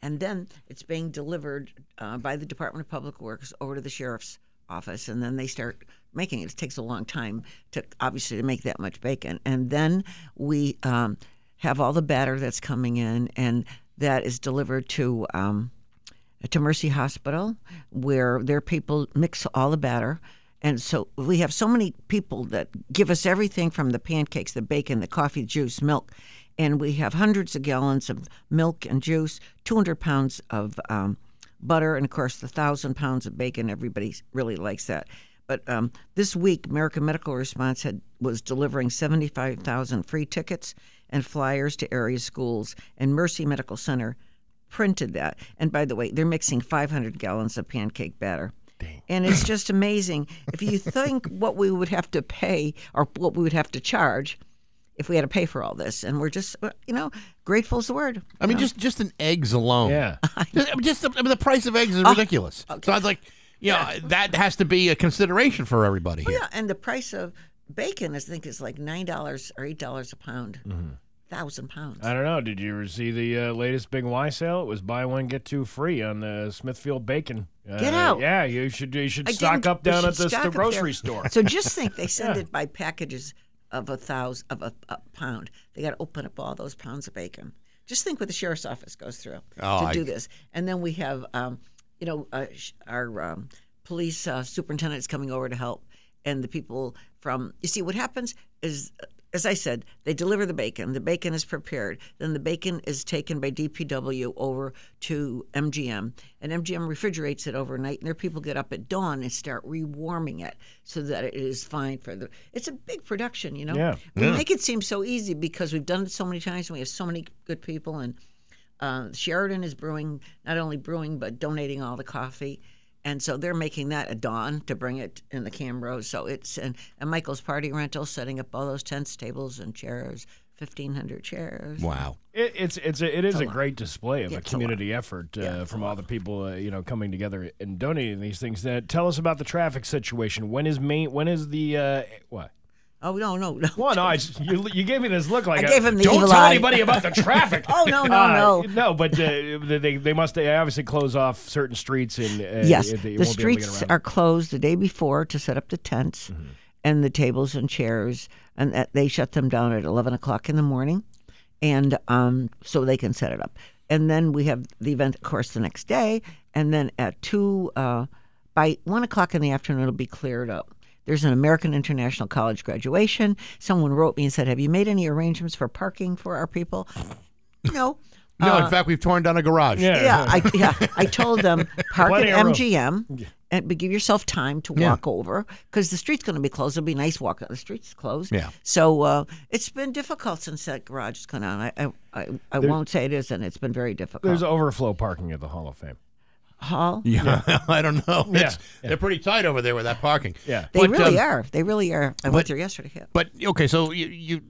and then it's being delivered uh, by the Department of Public Works over to the sheriff's office, and then they start making it. It takes a long time to obviously to make that much bacon, and then we um, have all the batter that's coming in, and that is delivered to um, to Mercy Hospital, where their people mix all the batter. And so we have so many people that give us everything from the pancakes, the bacon, the coffee, juice, milk. And we have hundreds of gallons of milk and juice, two hundred pounds of um, butter, and, of course, the one thousand pounds of bacon. Everybody really likes that. But um, this week, American Medical Response had, was delivering seventy-five thousand free tickets and flyers to area schools, and Mercy Medical Center printed that. And, by the way, they're mixing five hundred gallons of pancake batter. Dang. And it's just amazing. If you think what we would have to pay or what we would have to charge if we had to pay for all this, and we're just, you know, grateful is the word. I mean, know? just just in eggs alone. Yeah. just, just I mean, the price of eggs is ridiculous. Oh, okay. So I was like, you know, yeah, that has to be a consideration for everybody here. Well, yeah, and the price of bacon, I think, is like nine dollars or eight dollars a pound. Mm-hmm. Thousand pounds. I don't know. Did you see the uh, latest Big Y sale? It was buy one get two free on the Smithfield bacon. Uh, get out! Yeah, you should. You should I stock up down at the, the grocery store. So just think, they send yeah. it by packages of a thousand of a, a pound. They got to open up all those pounds of bacon. Just think what the sheriff's office goes through oh, to I... do this. And then we have, um, you know, uh, our um, police uh, superintendent is coming over to help, and the people from. You see, what happens is. As I said, they deliver the bacon. The bacon is prepared. Then the bacon is taken by D P W over to M G M. And M G M refrigerates it overnight, and their people get up at dawn and start rewarming it so that it is fine for the. It's a big production, you know? Yeah. We yeah. make it seem so easy because we've done it so many times, and we have so many good people. And uh, Sheridan is brewing, not only brewing, but donating all the coffee. And so they're making that at dawn to bring it in the Camrose. So it's and, and Michael's Party Rental setting up all those tents, tables, and chairs, fifteen hundred chairs. Wow, it, it's it's a, it is it's a, a great display of yeah, a community a effort uh, yeah, from all the people uh, you know coming together and donating these things. Now, tell us about the traffic situation. When is main? When is the uh, what? Oh, no, no, no. Well, no, I just, you, you gave me this look like I gave him the don't evil tell eye. Anybody about the traffic. oh, no, no, uh, no. No, but uh, they they must they obviously close off certain streets. And, uh, yes, the streets are closed the day before to set up the tents mm-hmm. and the tables and chairs, and that they shut them down at eleven o'clock in the morning, and um, so they can set it up. And then we have the event, of course, the next day, and then at two, uh, by one o'clock in the afternoon, it'll be cleared up. There's an American International College graduation. Someone wrote me and said, have you made any arrangements for parking for our people? No. No, uh, in fact, we've torn down a garage. Yeah, yeah, I, yeah. I told them, park plenty at M G M, and but give yourself time to yeah. walk over, because the street's going to be closed. It'll be nice walking. The street's closed. Yeah. So uh, it's been difficult since that garage has gone on. I, I, I, I won't say it isn't. It's been very difficult. There's overflow parking at the Hall of Fame. Hall? Yeah, yeah. I don't know. Yeah, yeah. They're pretty tight over there with that parking. Yeah, They but, really um, are. They really are. I but, went there yesterday. Yeah. But, okay, so you, you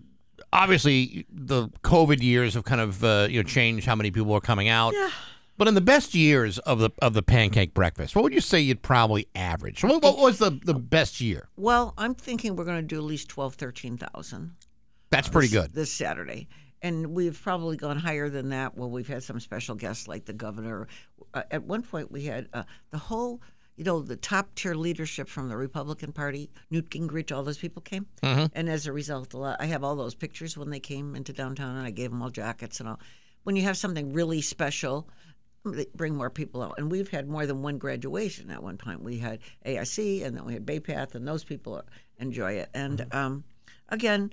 obviously the COVID years have kind of uh, you know changed how many people are coming out. Yeah. But in the best years of the of the pancake breakfast, what would you say you'd probably average? What, what was the, the best year? Well, I'm thinking we're going to do at least twelve, thirteen thousand. That's uh, pretty this, good. This Saturday. And we've probably gone higher than that. Well, we've had some special guests like the governor. Uh, at one point, we had uh, the whole, you know, the top-tier leadership from the Republican Party, Newt Gingrich, all those people came. Mm-hmm. And as a result, a lot, I have all those pictures when they came into downtown, and I gave them all jackets and all. When you have something really special, they bring more people out. And we've had more than one graduation at one time. We had A I C, and then we had Baypath, and those people enjoy it. And, mm-hmm. um, again...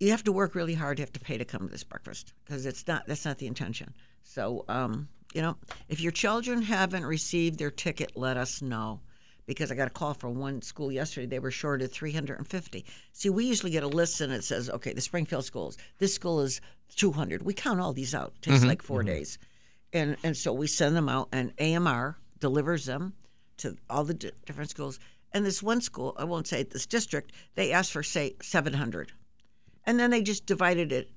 You have to work really hard. You have to pay to come to this breakfast because it's not. That's not the intention. So, um, you know, if your children haven't received their ticket, let us know, because I got a call from one school yesterday. They were shorted three hundred fifty. See, we usually get a list and it says, okay, the Springfield schools. This school is two hundred. We count all these out. It takes mm-hmm. like four mm-hmm. days, and and so we send them out, and A M R delivers them to all the di- different schools. And this one school, I won't say it, this district, they asked for say seven hundred. And then they just divided it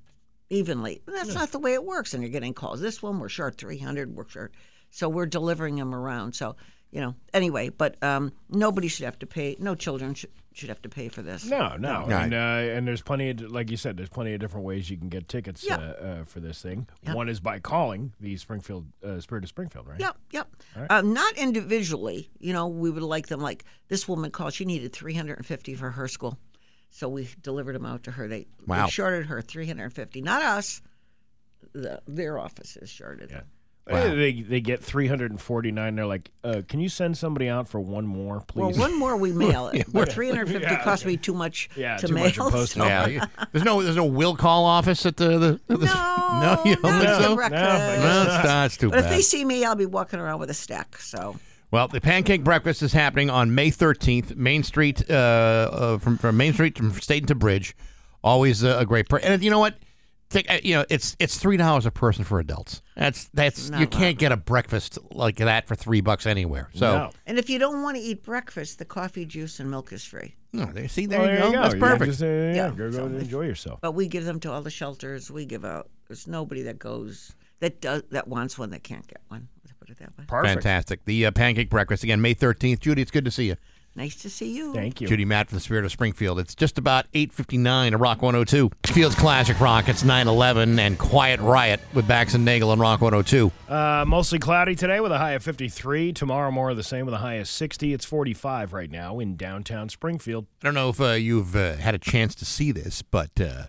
evenly. That's yes. not the way it works. And you're getting calls. This one, we're short three hundred, we're short. So we're delivering them around. So, you know, anyway, but um, nobody should have to pay. No children should, should have to pay for this. No, no. no. And, uh, and there's plenty of, like you said, there's plenty of different ways you can get tickets yep. uh, uh, for this thing. Yep. One is by calling the Springfield, uh, Spirit of Springfield, right? Yep, yep. Right. Um, not individually. You know, we would like them, like this woman called. She needed three hundred fifty for her school. So we delivered them out to her. They, wow. they shorted her three hundred fifty. Not us. The, their offices shorted yeah. them. Wow. They they get three hundred forty-nine. They're like, uh, can you send somebody out for one more, please? Well, one more we mail it. Well, three hundred fifty yeah, costs okay. me too much yeah, to too mail. Much to post so. Yeah. There's no there's no will call office at the... the, the no, no, you don't think so? No, that's no, too but bad. But if they see me, I'll be walking around with a stack, so... Well, the pancake breakfast is happening on May thirteenth, Main Street, uh, uh, from, from Main Street from Staten to Bridge. Always uh, a great... Per- and you know what? Take, you know, it's it's three dollars a person for adults. That's that's Not you can't right. get a breakfast like that for three bucks anywhere. So, no. and if you don't want to eat breakfast, the coffee, juice, and milk is free. No, they see there, oh, you, there go. you go. That's you perfect. Just, uh, yeah, yeah. Go, go so, and enjoy yourself. But we give them to all the shelters. We give out. There's nobody that goes that does that wants one that can't get one. Let's put it that way. Perfect. Fantastic. The uh, pancake breakfast again, May thirteenth. Judy, it's good to see you. Nice to see you. Thank you. Judy Matt from the Spirit of Springfield. It's just about eight fifty-nine at Rock one oh two. Field's Classic Rock. It's nine eleven and Quiet Riot with Bax and Nagle on Rock one oh two. Uh, mostly cloudy today with a high of fifty-three. Tomorrow more of the same with a high of sixty. It's forty-five right now in downtown Springfield. I don't know if uh, you've uh, had a chance to see this, but uh,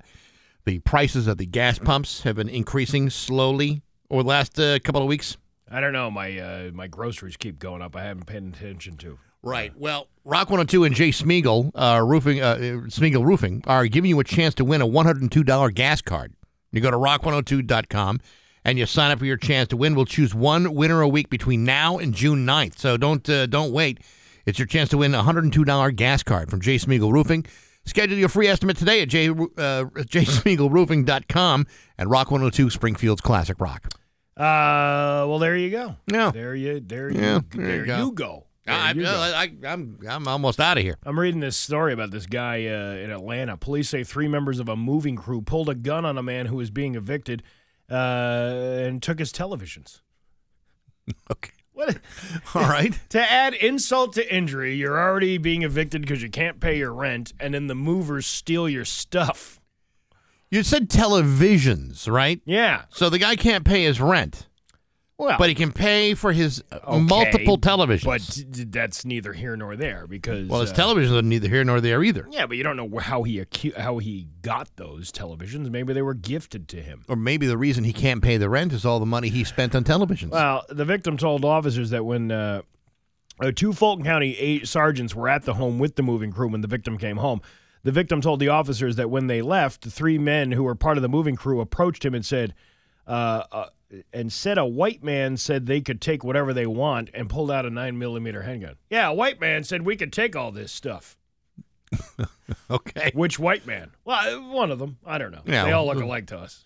the prices of the gas pumps have been increasing slowly over the last uh, couple of weeks. I don't know. My, uh, my groceries keep going up. I haven't paid attention to Right. Well, Rock one oh two and Jay Smeagol, uh, roofing, uh, Smeagol Roofing are giving you a chance to win a one hundred two dollars gas card. You go to rock one oh two dot com and you sign up for your chance to win. We'll choose one winner a week between now and June ninth. So don't uh, don't wait. It's your chance to win a one hundred two dollars gas card from Jay Smeagol Roofing. Schedule your free estimate today at J, uh, jay smeagol roofing dot com and Rock one oh two Springfield's Classic Rock. Uh, well, there you go. Yeah. There you there you yeah, there, there you go. You go. I, I, I, I'm I'm almost out of here. I'm reading this story about this guy uh, in Atlanta. Police say three members of a moving crew pulled a gun on a man who was being evicted uh, and took his televisions. Okay. What? All right. To add insult to injury, you're already being evicted because you can't pay your rent, and then the movers steal your stuff. You said televisions, right? Yeah. So the guy can't pay his rent. Well, but he can pay for his okay, multiple televisions. But that's neither here nor there because well, his uh, televisions are neither here nor there either. Yeah, but you don't know how he acu- how he got those televisions. Maybe they were gifted to him, or maybe the reason he can't pay the rent is all the money he spent on televisions. Well, the victim told officers that when uh, two Fulton County eight sergeants were at the home with the moving crew when the victim came home, the victim told the officers that when they left, three men who were part of the moving crew approached him and said. Uh, uh, and said a white man said they could take whatever they want and pulled out a nine millimeter handgun. Yeah, a white man said we could take all this stuff. Okay. Which white man? Well, one of them. I don't know. Yeah. They all look alike to us.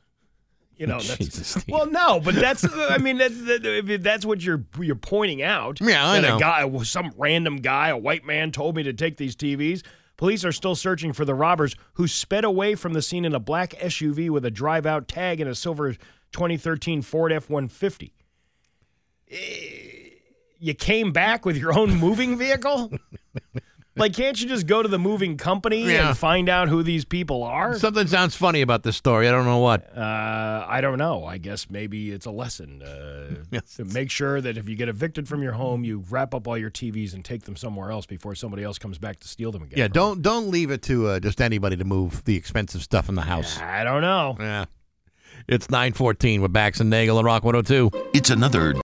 You know, that's, Jesus, well, no, but that's, I mean, that's, that, that's what you're you're pointing out. Yeah, I know. A guy, some random guy, a white man told me to take these T Vs. Police are still searching for the robbers who sped away from the scene in a black S U V with a drive-out tag and a silver twenty thirteen Ford F one fifty. You came back with your own moving vehicle? Like, can't you just go to the moving company yeah. and find out who these people are? Something sounds funny about this story. I don't know what. Uh, I don't know. I guess maybe it's a lesson. Uh, yes. To make sure that if you get evicted from your home, you wrap up all your T Vs and take them somewhere else before somebody else comes back to steal them again. Yeah, don't, don't leave it to uh, just anybody to move the expensive stuff in the house. I don't know. Yeah. It's nine fourteen with Bax and Nagle on Rock one oh two. It's another